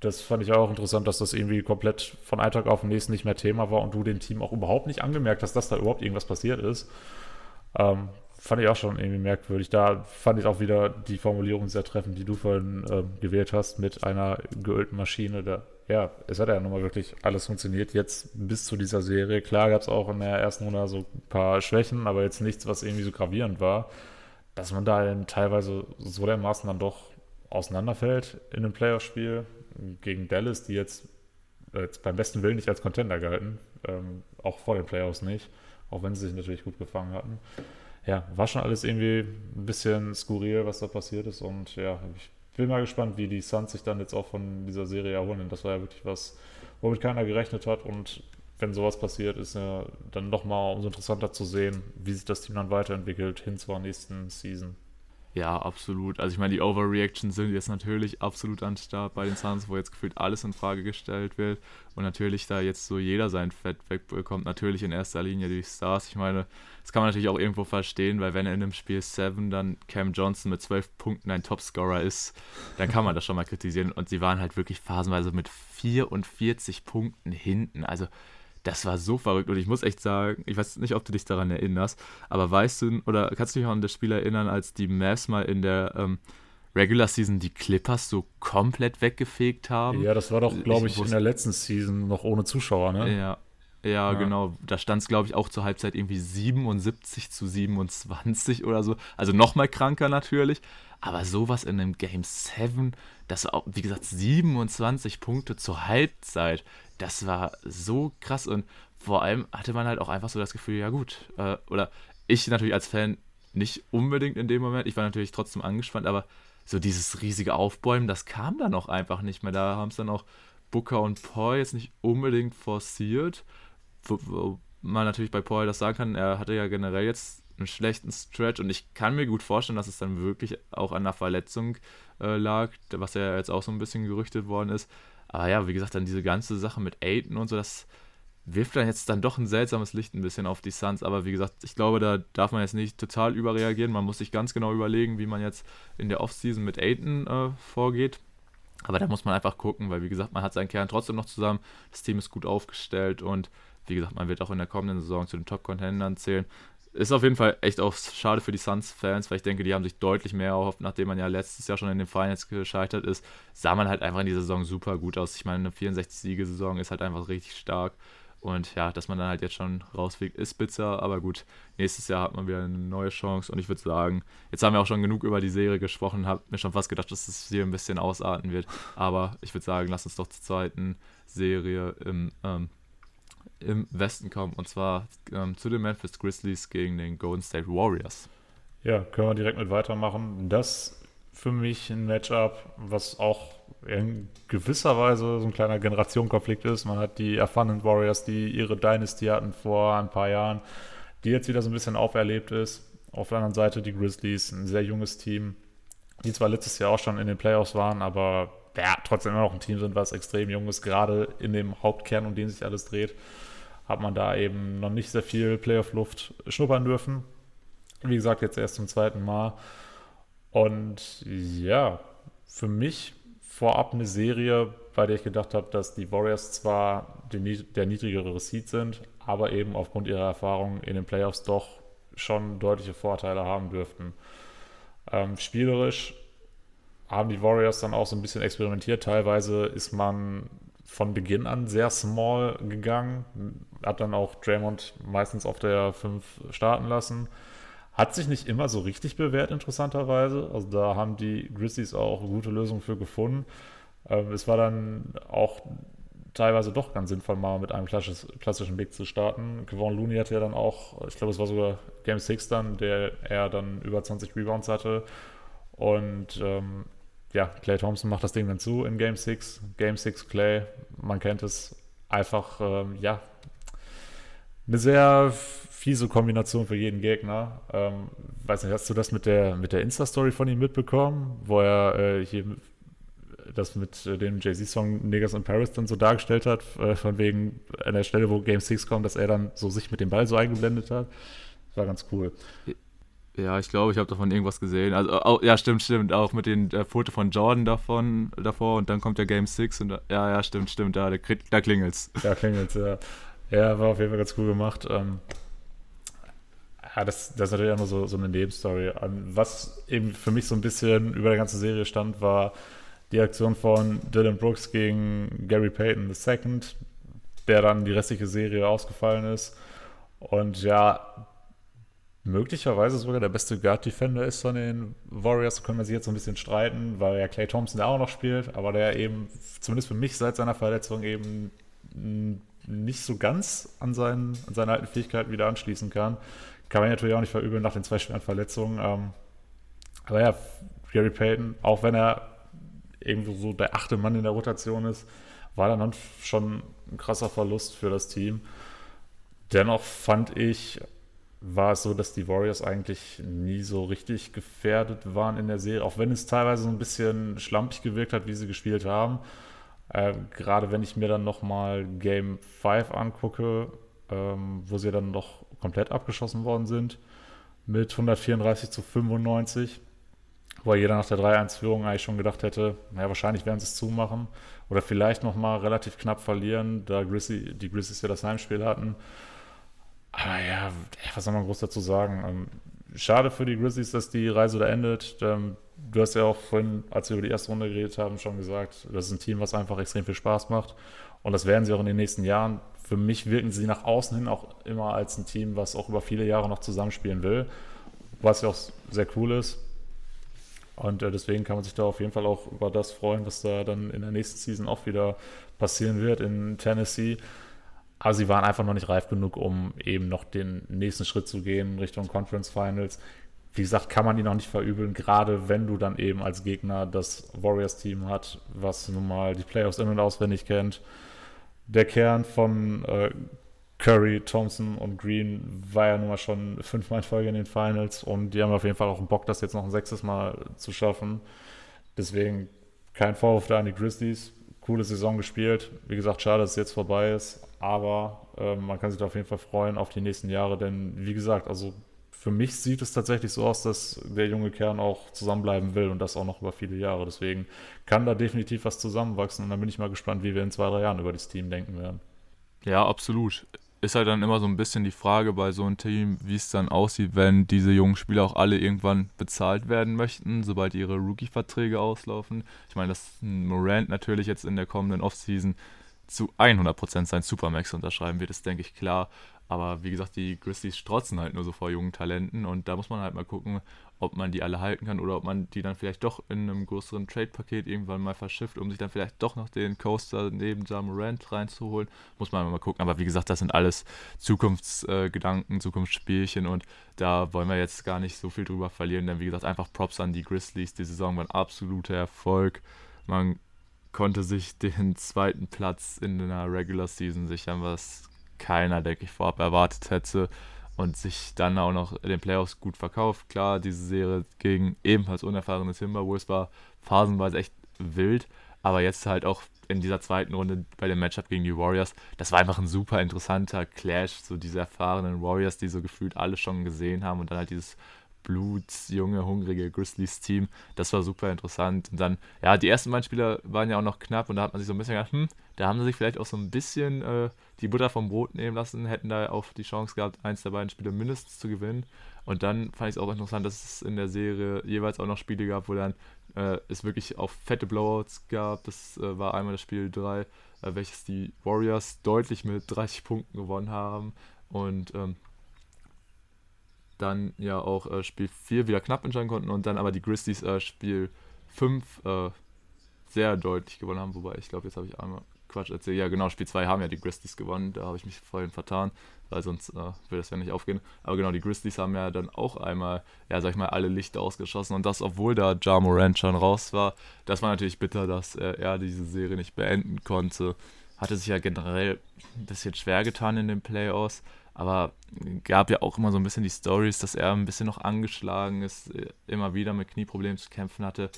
Das fand ich auch interessant, dass das irgendwie komplett von einem Tag auf den nächsten nicht mehr Thema war und du dem Team auch überhaupt nicht angemerkt hast, dass da überhaupt irgendwas passiert ist. Ähm, fand ich auch schon irgendwie merkwürdig. Da fand ich auch wieder die Formulierung sehr treffend, die du vorhin äh, gewählt hast, mit einer geölten Maschine. Da, ja, es hat ja nun mal wirklich alles funktioniert, jetzt bis zu dieser Serie. Klar gab es auch in der ersten Runde so ein paar Schwächen, aber jetzt nichts, was irgendwie so gravierend war, dass man da dann teilweise so dermaßen dann doch auseinanderfällt in einem Playoff-Spiel gegen Dallas, die jetzt, jetzt beim besten Willen nicht als Contender galten, ähm, auch vor den Playoffs nicht, auch wenn sie sich natürlich gut gefangen hatten. Ja, war schon alles irgendwie ein bisschen skurril, was da passiert ist, und ja, ich bin mal gespannt, wie die Suns sich dann jetzt auch von dieser Serie erholen, denn das war ja wirklich was, womit keiner gerechnet hat, und wenn sowas passiert, ist ja dann nochmal umso interessanter zu sehen, wie sich das Team dann weiterentwickelt hin zur nächsten Season. Ja, absolut. Also ich meine, die Overreactions sind jetzt natürlich absolut an den Start bei den Suns, wo jetzt gefühlt alles in Frage gestellt wird und natürlich da jetzt so jeder sein Fett wegbekommt. Natürlich in erster Linie die Stars. Ich meine, das kann man natürlich auch irgendwo verstehen, weil wenn in einem Spiel sieben dann Cam Johnson mit zwölf Punkten ein Topscorer ist, dann kann man das schon mal kritisieren. Und sie waren halt wirklich phasenweise mit vierundvierzig Punkten hinten. Also das war so verrückt, und ich muss echt sagen, ich weiß nicht, ob du dich daran erinnerst, aber weißt du, oder kannst du dich auch an das Spiel erinnern, als die Mavs mal in der ähm, Regular Season die Clippers so komplett weggefegt haben? Ja, das war doch, glaube ich, ich in der letzten Season noch ohne Zuschauer, ne? Ja, ja, ja. Genau. Da stand es, glaube ich, auch zur Halbzeit irgendwie siebenundsiebzig zu siebenundzwanzig oder so. Also nochmal kranker natürlich, aber sowas in einem Game sieben, das war, wie gesagt, siebenundzwanzig Punkte zur Halbzeit. Das war so krass, und vor allem hatte man halt auch einfach so das Gefühl, ja gut, äh, oder ich natürlich als Fan nicht unbedingt in dem Moment, ich war natürlich trotzdem angespannt, aber so dieses riesige Aufbäumen, das kam dann auch einfach nicht mehr. Da haben es dann auch Booker und Paul jetzt nicht unbedingt forciert, wo, wo man natürlich bei Paul das sagen kann, er hatte ja generell jetzt einen schlechten Stretch, und ich kann mir gut vorstellen, dass es dann wirklich auch an einer Verletzung äh, lag, was ja jetzt auch so ein bisschen gerüchtet worden ist. Aber ja, wie gesagt, dann diese ganze Sache mit Ayton und so, das wirft dann jetzt dann doch ein seltsames Licht ein bisschen auf die Suns. Aber wie gesagt, ich glaube, da darf man jetzt nicht total überreagieren. Man muss sich ganz genau überlegen, wie man jetzt in der Offseason mit Ayton äh, vorgeht. Aber da muss man einfach gucken, weil wie gesagt, man hat seinen Kern trotzdem noch zusammen. Das Team ist gut aufgestellt, und wie gesagt, man wird auch in der kommenden Saison zu den Top-Contendern zählen. Ist auf jeden Fall echt auch schade für die Suns-Fans, weil ich denke, die haben sich deutlich mehr erhofft, nachdem man ja letztes Jahr schon in den Finals gescheitert ist, sah man halt einfach in dieser Saison super gut aus. Ich meine, eine vierundsechzig-Siege-Saison ist halt einfach richtig stark, und ja, dass man dann halt jetzt schon rausfliegt, ist bitter, aber gut, nächstes Jahr hat man wieder eine neue Chance, und ich würde sagen, jetzt haben wir auch schon genug über die Serie gesprochen, habe mir schon fast gedacht, dass das hier ein bisschen ausarten wird, aber ich würde sagen, lass uns doch zur zweiten Serie im ähm, im Westen kommen, und zwar ähm, zu den Memphis Grizzlies gegen den Golden State Warriors. Ja, können wir direkt mit weitermachen. Das für mich ein Matchup, was auch in gewisser Weise so ein kleiner Generationenkonflikt ist. Man hat die erfahrenen Warriors, die ihre Dynasty hatten vor ein paar Jahren, die jetzt wieder so ein bisschen auferlebt ist. Auf der anderen Seite die Grizzlies, ein sehr junges Team, die zwar letztes Jahr auch schon in den Playoffs waren, aber ja, trotzdem immer noch ein Team sind, was extrem jung ist, gerade in dem Hauptkern, um den sich alles dreht, hat man da eben noch nicht sehr viel Playoff-Luft schnuppern dürfen. Wie gesagt, jetzt erst zum zweiten Mal. Und ja, für mich vorab eine Serie, bei der ich gedacht habe, dass die Warriors zwar die, der niedrigere Seed sind, aber eben aufgrund ihrer Erfahrung in den Playoffs doch schon deutliche Vorteile haben dürften. Ähm, spielerisch haben die Warriors dann auch so ein bisschen experimentiert. Teilweise ist man von Beginn an sehr small gegangen, hat dann auch Draymond meistens auf der fünf starten lassen. Hat sich nicht immer so richtig bewährt, interessanterweise. Also da haben die Grizzlies auch gute Lösungen für gefunden. Es war dann auch teilweise doch ganz sinnvoll, mal mit einem klassischen Big zu starten. Kevon Looney hatte ja dann auch, ich glaube, es war sogar Game sechs dann, der er dann über zwanzig Rebounds hatte. Und ähm, ja, Klay Thompson macht das Ding dann zu in Game sechs. Game sechs Klay, man kennt es, einfach, ähm, ja, eine sehr fiese Kombination für jeden Gegner. Ähm, weiß nicht, hast du das mit der, mit der Insta-Story von ihm mitbekommen, wo er äh, hier das mit dem Jay-Z-Song Niggas in Paris dann so dargestellt hat, von wegen an der Stelle, wo Game sechs kommt, dass er dann so sich mit dem Ball so eingeblendet hat. Das war ganz cool. Ja, ich glaube, ich habe davon irgendwas gesehen. Also auch, ja, stimmt, stimmt, auch mit dem äh, Foto von Jordan davon, davor und dann kommt der Game sechs und da, ja, ja, stimmt, stimmt, da, da, da klingelt's. Da klingelt's, ja. Ja, war auf jeden Fall ganz cool gemacht. Ähm, ja, das, das ist natürlich immer so, so eine Nebenstory. Was eben für mich so ein bisschen über der ganzen Serie stand, war die Aktion von Dylan Brooks gegen Gary Payton der Zweite, der dann die restliche Serie ausgefallen ist. Und ja, möglicherweise sogar der beste Guard-Defender ist von den Warriors, können wir sich jetzt so ein bisschen streiten, weil ja Klay Thompson da auch noch spielt, aber der eben, zumindest für mich seit seiner Verletzung, eben nicht so ganz an, seinen, an seine alten Fähigkeiten wieder anschließen kann. Kann man natürlich auch nicht verübeln nach den zwei schweren Verletzungen. Aber ja, Gary Payton, auch wenn er irgendwo so der achte Mann in der Rotation ist, war dann schon ein krasser Verlust für das Team. Dennoch fand ich, war es so, dass die Warriors eigentlich nie so richtig gefährdet waren in der Serie, auch wenn es teilweise so ein bisschen schlampig gewirkt hat, wie sie gespielt haben. Äh, gerade wenn ich mir dann nochmal Game fünf angucke, ähm, wo sie dann noch komplett abgeschossen worden sind mit hundertvierunddreißig zu fünfundneunzig, wo jeder nach der drei eins Führung eigentlich schon gedacht hätte, naja, wahrscheinlich werden sie es zumachen oder vielleicht nochmal relativ knapp verlieren, da Grizzly, die Grizzlies ja das Heimspiel hatten. Aber ja, was soll man groß dazu sagen? Schade für die Grizzlies, dass die Reise da endet. Du hast ja auch vorhin, als wir über die erste Runde geredet haben, schon gesagt, das ist ein Team, was einfach extrem viel Spaß macht. Und das werden sie auch in den nächsten Jahren. Für mich wirken sie nach außen hin auch immer als ein Team, was auch über viele Jahre noch zusammenspielen will. Was ja auch sehr cool ist. Und deswegen kann man sich da auf jeden Fall auch über das freuen, was da dann in der nächsten Season auch wieder passieren wird in Tennessee. Aber sie waren einfach noch nicht reif genug, um eben noch den nächsten Schritt zu gehen Richtung Conference Finals. Wie gesagt, kann man die noch nicht verübeln, gerade wenn du dann eben als Gegner das Warriors-Team hat, was nun mal die Playoffs in- und auswendig kennt. Der Kern von äh, Curry, Thompson und Green war ja nun mal schon fünfmal in Folge in den Finals und die haben auf jeden Fall auch einen Bock, das jetzt noch ein sechstes Mal zu schaffen. Deswegen kein Vorwurf da an die Grizzlies. Coole Saison gespielt. Wie gesagt, schade, dass es jetzt vorbei ist, aber äh, man kann sich da auf jeden Fall freuen auf die nächsten Jahre, denn wie gesagt, also für mich sieht es tatsächlich so aus, dass der junge Kern auch zusammenbleiben will und das auch noch über viele Jahre. Deswegen kann da definitiv was zusammenwachsen und dann bin ich mal gespannt, wie wir in zwei, drei Jahren über dieses Team denken werden. Ja, absolut. Ist halt dann immer so ein bisschen die Frage bei so einem Team, wie es dann aussieht, wenn diese jungen Spieler auch alle irgendwann bezahlt werden möchten, sobald ihre Rookie-Verträge auslaufen. Ich meine, dass Morant natürlich jetzt in der kommenden Offseason zu hundert Prozent sein Supermax unterschreiben wird, ist, denke ich, klar. Aber wie gesagt, die Grizzlies strotzen halt nur so vor jungen Talenten und da muss man halt mal gucken, ob man die alle halten kann oder ob man die dann vielleicht doch in einem größeren Trade-Paket irgendwann mal verschifft, um sich dann vielleicht doch noch den Coaster neben Ja Morant reinzuholen. Muss man mal gucken, aber wie gesagt, das sind alles Zukunftsgedanken, Zukunftsspielchen und da wollen wir jetzt gar nicht so viel drüber verlieren, denn wie gesagt, einfach Props an die Grizzlies. Die Saison war ein absoluter Erfolg. Man konnte sich den zweiten Platz in der Regular Season sichern, was keiner, denke ich, vorab erwartet hätte und sich dann auch noch in den Playoffs gut verkauft. Klar, diese Serie gegen ebenfalls unerfahrene Timberwolves war phasenweise echt wild, aber jetzt halt auch in dieser zweiten Runde bei dem Matchup gegen die Warriors, das war einfach ein super interessanter Clash, so diese erfahrenen Warriors, die so gefühlt alle schon gesehen haben und dann halt dieses blutsjunge, hungrige Grizzlies-Team, das war super interessant. Und dann, ja, die ersten beiden Spieler waren ja auch noch knapp und da hat man sich so ein bisschen gedacht, hm, da haben sie sich vielleicht auch so ein bisschen äh, die Butter vom Brot nehmen lassen, hätten da auch die Chance gehabt, eins der beiden Spiele mindestens zu gewinnen. Und dann fand ich es auch interessant, dass es in der Serie jeweils auch noch Spiele gab, wo dann äh, es wirklich auch fette Blowouts gab. Das äh, war einmal das Spiel drei, äh, welches die Warriors deutlich mit dreißig Punkten gewonnen haben und ähm, dann ja auch äh, Spiel vier wieder knapp entscheiden konnten und dann aber die Grizzlies äh, Spiel fünf äh, sehr deutlich gewonnen haben, wobei ich glaube, jetzt habe ich einmal Quatsch erzählt, ja genau, Spiel zwei haben ja die Grizzlies gewonnen, da habe ich mich vorhin vertan, weil sonst äh, würde das ja nicht aufgehen, aber genau, die Grizzlies haben ja dann auch einmal, ja sag ich mal, alle Lichter ausgeschossen und das, obwohl da Ja Morant schon raus war, das war natürlich bitter, dass äh, er diese Serie nicht beenden konnte, hatte sich ja generell ein bisschen schwer getan in den Playoffs, aber gab ja auch immer so ein bisschen die Storys, dass er ein bisschen noch angeschlagen ist, immer wieder mit Knieproblemen zu kämpfen hatte.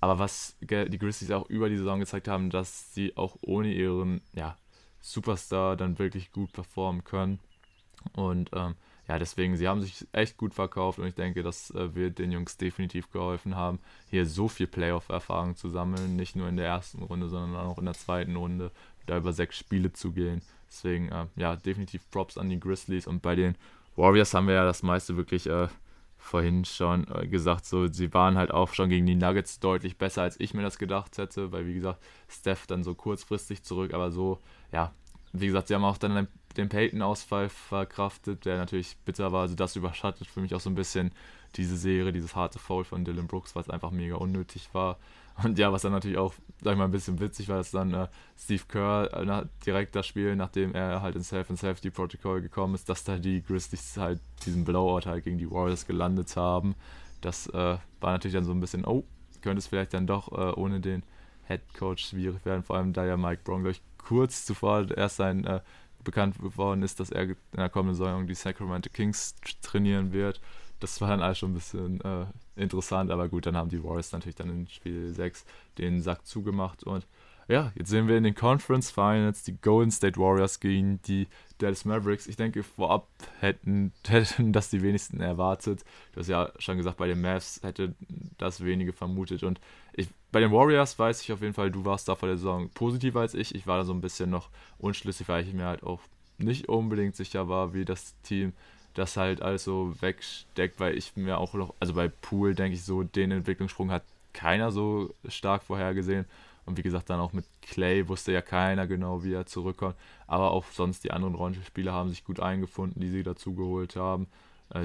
Aber was die Grizzlies auch über die Saison gezeigt haben, dass sie auch ohne ihren ja, Superstar dann wirklich gut performen können. Und ähm, ja, deswegen, sie haben sich echt gut verkauft und ich denke, das äh, wird den Jungs definitiv geholfen haben, hier so viel Playoff-Erfahrung zu sammeln, nicht nur in der ersten Runde, sondern auch in der zweiten Runde, da über sechs Spiele zu gehen. Deswegen, äh, ja, definitiv Props an die Grizzlies. Und bei den Warriors haben wir ja das meiste wirklich äh, vorhin schon äh, gesagt, so, sie waren halt auch schon gegen die Nuggets deutlich besser, als ich mir das gedacht hätte, weil, wie gesagt, Steph dann so kurzfristig zurück, aber so, ja, wie gesagt, sie haben auch dann den Peyton-Ausfall verkraftet, der natürlich bitter war, also das überschattet für mich auch so ein bisschen diese Serie, dieses harte Foul von Dylan Brooks, was einfach mega unnötig war. Und ja, was dann natürlich auch, sag ich mal, ein bisschen witzig war, dass dann äh, Steve Kerr äh, nach, direkt das Spiel, nachdem er halt ins Health-and-Safety-Protokoll gekommen ist, dass da die Grizzlies halt diesen Blowout halt gegen die Warriors gelandet haben. Das äh, war natürlich dann so ein bisschen, oh, könnte es vielleicht dann doch äh, ohne den Headcoach schwierig werden, vor allem da ja Mike Brown, glaube ich, kurz zuvor erst sein äh, bekannt geworden ist, dass er in der kommenden Saison die Sacramento Kings trainieren wird. Das war dann alles schon ein bisschen äh, interessant, aber gut, dann haben die Warriors natürlich dann in Spiel sechs den Sack zugemacht. Und ja, jetzt sehen wir in den Conference Finals die Golden State Warriors gegen die Dallas Mavericks. Ich denke, vorab hätten, hätten das die wenigsten erwartet. Du hast ja schon gesagt, bei den Mavs hätte das wenige vermutet. Und ich, bei den Warriors weiß ich auf jeden Fall, du warst da vor der Saison positiver als ich. Ich war da so ein bisschen noch unschlüssig, weil ich mir halt auch nicht unbedingt sicher war, wie das Team das halt alles so wegsteckt, weil ich mir auch noch, also bei Poole denke ich so, den Entwicklungssprung hat keiner so stark vorhergesehen. Und wie gesagt, dann auch mit Klay wusste ja keiner genau, wie er zurückkommt. Aber auch sonst die anderen Rollenspieler haben sich gut eingefunden, die sie dazu geholt haben,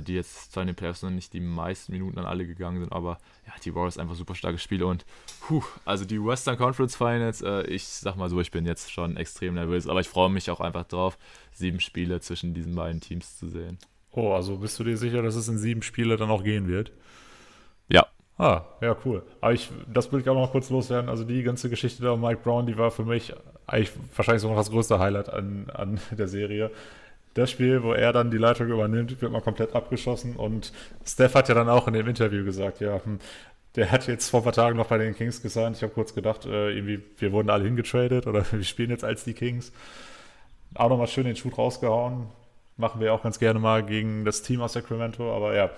die jetzt zwar in den Playoffs noch nicht die meisten Minuten an alle gegangen sind, aber ja, die Warriors einfach super starke Spiele und puh, also die Western Conference Finals, äh, ich sag mal so, ich bin jetzt schon extrem nervös, aber ich freue mich auch einfach drauf, sieben Spiele zwischen diesen beiden Teams zu sehen. Oh, also bist du dir sicher, dass es in sieben Spiele dann auch gehen wird? Ja. Ah, ja, cool. Aber ich, das will ich auch noch kurz loswerden. Also die ganze Geschichte da um Mike Brown, die war für mich eigentlich wahrscheinlich so noch das größte Highlight an, an der Serie. Das Spiel, wo er dann die Leitung übernimmt, wird mal komplett abgeschossen. Und Steph hat ja dann auch in dem Interview gesagt, ja, der hat jetzt vor ein paar Tagen noch bei den Kings gesigned. Ich habe kurz gedacht, irgendwie, wir wurden alle hingetradet oder wir spielen jetzt als die Kings. Auch nochmal schön den Schuh rausgehauen. Machen wir auch ganz gerne mal gegen das Team aus Sacramento. Aber ja,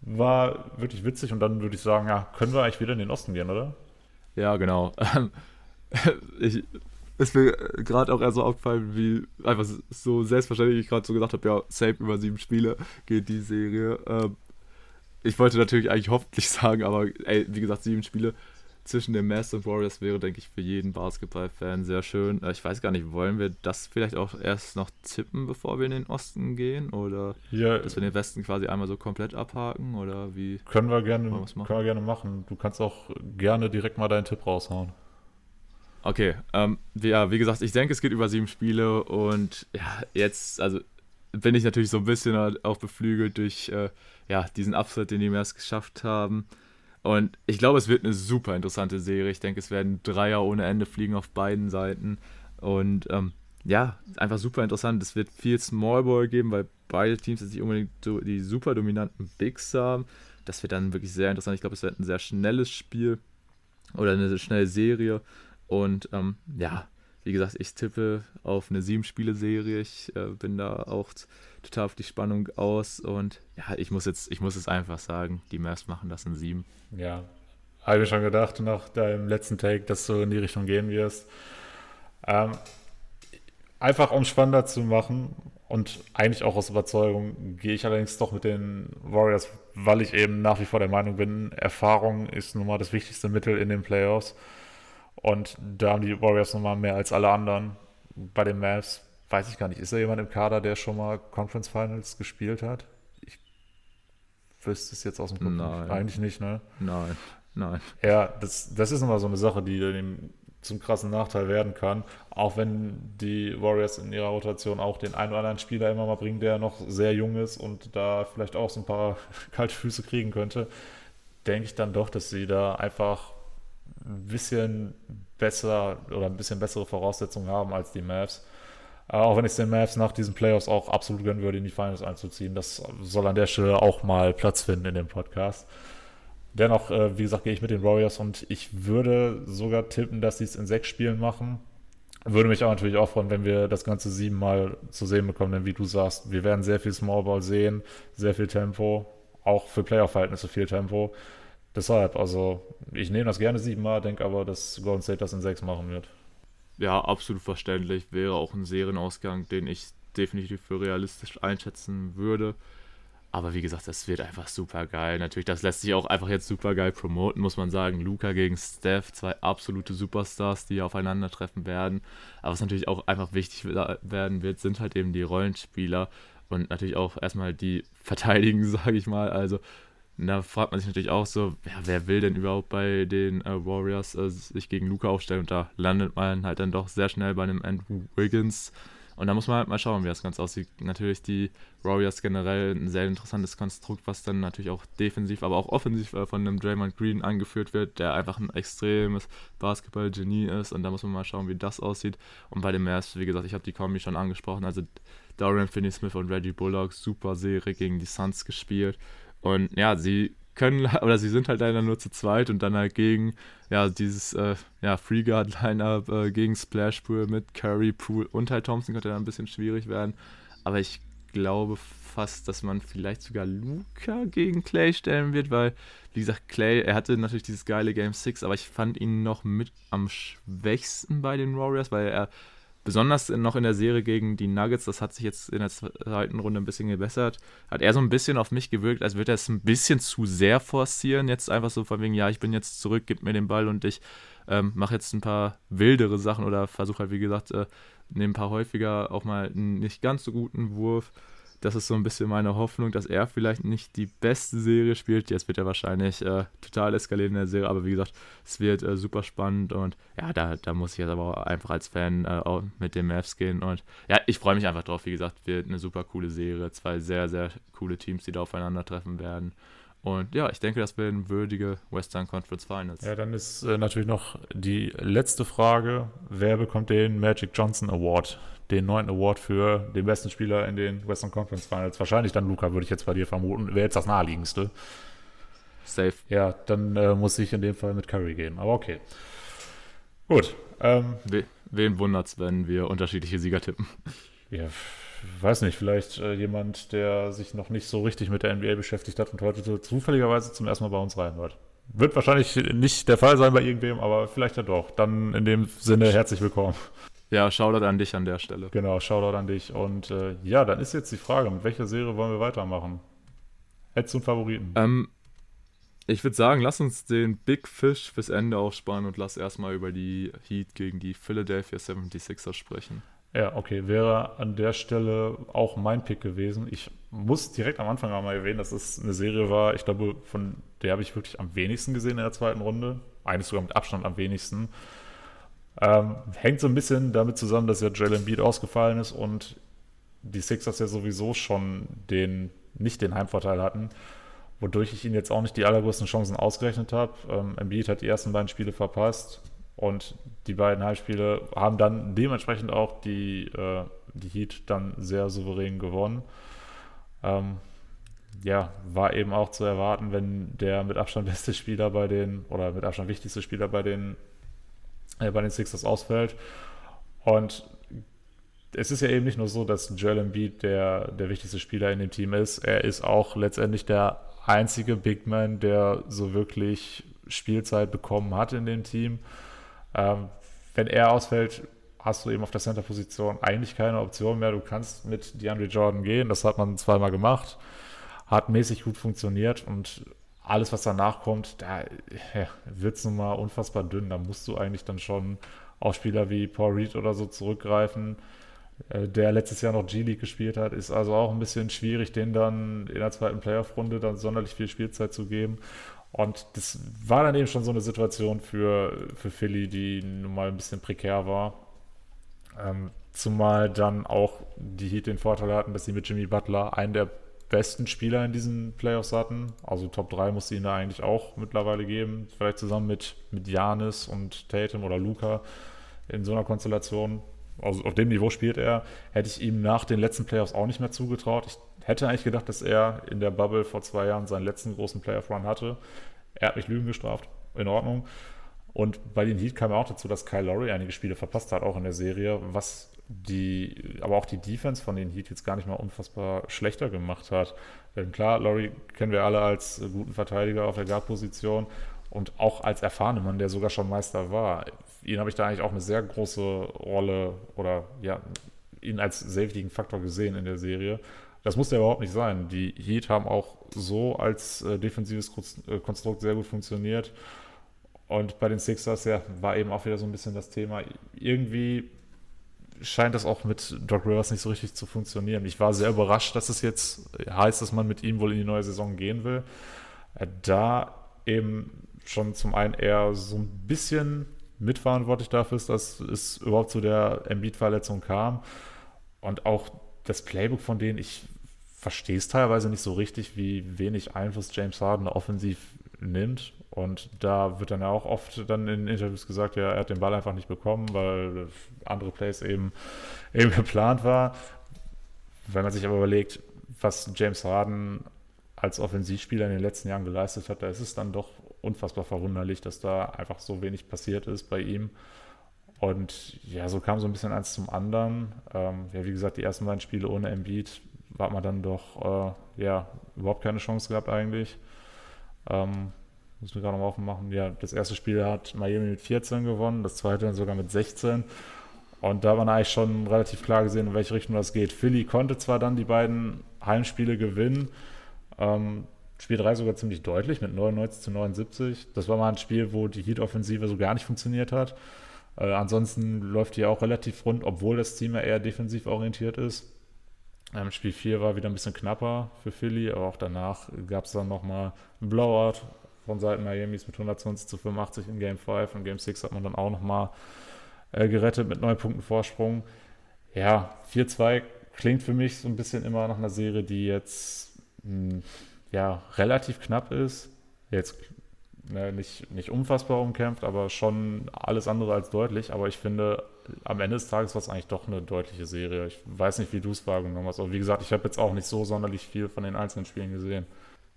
war wirklich witzig. Und dann würde ich sagen, ja, können wir eigentlich wieder in den Osten gehen, oder? Ja, genau. ich... Ist mir gerade auch eher so aufgefallen, wie einfach so selbstverständlich ich gerade so gesagt habe, ja, safe über sieben Spiele geht die Serie. Ähm, ich wollte natürlich eigentlich hoffentlich sagen, aber ey, wie gesagt, sieben Spiele zwischen den Mavs und Warriors wäre, denke ich, für jeden Basketball-Fan sehr schön. Äh, ich weiß gar nicht, wollen wir das vielleicht auch erst noch tippen, bevor wir in den Osten gehen? Oder ja, dass wir den Westen quasi einmal so komplett abhaken? Oder wie? Können wir gerne, können wir gerne machen. Du kannst auch gerne direkt mal deinen Tipp raushauen. Okay, ähm, ja, wie gesagt, ich denke, es geht über sieben Spiele und ja, jetzt, also bin ich natürlich so ein bisschen auch beflügelt durch äh, ja, diesen Upset, den die Mavs geschafft haben. Und ich glaube, es wird eine super interessante Serie. Ich denke, es werden Dreier ohne Ende fliegen auf beiden Seiten. Und ähm, ja, einfach super interessant. Es wird viel Small Ball geben, weil beide Teams jetzt nicht unbedingt die super dominanten Bigs haben. Das wird dann wirklich sehr interessant. Ich glaube, es wird ein sehr schnelles Spiel oder eine schnelle Serie. Und ähm, ja, wie gesagt, ich tippe auf eine sieben-Spiele-Serie. Ich äh, bin da auch t- total auf die Spannung aus. Und ja, ich muss jetzt, ich muss jetzt einfach sagen, die Mavs machen das in sieben. Ja, habe ich mir schon gedacht nach deinem letzten Take, dass du in die Richtung gehen wirst. Ähm, einfach um spannender zu machen und eigentlich auch aus Überzeugung gehe ich allerdings doch mit den Warriors, weil ich eben nach wie vor der Meinung bin, Erfahrung ist nun mal das wichtigste Mittel in den Playoffs. Und da haben die Warriors nochmal mehr als alle anderen. Bei den Mavs weiß ich gar nicht, ist da jemand im Kader, der schon mal Conference Finals gespielt hat? Ich wüsste es jetzt aus dem Kopf. Nein. Eigentlich nicht, ne? Nein, nein. Ja, das, das ist nochmal so eine Sache, die dem zum krassen Nachteil werden kann. Auch wenn die Warriors in ihrer Rotation auch den einen oder anderen Spieler immer mal bringen, der noch sehr jung ist und da vielleicht auch so ein paar kalte Füße kriegen könnte, denke ich dann doch, dass sie da einfach ein bisschen besser oder ein bisschen bessere Voraussetzungen haben als die Mavs. Auch wenn ich den Mavs nach diesen Playoffs auch absolut gönnen würde, in die Finals einzuziehen. Das soll an der Stelle auch mal Platz finden in dem Podcast. Dennoch, äh, wie gesagt, gehe ich mit den Warriors und ich würde sogar tippen, dass sie es in sechs Spielen machen. Würde mich auch natürlich auch freuen, wenn wir das Ganze siebenmal zu sehen bekommen, denn wie du sagst, wir werden sehr viel Smallball sehen, sehr viel Tempo, auch für Playoff-Verhältnisse viel Tempo. Deshalb, also ich nehme das gerne siebenmal, denke aber, dass Golden State das in sechs machen wird. Ja, absolut verständlich. Wäre auch ein Serienausgang, den ich definitiv für realistisch einschätzen würde. Aber wie gesagt, das wird einfach super geil. Natürlich, das lässt sich auch einfach jetzt super geil promoten, muss man sagen. Luka gegen Steph, zwei absolute Superstars, die aufeinandertreffen werden. Aber was natürlich auch einfach wichtig werden wird, sind halt eben die Rollenspieler. Und natürlich auch erstmal die Verteidigen, sage ich mal. Also da fragt man sich natürlich auch so, ja, wer will denn überhaupt bei den äh, Warriors äh, sich gegen Luka aufstellen? Und da landet man halt dann doch sehr schnell bei einem Andrew Wiggins. Und da muss man halt mal schauen, wie das Ganze aussieht. Natürlich die Warriors generell ein sehr interessantes Konstrukt, was dann natürlich auch defensiv, aber auch offensiv von einem Draymond Green angeführt wird, der einfach ein extremes Basketball-Genie ist. Und da muss man mal schauen, wie das aussieht. Und bei den Mavs, wie gesagt, ich habe die Kombi schon angesprochen. Also Dorian Finney-Smith und Reggie Bullock, super Serie gegen die Suns gespielt. Und ja, sie können, oder sie sind halt leider nur zu zweit und dann halt gegen ja, dieses äh, ja, Free Guard Lineup äh, gegen Splash Pool mit Curry, Pool und halt Thompson könnte dann ein bisschen schwierig werden. Aber ich glaube fast, dass man vielleicht sogar Luka gegen Klay stellen wird, weil, wie gesagt, Klay, er hatte natürlich dieses geile Game sechs, aber ich fand ihn noch mit am schwächsten bei den Warriors, weil er besonders noch in der Serie gegen die Nuggets, das hat sich jetzt in der zweiten Runde ein bisschen gebessert, hat er so ein bisschen auf mich gewirkt, als würde er es ein bisschen zu sehr forcieren, jetzt einfach so von wegen, ja, ich bin jetzt zurück, gib mir den Ball und ich ähm, mache jetzt ein paar wildere Sachen oder versuche halt, wie gesagt, äh, nehme ein paar häufiger auch mal einen nicht ganz so guten Wurf. Das ist so ein bisschen meine Hoffnung, dass er vielleicht nicht die beste Serie spielt. Jetzt wird er wahrscheinlich äh, total eskalieren in der Serie, aber wie gesagt, es wird äh, super spannend und ja, da, da muss ich jetzt aber auch einfach als Fan äh, auch mit den Mavs gehen und ja, ich freue mich einfach drauf. Wie gesagt, wird eine super coole Serie, zwei sehr, sehr coole Teams, die da aufeinandertreffen werden. Und ja, ich denke, das werden würdige Western Conference Finals. Ja, dann ist äh, natürlich noch die letzte Frage, wer bekommt den Magic Johnson Award, den neunten Award für den besten Spieler in den Western Conference Finals? Wahrscheinlich dann Luka, würde ich jetzt bei dir vermuten, wäre jetzt das naheliegendste. Safe. Ja, dann äh, muss ich in dem Fall mit Curry gehen, aber okay. Gut. Ähm, We- wen wundert's, wenn wir unterschiedliche Sieger tippen? Ja, weiß nicht, vielleicht äh, jemand, der sich noch nicht so richtig mit der N B A beschäftigt hat und heute zufälligerweise zum ersten Mal bei uns reinhört. Wird wahrscheinlich nicht der Fall sein bei irgendwem, aber vielleicht ja doch. Dann in dem Sinne herzlich willkommen. Ja, Shoutout an dich an der Stelle. Genau, Shoutout an dich. Und äh, ja, dann ist jetzt die Frage, mit welcher Serie wollen wir weitermachen? Hättest du einen Favoriten? Ähm, ich würde sagen, lass uns den Big Fish fürs Ende aufsparen und lass erstmal über die Heat gegen die Philadelphia seventy-sixers sprechen. Ja, okay, wäre an der Stelle auch mein Pick gewesen. Ich muss direkt am Anfang einmal erwähnen, dass es eine Serie war, ich glaube, von der habe ich wirklich am wenigsten gesehen in der zweiten Runde. Eigentlich sogar mit Abstand am wenigsten. Ähm, hängt so ein bisschen damit zusammen, dass ja Joel Embiid ausgefallen ist und die Sixers ja sowieso schon den nicht den Heimvorteil hatten, wodurch ich ihnen jetzt auch nicht die allergrößten Chancen ausgerechnet habe. Ähm, Embiid hat die ersten beiden Spiele verpasst. Und die beiden Heimspiele haben dann dementsprechend auch die, äh, die Heat dann sehr souverän gewonnen. Ähm, ja, war eben auch zu erwarten, wenn der mit Abstand beste Spieler bei den, oder mit Abstand wichtigste Spieler bei den, äh, bei den Sixers ausfällt. Und es ist ja eben nicht nur so, dass Joel Embiid der, der wichtigste Spieler in dem Team ist. Er ist auch letztendlich der einzige Big Man, der so wirklich Spielzeit bekommen hat in dem Team. Ähm, wenn er ausfällt, hast du eben auf der Center-Position eigentlich keine Option mehr. Du kannst mit DeAndre Jordan gehen, das hat man zweimal gemacht, hat mäßig gut funktioniert und alles, was danach kommt, da ja, wird es nun mal unfassbar dünn. Da musst du eigentlich dann schon auf Spieler wie Paul Reed oder so zurückgreifen, äh, der letztes Jahr noch G-League gespielt hat. Ist also auch ein bisschen schwierig, den dann in der zweiten Playoff-Runde dann sonderlich viel Spielzeit zu geben. Und das war dann eben schon so eine Situation für, für Philly, die nun mal ein bisschen prekär war. Ähm, zumal dann auch die Heat den Vorteil hatten, dass sie mit Jimmy Butler einen der besten Spieler in diesen Playoffs hatten. Also Top drei musste ihnen da eigentlich auch mittlerweile geben. Vielleicht zusammen mit, mit Giannis und Tatum oder Luka in so einer Konstellation. Also auf dem Niveau spielt er. Hätte ich ihm nach den letzten Playoffs auch nicht mehr zugetraut. Ich hätte eigentlich gedacht, dass er in der Bubble vor zwei Jahren seinen letzten großen Playoff-Run hatte. Er hat mich Lügen gestraft. In Ordnung. Und bei den Heat kam auch dazu, dass Kyle Lowry einige Spiele verpasst hat, auch in der Serie, was die, aber auch die Defense von den Heat jetzt gar nicht mal unfassbar schlechter gemacht hat. Denn klar, Lowry kennen wir alle als guten Verteidiger auf der Guard-Position und auch als erfahrenen Mann, der sogar schon Meister war. Ihn habe ich da eigentlich auch eine sehr große Rolle oder ja, ihn als sehr wichtigen Faktor gesehen in der Serie. Das musste ja überhaupt nicht sein. Die Heat haben auch so als äh, defensives Konstrukt sehr gut funktioniert. Und bei den Sixers ja, war eben auch wieder so ein bisschen das Thema. Irgendwie scheint das auch mit Doc Rivers nicht so richtig zu funktionieren. Ich war sehr überrascht, dass es jetzt heißt, dass man mit ihm wohl in die neue Saison gehen will. Da eben schon zum einen eher so ein bisschen mitverantwortlich dafür ist, dass es überhaupt zu der Embiid-Verletzung kam. Und auch das Playbook von denen, ich verstehe es teilweise nicht so richtig, wie wenig Einfluss James Harden offensiv nimmt. Und da wird dann ja auch oft dann in Interviews gesagt, ja, er hat den Ball einfach nicht bekommen, weil andere Plays eben, eben geplant war. Wenn man sich aber überlegt, was James Harden als Offensivspieler in den letzten Jahren geleistet hat, da ist es dann doch unfassbar verwunderlich, dass da einfach so wenig passiert ist bei ihm. Und ja, so kam so ein bisschen eins zum anderen. Ähm, ja, wie gesagt, die ersten beiden Spiele ohne Embiid hat man dann doch äh, ja, überhaupt keine Chance gehabt eigentlich. Ähm, Muss mir gerade nochmal offen machen. Ja, das erste Spiel hat Miami mit vierzehn gewonnen, das zweite dann sogar mit sechzehn. Und da hat man eigentlich schon relativ klar gesehen, in welche Richtung das geht. Philly konnte zwar dann die beiden Heimspiele gewinnen, ähm, Spiel drei sogar ziemlich deutlich mit neunundneunzig zu neunundsiebzig. Das war mal ein Spiel, wo die Heat-Offensive so gar nicht funktioniert hat. Äh, ansonsten läuft die auch relativ rund, obwohl das Team ja eher defensiv orientiert ist. Ähm, Spiel vier war wieder ein bisschen knapper für Philly, aber auch danach gab es dann nochmal einen Blowout von Seiten Miamis mit hundertzwanzig zu fünfundachtzig in Game fünf und Game sechs hat man dann auch nochmal äh, gerettet mit neun Punkten Vorsprung. Ja, vier zwei klingt für mich so ein bisschen immer nach einer Serie, die jetzt mh, ja relativ knapp ist. Jetzt ne, nicht, nicht unfassbar umkämpft, aber schon alles andere als deutlich. Aber ich finde, am Ende des Tages war es eigentlich doch eine deutliche Serie. Ich weiß nicht, wie du es wahrgenommen hast. Aber wie gesagt, ich habe jetzt auch nicht so sonderlich viel von den einzelnen Spielen gesehen.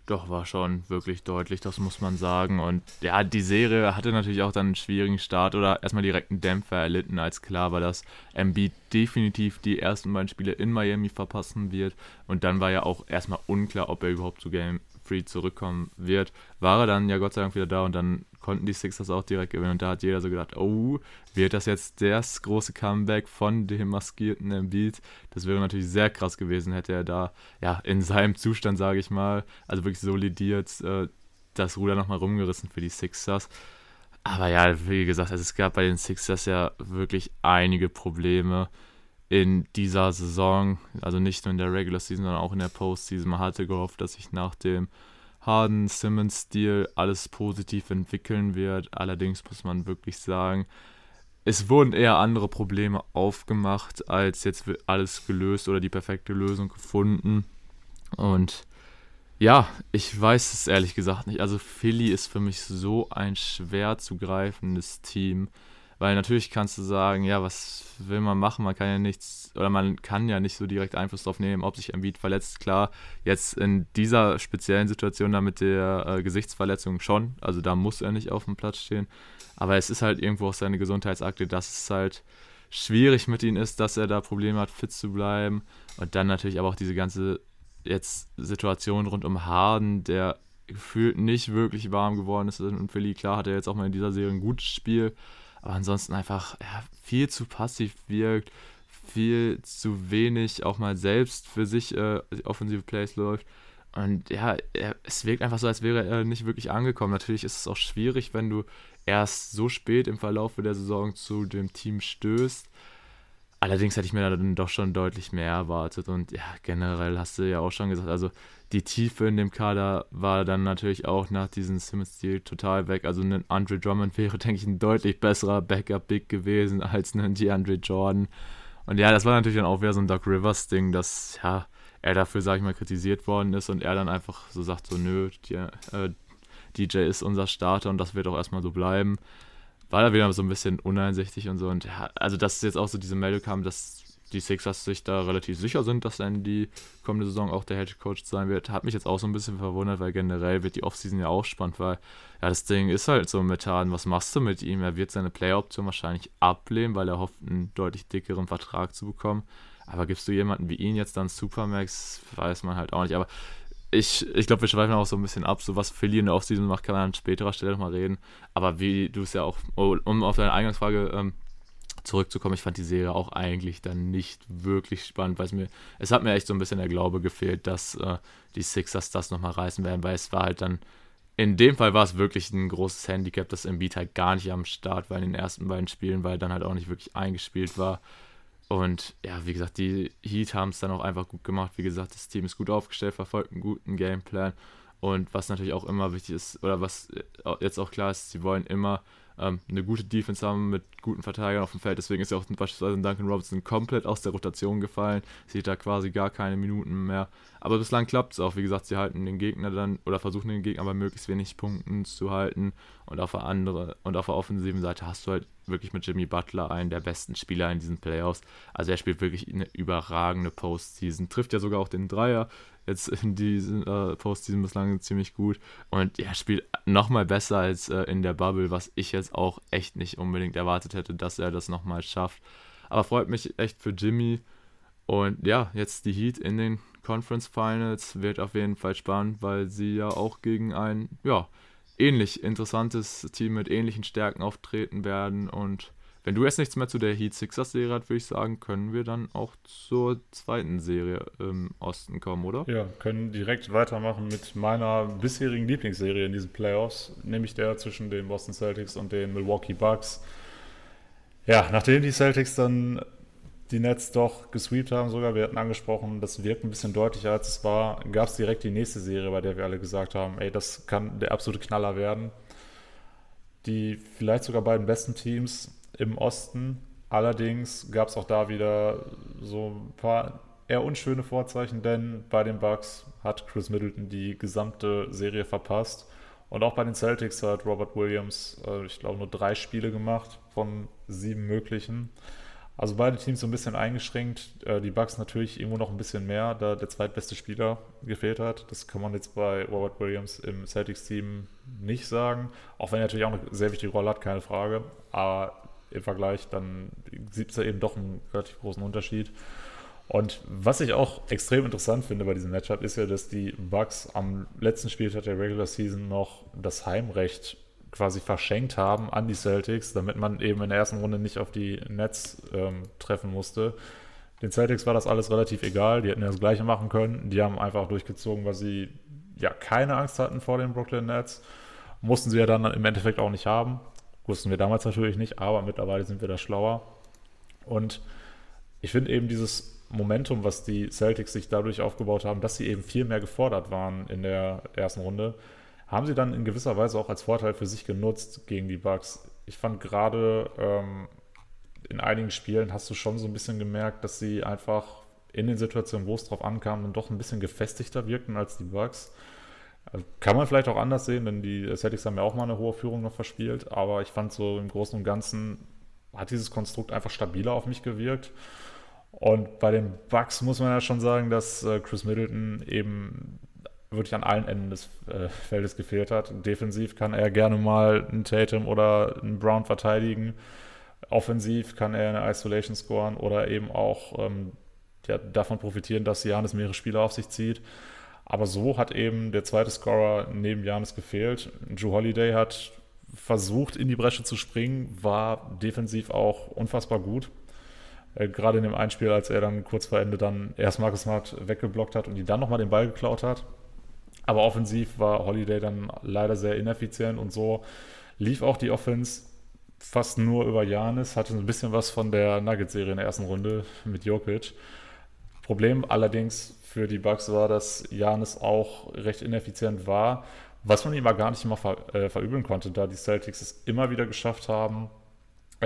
Doch, war schon wirklich deutlich, das muss man sagen. Und ja, die Serie hatte natürlich auch dann einen schwierigen Start oder erstmal direkt einen Dämpfer erlitten, als klar war, dass Embiid definitiv die ersten beiden Spiele in Miami verpassen wird. Und dann war ja auch erstmal unklar, ob er überhaupt zu Game drei zurückkommen wird. War er dann ja Gott sei Dank wieder da und dann konnten die Sixers auch direkt gewinnen. Und da hat jeder so gedacht, oh, wird das jetzt das große Comeback von dem maskierten Embiid? Das wäre natürlich sehr krass gewesen, hätte er da ja in seinem Zustand, sage ich mal, also wirklich solidiert äh, das Ruder nochmal rumgerissen für die Sixers. Aber ja, wie gesagt, also es gab bei den Sixers ja wirklich einige Probleme in dieser Saison, also nicht nur in der Regular Season, sondern auch in der Postseason. Man hatte gehofft, dass sich nach dem Harden-Simmons-Deal alles positiv entwickeln wird. Allerdings muss man wirklich sagen, es wurden eher andere Probleme aufgemacht, als jetzt wird alles gelöst oder die perfekte Lösung gefunden. Und ja, ich weiß es ehrlich gesagt nicht. Also Philly ist für mich so ein schwer zu greifendes Team. Weil natürlich kannst du sagen, ja, was will man machen? Man kann ja nichts, oder man kann ja nicht so direkt Einfluss drauf nehmen, ob sich Embiid verletzt. Klar, jetzt in dieser speziellen Situation da mit der äh, Gesichtsverletzung schon. Also da muss er nicht auf dem Platz stehen. Aber es ist halt irgendwo auch seine Gesundheitsakte, dass es halt schwierig mit ihm ist, dass er da Probleme hat, fit zu bleiben. Und dann natürlich aber auch diese ganze jetzt Situation rund um Harden, der gefühlt nicht wirklich warm geworden ist in Philly. Klar hat er jetzt auch mal in dieser Serie ein gutes Spiel, aber ansonsten einfach ja, viel zu passiv wirkt, viel zu wenig auch mal selbst für sich äh, offensive Plays läuft. Und ja, er, es wirkt einfach so, als wäre er nicht wirklich angekommen. Natürlich ist es auch schwierig, wenn du erst so spät im Verlauf der Saison zu dem Team stößt. Allerdings hätte ich mir dann doch schon deutlich mehr erwartet. Und ja, generell hast du ja auch schon gesagt, also die Tiefe in dem Kader war dann natürlich auch nach diesem Simmons-Deal total weg. Also ein Andre Drummond wäre, denke ich, ein deutlich besserer Backup-Big gewesen als ein DeAndre Jordan. Und ja, das war natürlich dann auch wieder so ein Doc Rivers-Ding, dass ja er dafür, sag ich mal, kritisiert worden ist und er dann einfach so sagt, so nö, die, äh, D J ist unser Starter und das wird auch erstmal so bleiben. War da wieder so ein bisschen uneinsichtig und so. Und ja, also dass jetzt auch so diese Meldung kam, dass die Sixers sich da relativ sicher sind, dass dann die kommende Saison auch der Head Coach sein wird. Hat mich jetzt auch so ein bisschen verwundert, weil generell wird die Offseason ja auch spannend, weil ja das Ding ist halt so mit Harden, was machst du mit ihm? Er wird seine Player-Option wahrscheinlich ablehnen, weil er hofft, einen deutlich dickeren Vertrag zu bekommen. Aber gibst du jemanden wie ihn jetzt dann Supermax, weiß man halt auch nicht. Aber ich, ich glaube, wir schweifen auch so ein bisschen ab, so was Philly in der Offseason macht, kann man an späterer Stelle nochmal reden. Aber wie du es ja auch, um auf deine Eingangsfrage ähm, zurückzukommen, ich fand die Serie auch eigentlich dann nicht wirklich spannend, weil es mir, es hat mir echt so ein bisschen der Glaube gefehlt, dass äh, die Sixers das nochmal reißen werden, weil es war halt dann, in dem Fall war es wirklich ein großes Handicap, dass Embiid halt gar nicht am Start war in den ersten beiden Spielen, weil er dann halt auch nicht wirklich eingespielt war. Und ja, wie gesagt, die Heat haben es dann auch einfach gut gemacht. Wie gesagt, das Team ist gut aufgestellt, verfolgt einen guten Gameplan. Und was natürlich auch immer wichtig ist, oder was jetzt auch klar ist, sie wollen immer ähm, eine gute Defense haben mit guten Verteidigern auf dem Feld. Deswegen ist ja auch beispielsweise Duncan Robinson komplett aus der Rotation gefallen. Sieht da quasi gar keine Minuten mehr. Aber bislang klappt es auch. Wie gesagt, sie halten den Gegner dann, oder versuchen den Gegner bei möglichst wenig Punkten zu halten. Und auf der anderen, und auf der offensiven Seite hast du halt wirklich mit Jimmy Butler einen der besten Spieler in diesen Playoffs. Also er spielt wirklich eine überragende Postseason. Trifft ja sogar auch den Dreier jetzt in diesen äh, Postseason bislang ziemlich gut. Und er spielt nochmal besser als äh, in der Bubble, was ich jetzt auch echt nicht unbedingt erwartet hätte, dass er das nochmal schafft. Aber freut mich echt für Jimmy. Und ja, jetzt die Heat in den Conference Finals wird auf jeden Fall spannend, weil sie ja auch gegen einen, ja, ähnlich interessantes Team mit ähnlichen Stärken auftreten werden. Und wenn du jetzt nichts mehr zu der Heat-Sixers-Serie hast, würde ich sagen, können wir dann auch zur zweiten Serie im Osten kommen, oder? Ja, können direkt weitermachen mit meiner bisherigen Lieblingsserie in diesen Playoffs, nämlich der zwischen den Boston Celtics und den Milwaukee Bucks. Ja, nachdem die Celtics dann die Nets doch gesweept haben sogar, wir hatten angesprochen, das wirkt ein bisschen deutlicher als es war, gab es direkt die nächste Serie, bei der wir alle gesagt haben, ey, das kann der absolute Knaller werden. Die vielleicht sogar beiden besten Teams im Osten, allerdings gab es auch da wieder so ein paar eher unschöne Vorzeichen, denn bei den Bucks hat Khris Middleton die gesamte Serie verpasst und auch bei den Celtics hat Robert Williams, äh, ich glaube, nur drei Spiele gemacht von sieben möglichen. Also beide Teams so ein bisschen eingeschränkt, die Bucks natürlich irgendwo noch ein bisschen mehr, da der zweitbeste Spieler gefehlt hat. Das kann man jetzt bei Robert Williams im Celtics-Team nicht sagen, auch wenn er natürlich auch eine sehr wichtige Rolle hat, keine Frage. Aber im Vergleich, dann sieht es ja eben doch einen relativ großen Unterschied. Und was ich auch extrem interessant finde bei diesem Matchup, ist ja, dass die Bucks am letzten Spieltag der Regular Season noch das Heimrecht quasi verschenkt haben an die Celtics, damit man eben in der ersten Runde nicht auf die Nets ähm, treffen musste. Den Celtics war das alles relativ egal, die hätten ja das Gleiche machen können, die haben einfach durchgezogen, weil sie ja keine Angst hatten vor den Brooklyn Nets, mussten sie ja dann im Endeffekt auch nicht haben, wussten wir damals natürlich nicht, aber mittlerweile sind wir da schlauer. Und ich finde eben dieses Momentum, was die Celtics sich dadurch aufgebaut haben, dass sie eben viel mehr gefordert waren in der ersten Runde, haben sie dann in gewisser Weise auch als Vorteil für sich genutzt gegen die Bucks. Ich fand gerade ähm, in einigen Spielen hast du schon so ein bisschen gemerkt, dass sie einfach in den Situationen, wo es drauf ankam, dann doch ein bisschen gefestigter wirkten als die Bucks. Kann man vielleicht auch anders sehen, denn die Celtics haben ja auch mal eine hohe Führung noch verspielt, aber ich fand so im Großen und Ganzen hat dieses Konstrukt einfach stabiler auf mich gewirkt. Und bei den Bucks muss man ja schon sagen, dass äh, Khris Middleton eben wirklich an allen Enden des äh, Feldes gefehlt hat. Defensiv kann er gerne mal einen Tatum oder einen Brown verteidigen. Offensiv kann er eine Isolation scoren oder eben auch ähm, ja, davon profitieren, dass Giannis mehrere Spieler auf sich zieht. Aber so hat eben der zweite Scorer neben Giannis gefehlt. Jrue Holiday hat versucht, in die Bresche zu springen, war defensiv auch unfassbar gut. Gerade in dem einen Spiel, als er dann kurz vor Ende dann erst Marcus Smart weggeblockt hat und ihm dann nochmal den Ball geklaut hat. Aber offensiv war Holiday dann leider sehr ineffizient und so lief auch die Offense fast nur über Giannis, hatte ein bisschen was von der Nuggets-Serie in der ersten Runde mit Jokic. Problem allerdings für die Bucks war, dass Giannis auch recht ineffizient war, was man ihm aber gar nicht immer ver- äh, verübeln konnte, da die Celtics es immer wieder geschafft haben,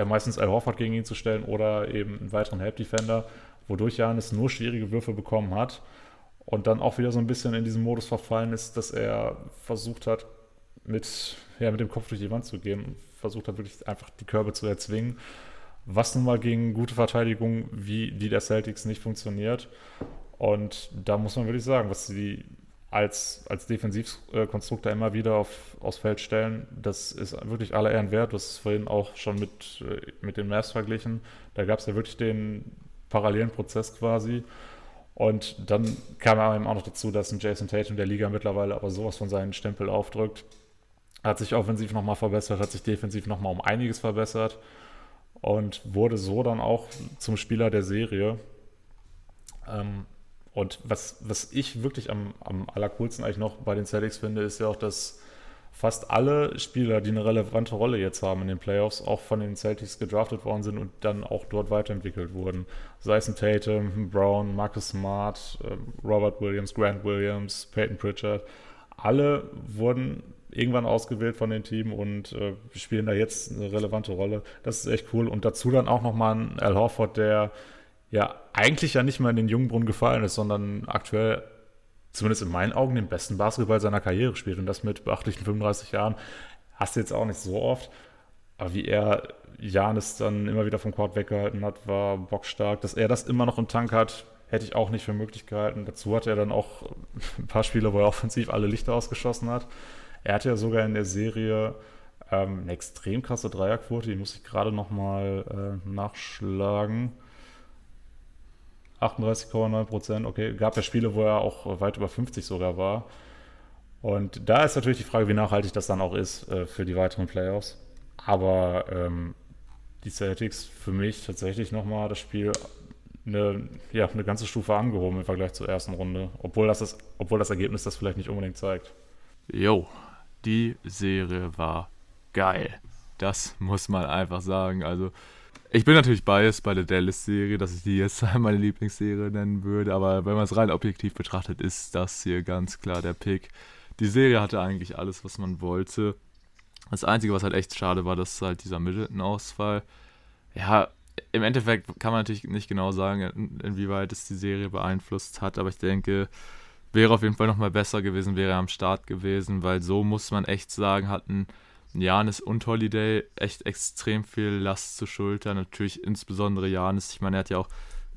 meistens Al Horford gegen ihn zu stellen oder eben einen weiteren Help-Defender, wodurch Giannis nur schwierige Würfe bekommen hat und dann auch wieder so ein bisschen in diesen Modus verfallen ist, dass er versucht hat, mit, ja, mit dem Kopf durch die Wand zu gehen und versucht hat, wirklich einfach die Körbe zu erzwingen, was nun mal gegen gute Verteidigung wie die der Celtics nicht funktioniert. Und da muss man wirklich sagen, was sie als, als Defensivkonstruktor immer wieder auf, aufs Feld stellen, das ist wirklich aller Ehren wert. Das ist vorhin auch schon mit, mit den Mavs verglichen. Da gab es ja wirklich den parallelen Prozess quasi. Und dann kam eben auch noch dazu, dass ein Jayson Tatum der Liga mittlerweile aber sowas von seinen Stempel aufdrückt. Hat sich offensiv nochmal verbessert, hat sich defensiv nochmal um einiges verbessert und wurde so dann auch zum Spieler der Serie. Und was, was ich wirklich am, am allercoolsten eigentlich noch bei den Celtics finde, ist ja auch, dass fast alle Spieler, die eine relevante Rolle jetzt haben in den Playoffs, auch von den Celtics gedraftet worden sind und dann auch dort weiterentwickelt wurden. Sei es ein Tatum, Brown, Marcus Smart, Robert Williams, Grant Williams, Peyton Pritchard. Alle wurden irgendwann ausgewählt von den Teams und äh, spielen da jetzt eine relevante Rolle. Das ist echt cool. Und dazu dann auch nochmal ein Al Horford, der ja eigentlich ja nicht mal in den Jungbrunnen gefallen ist, sondern aktuell, zumindest in meinen Augen, den besten Basketball seiner Karriere spielt. Und das mit beachtlichen fünfunddreißig Jahren hast du jetzt auch nicht so oft. Aber wie er Giannis dann immer wieder vom Court weggehalten hat, war bockstark. Dass er das immer noch im Tank hat, hätte ich auch nicht für möglich gehalten. Dazu hat er dann auch ein paar Spiele, wo er offensiv alle Lichter ausgeschossen hat. Er hatte ja sogar in der Serie ähm, eine extrem krasse Dreierquote. Die muss ich gerade nochmal äh, nachschlagen. achtunddreißig Komma neun Prozent, okay. Gab ja Spiele, wo er auch weit über fünfzig sogar war. Und da ist natürlich die Frage, wie nachhaltig das dann auch ist äh, für die weiteren Playoffs. Aber ähm, die Celtics für mich tatsächlich nochmal das Spiel eine, ja, eine ganze Stufe angehoben im Vergleich zur ersten Runde. Obwohl das, das, obwohl das Ergebnis das vielleicht nicht unbedingt zeigt. Jo, die Serie war geil. Das muss man einfach sagen. Also, ich bin natürlich biased bei der Dallas-Serie, dass ich die jetzt meine Lieblingsserie nennen würde, aber wenn man es rein objektiv betrachtet, ist das hier ganz klar der Pick. Die Serie hatte eigentlich alles, was man wollte. Das Einzige, was halt echt schade war, dass halt dieser Middleton-Ausfall. Ja, im Endeffekt kann man natürlich nicht genau sagen, inwieweit es die Serie beeinflusst hat, aber ich denke, wäre auf jeden Fall nochmal besser gewesen, wäre er am Start gewesen, weil so muss man echt sagen, hatten Giannis und Holiday echt extrem viel Last zu schultern. Natürlich insbesondere Giannis. Ich meine, er hat ja auch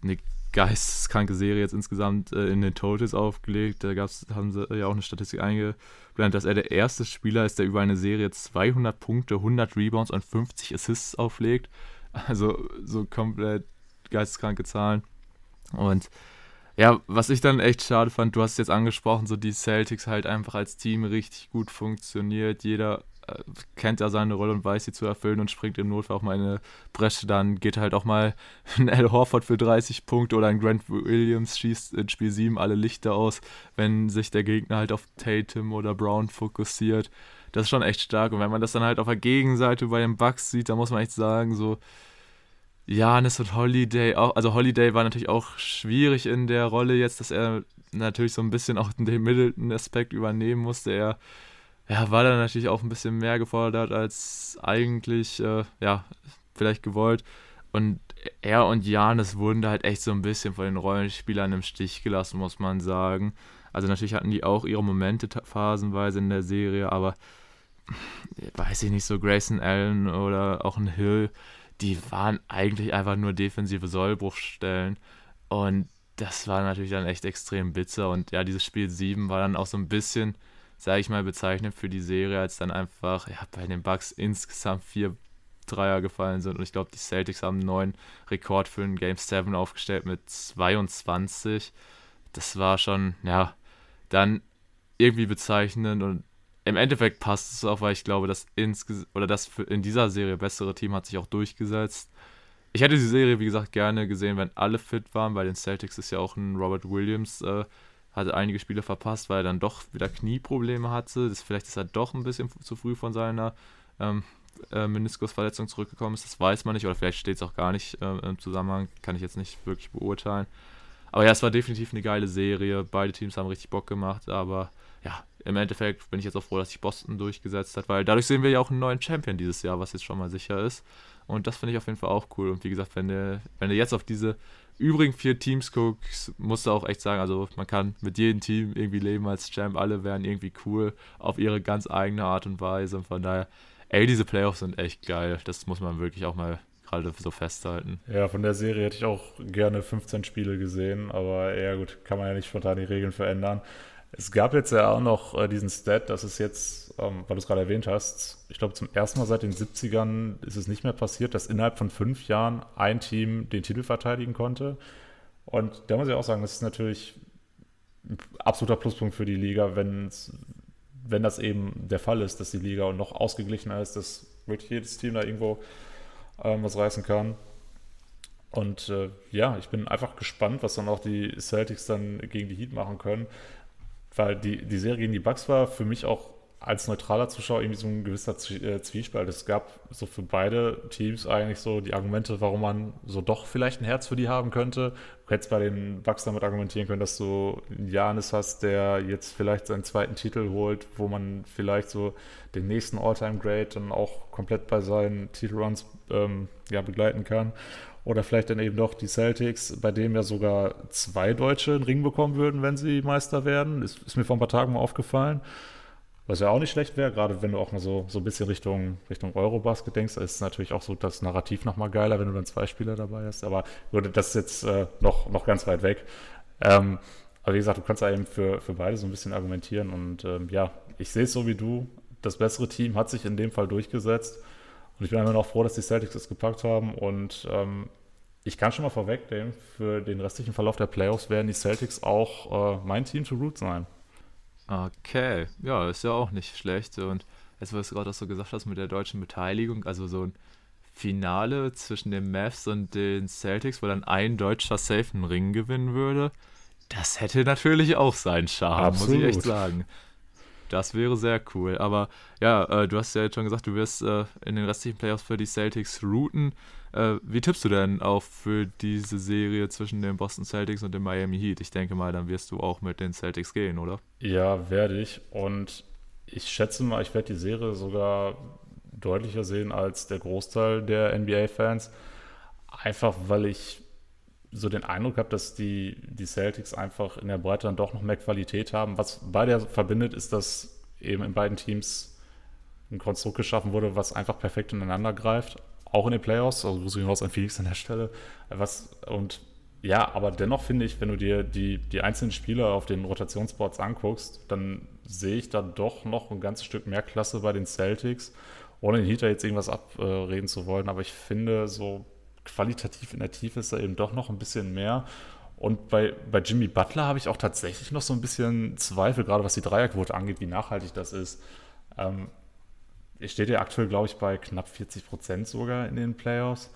eine geisteskranke Serie jetzt insgesamt äh, in den Totals aufgelegt. Da gab's, haben sie ja auch eine Statistik eingeblendet, dass er der erste Spieler ist, der über eine Serie zweihundert Punkte, hundert Rebounds und fünfzig Assists auflegt. Also so komplett geisteskranke Zahlen. Und ja, was ich dann echt schade fand, du hast es jetzt angesprochen, so die Celtics halt einfach als Team richtig gut funktioniert. Jeder äh, kennt da seine Rolle und weiß, sie zu erfüllen und springt im Notfall auch mal in eine Bresche. Dann geht halt auch mal ein Al Horford für dreißig Punkte oder ein Grant Williams schießt in Spiel sieben alle Lichter aus, wenn sich der Gegner halt auf Tatum oder Brown fokussiert. Das ist schon echt stark. Und wenn man das dann halt auf der Gegenseite bei den Bucks sieht, dann muss man echt sagen, so Giannis und Holiday auch, also Holiday war natürlich auch schwierig in der Rolle jetzt, dass er natürlich so ein bisschen auch den Middleton-Aspekt übernehmen musste. Er, er war dann natürlich auch ein bisschen mehr gefordert als eigentlich, äh, ja, vielleicht gewollt. Und er und Giannis wurden da halt echt so ein bisschen von den Rollenspielern im Stich gelassen, muss man sagen. Also natürlich hatten die auch ihre Momente phasenweise in der Serie, aber weiß ich nicht, so Grayson Allen oder auch ein Hill, die waren eigentlich einfach nur defensive Sollbruchstellen und das war natürlich dann echt extrem bitter und ja, dieses Spiel sieben war dann auch so ein bisschen, sage ich mal, bezeichnend für die Serie, als dann einfach ja, bei den Bucks insgesamt vier Dreier gefallen sind und ich glaube, die Celtics haben einen neuen Rekord für ein Game sieben aufgestellt mit zweiundzwanzig. Das war schon, ja, dann irgendwie bezeichnend und im Endeffekt passt es auch, weil ich glaube, dass insges- oder das in dieser Serie bessere Team hat sich auch durchgesetzt. Ich hätte die Serie, wie gesagt, gerne gesehen, wenn alle fit waren. Bei den Celtics ist ja auch ein Robert Williams, äh, hatte einige Spiele verpasst, weil er dann doch wieder Knieprobleme hatte. Das, vielleicht ist er doch ein bisschen zu früh von seiner ähm, äh, Meniskusverletzung zurückgekommen ist. Das weiß man nicht oder vielleicht steht es auch gar nicht äh, im Zusammenhang. Kann ich jetzt nicht wirklich beurteilen. Aber ja, es war definitiv eine geile Serie. Beide Teams haben richtig Bock gemacht, aber ja, im Endeffekt bin ich jetzt auch froh, dass sich Boston durchgesetzt hat, weil dadurch sehen wir ja auch einen neuen Champion dieses Jahr, was jetzt schon mal sicher ist. Und das finde ich auf jeden Fall auch cool. Und wie gesagt, wenn du, wenn du jetzt auf diese übrigen vier Teams guckst, musst du auch echt sagen, also man kann mit jedem Team irgendwie leben als Champ. Alle wären irgendwie cool auf ihre ganz eigene Art und Weise. Und von daher, ey, diese Playoffs sind echt geil. Das muss man wirklich auch mal alle so festhalten. Ja, von der Serie hätte ich auch gerne fünfzehn Spiele gesehen, aber ja gut, kann man ja nicht spontan die Regeln verändern. Es gab jetzt ja auch noch diesen Stat, dass es jetzt, ähm, weil du es gerade erwähnt hast, ich glaube zum ersten Mal seit den siebzigern ist es nicht mehr passiert, dass innerhalb von fünf Jahren ein Team den Titel verteidigen konnte. Und da muss ich auch sagen, das ist natürlich ein absoluter Pluspunkt für die Liga, wenn's, wenn das eben der Fall ist, dass die Liga noch ausgeglichener ist, dass wirklich jedes Team da irgendwo ähm, was reißen kann. Und äh, ja, ich bin einfach gespannt, was dann auch die Celtics dann gegen die Heat machen können. Weil die, die Serie gegen die Bucks war für mich auch als neutraler Zuschauer irgendwie so ein gewisser Zwiespalt. Es gab so für beide Teams eigentlich so die Argumente, warum man so doch vielleicht ein Herz für die haben könnte. Du hättest bei den Bucks damit argumentieren können, dass du einen Giannis hast, der jetzt vielleicht seinen zweiten Titel holt, wo man vielleicht so den nächsten All-Time-Great dann auch komplett bei seinen Titelruns ähm, ja, begleiten kann. Oder vielleicht dann eben doch die Celtics, bei denen ja sogar zwei Deutsche einen Ring bekommen würden, wenn sie Meister werden. Ist, ist mir vor ein paar Tagen mal aufgefallen. Was ja auch nicht schlecht wäre, gerade wenn du auch mal so, so ein bisschen Richtung, Richtung Eurobasket denkst, ist natürlich auch so das Narrativ nochmal geiler, wenn du dann zwei Spieler dabei hast. Aber das ist jetzt äh, noch, noch ganz weit weg. Ähm, aber wie gesagt, du kannst ja eben für, für beide so ein bisschen argumentieren. Und ähm, ja, ich sehe es so wie du. Das bessere Team hat sich in dem Fall durchgesetzt. Und ich bin einfach noch froh, dass die Celtics es gepackt haben. Und ähm, ich kann schon mal vorwegnehmen, für den restlichen Verlauf der Playoffs werden die Celtics auch äh, mein Team to root sein. Okay, ja, ist ja auch nicht schlecht. Und jetzt, wo du es gerade auch so gesagt hast mit der deutschen Beteiligung, also so ein Finale zwischen den Mavs und den Celtics, wo dann ein deutscher safe einen Ring gewinnen würde, das hätte natürlich auch seinen Charme, absolut, muss ich echt sagen. Das wäre sehr cool. Aber ja, äh, du hast ja jetzt schon gesagt, du wirst äh, in den restlichen Playoffs für die Celtics routen. Äh, wie tippst du denn auch für diese Serie zwischen den Boston Celtics und dem Miami Heat? Ich denke mal, dann wirst du auch mit den Celtics gehen, oder? Ja, werde ich. Und ich schätze mal, ich werde die Serie sogar deutlicher sehen als der Großteil der N B A-Fans. Einfach, weil ich so den Eindruck habe, dass die, die Celtics einfach in der Breite dann doch noch mehr Qualität haben. Was beide verbindet, ist, dass eben in beiden Teams ein Konstrukt geschaffen wurde, was einfach perfekt ineinander greift. Auch in den Playoffs, also Grüße raus an Phoenix an der Stelle. Was, und ja, aber dennoch finde ich, wenn du dir die, die einzelnen Spieler auf den Rotationsboards anguckst, dann sehe ich da doch noch ein ganzes Stück mehr Klasse bei den Celtics, ohne den Heater jetzt irgendwas abreden zu wollen. Aber ich finde so qualitativ in der Tiefe ist da eben doch noch ein bisschen mehr. Und bei, bei Jimmy Butler habe ich auch tatsächlich noch so ein bisschen Zweifel, gerade was die Dreierquote angeht, wie nachhaltig das ist. Ähm, ich stehe ja aktuell, glaube ich, bei knapp vierzig Prozent sogar in den Playoffs.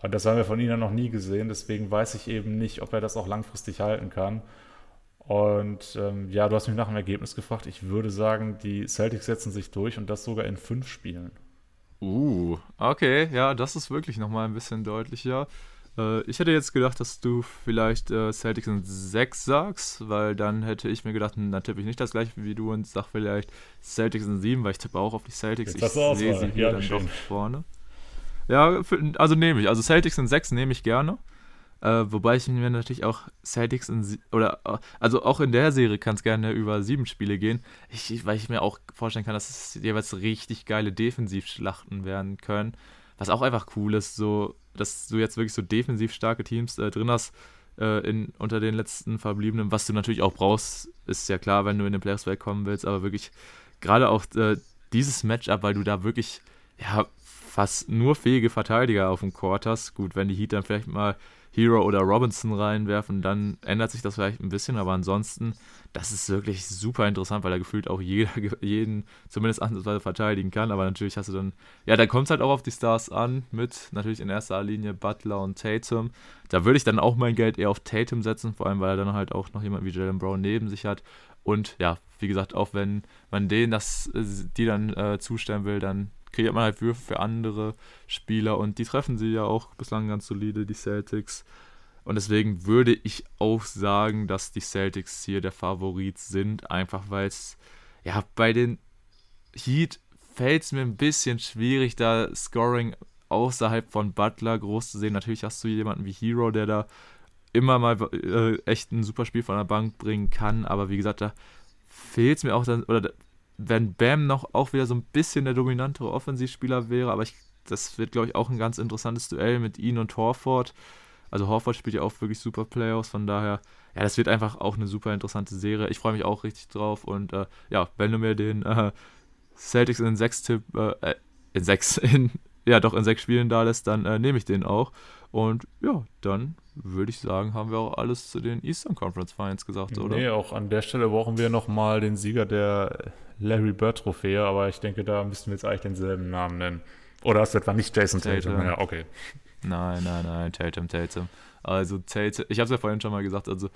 Und das haben wir von ihm ja noch nie gesehen. Deswegen weiß ich eben nicht, ob er das auch langfristig halten kann. Und ähm, ja, du hast mich nach dem Ergebnis gefragt. Ich würde sagen, die Celtics setzen sich durch und das sogar in fünf Spielen. Uh, okay, ja, das ist wirklich nochmal ein bisschen deutlicher. Äh, ich hätte jetzt gedacht, dass du vielleicht äh, Celtics in sechs sagst, weil dann hätte ich mir gedacht, dann tippe ich nicht das gleiche wie du und sag vielleicht Celtics in sieben, weil ich tippe auch auf die Celtics. Jetzt ich sehe sie hier ja, dann schön. Doch vorne. Ja, für, also nehme ich, also Celtics in sechs nehme ich gerne. Äh, wobei ich mir natürlich auch Celtics in oder also auch in der Serie kann es gerne über sieben Spiele gehen, ich, weil ich mir auch vorstellen kann, dass es jeweils richtig geile Defensivschlachten werden können, was auch einfach cool ist, so dass du jetzt wirklich so defensiv starke Teams äh, drin hast äh, in, unter den letzten Verbliebenen, was du natürlich auch brauchst, ist ja klar, wenn du in den Playoffs wegkommen willst, aber wirklich gerade auch äh, dieses Matchup, weil du da wirklich ja fast nur fähige Verteidiger auf dem Court hast, gut, wenn die Heat dann vielleicht mal Hero oder Robinson reinwerfen, dann ändert sich das vielleicht ein bisschen, aber ansonsten, das ist wirklich super interessant, weil da gefühlt auch jeder jeden zumindest ansatzweise verteidigen kann, aber natürlich hast du dann, ja, da kommt es halt auch auf die Stars an, mit natürlich in erster Linie Butler und Tatum, da würde ich dann auch mein Geld eher auf Tatum setzen, vor allem, weil er dann halt auch noch jemand wie Jaylen Brown neben sich hat und ja, wie gesagt, auch wenn man denen das, die dann äh, zustellen will, dann kriegt man halt Würfe für andere Spieler und die treffen sie ja auch bislang ganz solide, die Celtics. Und deswegen würde ich auch sagen, dass die Celtics hier der Favorit sind, einfach weil es, ja, bei den Heat fällt es mir ein bisschen schwierig, da Scoring außerhalb von Butler groß zu sehen. Natürlich hast du jemanden wie Hero, der da immer mal äh, echt ein super Spiel von der Bank bringen kann, aber wie gesagt, da fehlt es mir auch dann, oder da, wenn Bam noch auch wieder so ein bisschen der dominantere Offensivspieler wäre, aber ich das wird, glaube ich, auch ein ganz interessantes Duell mit ihnen und Horford. Also Horford spielt ja auch wirklich super Playoffs, von daher, ja, das wird einfach auch eine super interessante Serie. Ich freue mich auch richtig drauf und äh, ja, wenn du mir den äh, Celtics in sechs Tipp, äh, in sechs, in, ja doch in sechs Spielen da lässt, dann äh, nehme ich den auch. Und ja, dann würde ich sagen, haben wir auch alles zu den Eastern Conference Finals gesagt, oder? Nee, auch an der Stelle brauchen wir nochmal den Sieger der Larry Bird Trophäe, aber ich denke, da müssten wir jetzt eigentlich denselben Namen nennen. Oder hast du etwa nicht Jayson Tatum? Tatum. Ja, okay. Nein, nein, nein, Tatum, Tatum. Also Tatum, ich habe es ja vorhin schon mal gesagt, also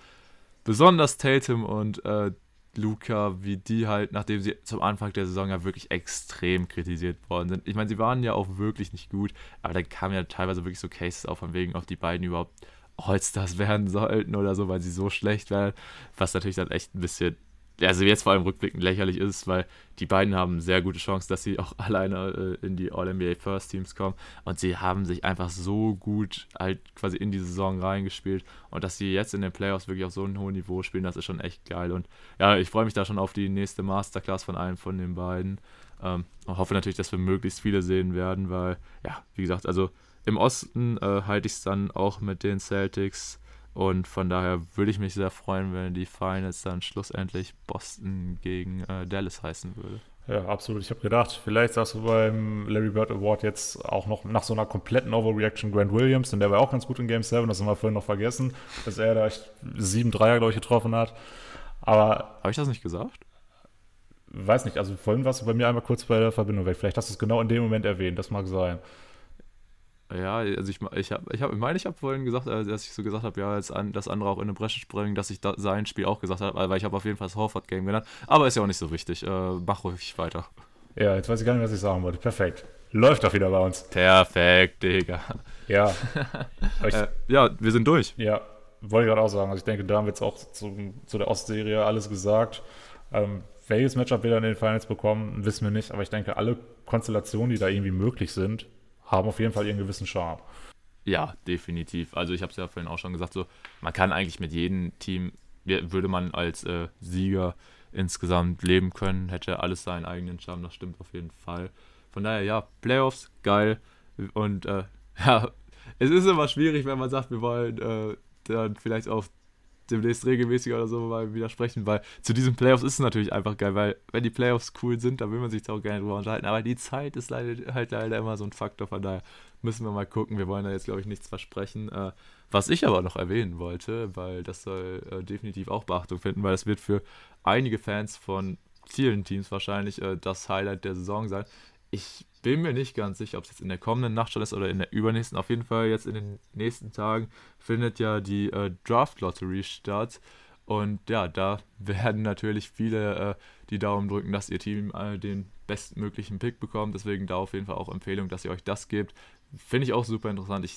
besonders Tatum und äh, Luka, wie die halt, nachdem sie zum Anfang der Saison ja wirklich extrem kritisiert worden sind. Ich meine, sie waren ja auch wirklich nicht gut, aber da kamen ja teilweise wirklich so Cases auf, von wegen, ob die beiden überhaupt Allstars werden sollten oder so, weil sie so schlecht werden, was natürlich dann echt ein bisschen, also jetzt vor allem rückblickend lächerlich ist, weil die beiden haben sehr gute Chance, dass sie auch alleine äh, in die All-N B A First Teams kommen und sie haben sich einfach so gut halt quasi in die Saison reingespielt und dass sie jetzt in den Playoffs wirklich auf so einem hohen Niveau spielen, das ist schon echt geil und ja, ich freue mich da schon auf die nächste Masterclass von einem von den beiden ähm, und hoffe natürlich, dass wir möglichst viele sehen werden, weil ja, wie gesagt, also im Osten äh, halte ich es dann auch mit den Celtics und von daher würde ich mich sehr freuen, wenn die Finals dann schlussendlich Boston gegen äh, Dallas heißen würde. Ja, absolut. Ich habe gedacht, vielleicht sagst du beim Larry Bird Award jetzt auch noch nach so einer kompletten Overreaction Grant Williams, denn der war auch ganz gut in Game sieben, das haben wir vorhin noch vergessen, dass er da echt sieben Dreier, glaube ich, getroffen hat. Aber habe ich das nicht gesagt? Weiß nicht, also vorhin warst du bei mir einmal kurz bei der Verbindung weg. Vielleicht hast du es genau in dem Moment erwähnt, das mag sein. Ja, also ich ich habe ich hab, ich meine, ich habe vorhin gesagt, dass ich so gesagt habe, ja, jetzt an, das andere auch in eine Bresche springen, dass ich da sein Spiel auch gesagt habe, weil ich habe auf jeden Fall das Horford-Game genannt, aber ist ja auch nicht so wichtig, äh, mach ruhig weiter. Ja, jetzt weiß ich gar nicht, was ich sagen wollte, perfekt. Läuft doch wieder bei uns. Perfekt, Digga. Ja. ich, äh, ja, wir sind durch. Ja, wollte ich gerade auch sagen, also ich denke, da haben wir jetzt auch zu, zu der Ostserie alles gesagt, ähm, welches Matchup wir dann in den Finals bekommen, wissen wir nicht, aber ich denke, alle Konstellationen, die da irgendwie möglich sind, haben auf jeden Fall ihren gewissen Charme. Ja, definitiv. Also ich habe es ja vorhin auch schon gesagt, so man kann eigentlich mit jedem Team, würde man als äh, Sieger insgesamt leben können, hätte alles seinen eigenen Charme, das stimmt auf jeden Fall. Von daher, ja, Playoffs, geil. Und äh, ja, es ist immer schwierig, wenn man sagt, wir wollen äh, dann vielleicht auf demnächst regelmäßiger oder so mal widersprechen, weil zu diesen Playoffs ist es natürlich einfach geil, weil wenn die Playoffs cool sind, dann will man sich da auch gerne drüber unterhalten, aber die Zeit ist leider, halt leider immer so ein Faktor, von daher müssen wir mal gucken, wir wollen da jetzt, glaube ich, nichts versprechen. Äh, was ich aber noch erwähnen wollte, weil das soll äh, definitiv auch Beachtung finden, weil das wird für einige Fans von vielen Teams wahrscheinlich äh, das Highlight der Saison sein. Ich bin mir nicht ganz sicher, ob es jetzt in der kommenden Nacht schon ist oder in der übernächsten. Auf jeden Fall jetzt in den nächsten Tagen findet ja die äh, Draft-Lottery statt. Und ja, da werden natürlich viele äh, die Daumen drücken, dass ihr Team äh, den bestmöglichen Pick bekommt. Deswegen da auf jeden Fall auch Empfehlung, dass ihr euch das gebt. Finde ich auch super interessant. Ich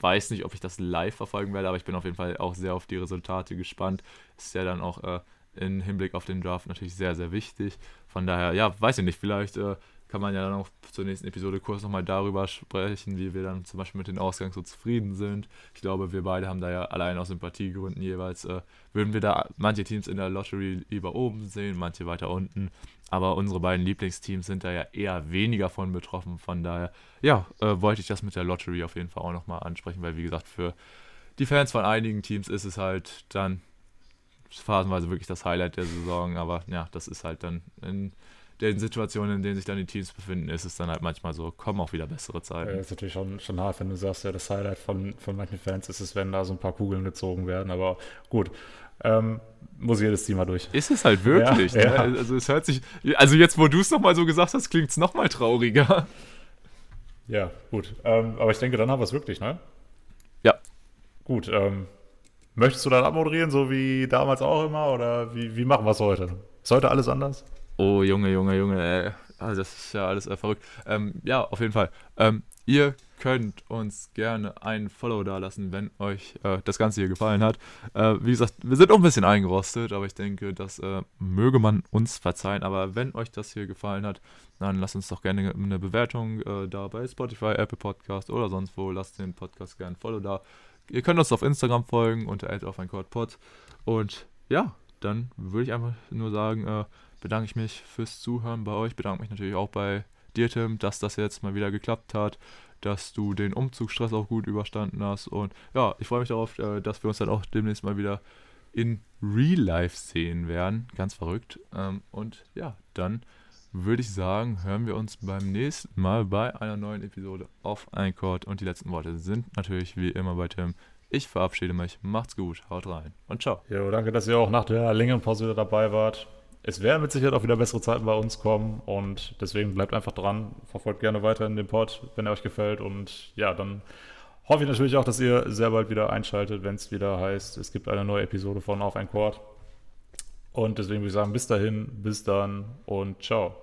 weiß nicht, ob ich das live verfolgen werde, aber ich bin auf jeden Fall auch sehr auf die Resultate gespannt. Ist ja dann auch äh, im Hinblick auf den Draft natürlich sehr, sehr wichtig. Von daher, ja, weiß ich nicht, vielleicht Äh, kann man ja dann auch zur nächsten Episode kurz nochmal darüber sprechen, wie wir dann zum Beispiel mit dem Ausgang so zufrieden sind. Ich glaube, wir beide haben da ja allein aus Sympathiegründen jeweils, äh, würden wir da manche Teams in der Lottery lieber oben sehen, manche weiter unten. Aber unsere beiden Lieblingsteams sind da ja eher weniger von betroffen. Von daher, ja, äh, wollte ich das mit der Lottery auf jeden Fall auch nochmal ansprechen, weil wie gesagt, für die Fans von einigen Teams ist es halt dann phasenweise wirklich das Highlight der Saison. Aber ja, das ist halt dann in den Situationen, in denen sich dann die Teams befinden, ist es dann halt manchmal so, kommen auch wieder bessere Zeiten. Ja, das ist natürlich schon, schon hart, wenn du sagst, ja, das Highlight von, von manchen Fans ist es, wenn da so ein paar Kugeln gezogen werden, aber gut, ähm, muss jedes Team mal durch. Ist es halt wirklich, ja, ne? Ja. Also es hört sich, also jetzt, wo du es nochmal so gesagt hast, klingt es nochmal trauriger. Ja, gut, ähm, aber ich denke, dann haben wir es wirklich, ne? Ja. Gut, ähm, möchtest du dann abmoderieren, so wie damals auch immer, oder wie, wie machen wir es heute? Ist heute alles anders? Oh, Junge, Junge, Junge, ey. Also das ist ja alles äh, verrückt. Ähm, ja, auf jeden Fall. Ähm, ihr könnt uns gerne einen Follow dalassen, wenn euch äh, das Ganze hier gefallen hat. Äh, wie gesagt, wir sind auch ein bisschen eingerostet, aber ich denke, das äh, möge man uns verzeihen. Aber wenn euch das hier gefallen hat, dann lasst uns doch gerne eine Bewertung äh, da bei Spotify, Apple Podcast oder sonst wo. Lasst den Podcast gerne ein Follow da. Ihr könnt uns auf Instagram folgen unter at auf ein Court pod. Und ja, dann würde ich einfach nur sagen, äh, bedanke ich mich fürs Zuhören bei euch, bedanke mich natürlich auch bei dir, Tim, dass das jetzt mal wieder geklappt hat, dass du den Umzugsstress auch gut überstanden hast. Und ja, ich freue mich darauf, dass wir uns dann auch demnächst mal wieder in Real Life sehen werden. Ganz verrückt. Und ja, dann würde ich sagen, hören wir uns beim nächsten Mal bei einer neuen Episode auf Eincourt. Und die letzten Worte sind natürlich wie immer bei Tim. Ich verabschiede mich. Macht's gut. Haut rein. Und ciao. Jo, danke, dass ihr auch nach der längeren Pause wieder dabei wart. Es werden mit Sicherheit auch wieder bessere Zeiten bei uns kommen und deswegen bleibt einfach dran, verfolgt gerne weiter in den Pod, wenn er euch gefällt, und ja, dann hoffe ich natürlich auch, dass ihr sehr bald wieder einschaltet, wenn es wieder heißt, es gibt eine neue Episode von Auf ein Court, und deswegen würde ich sagen, bis dahin, bis dann und ciao.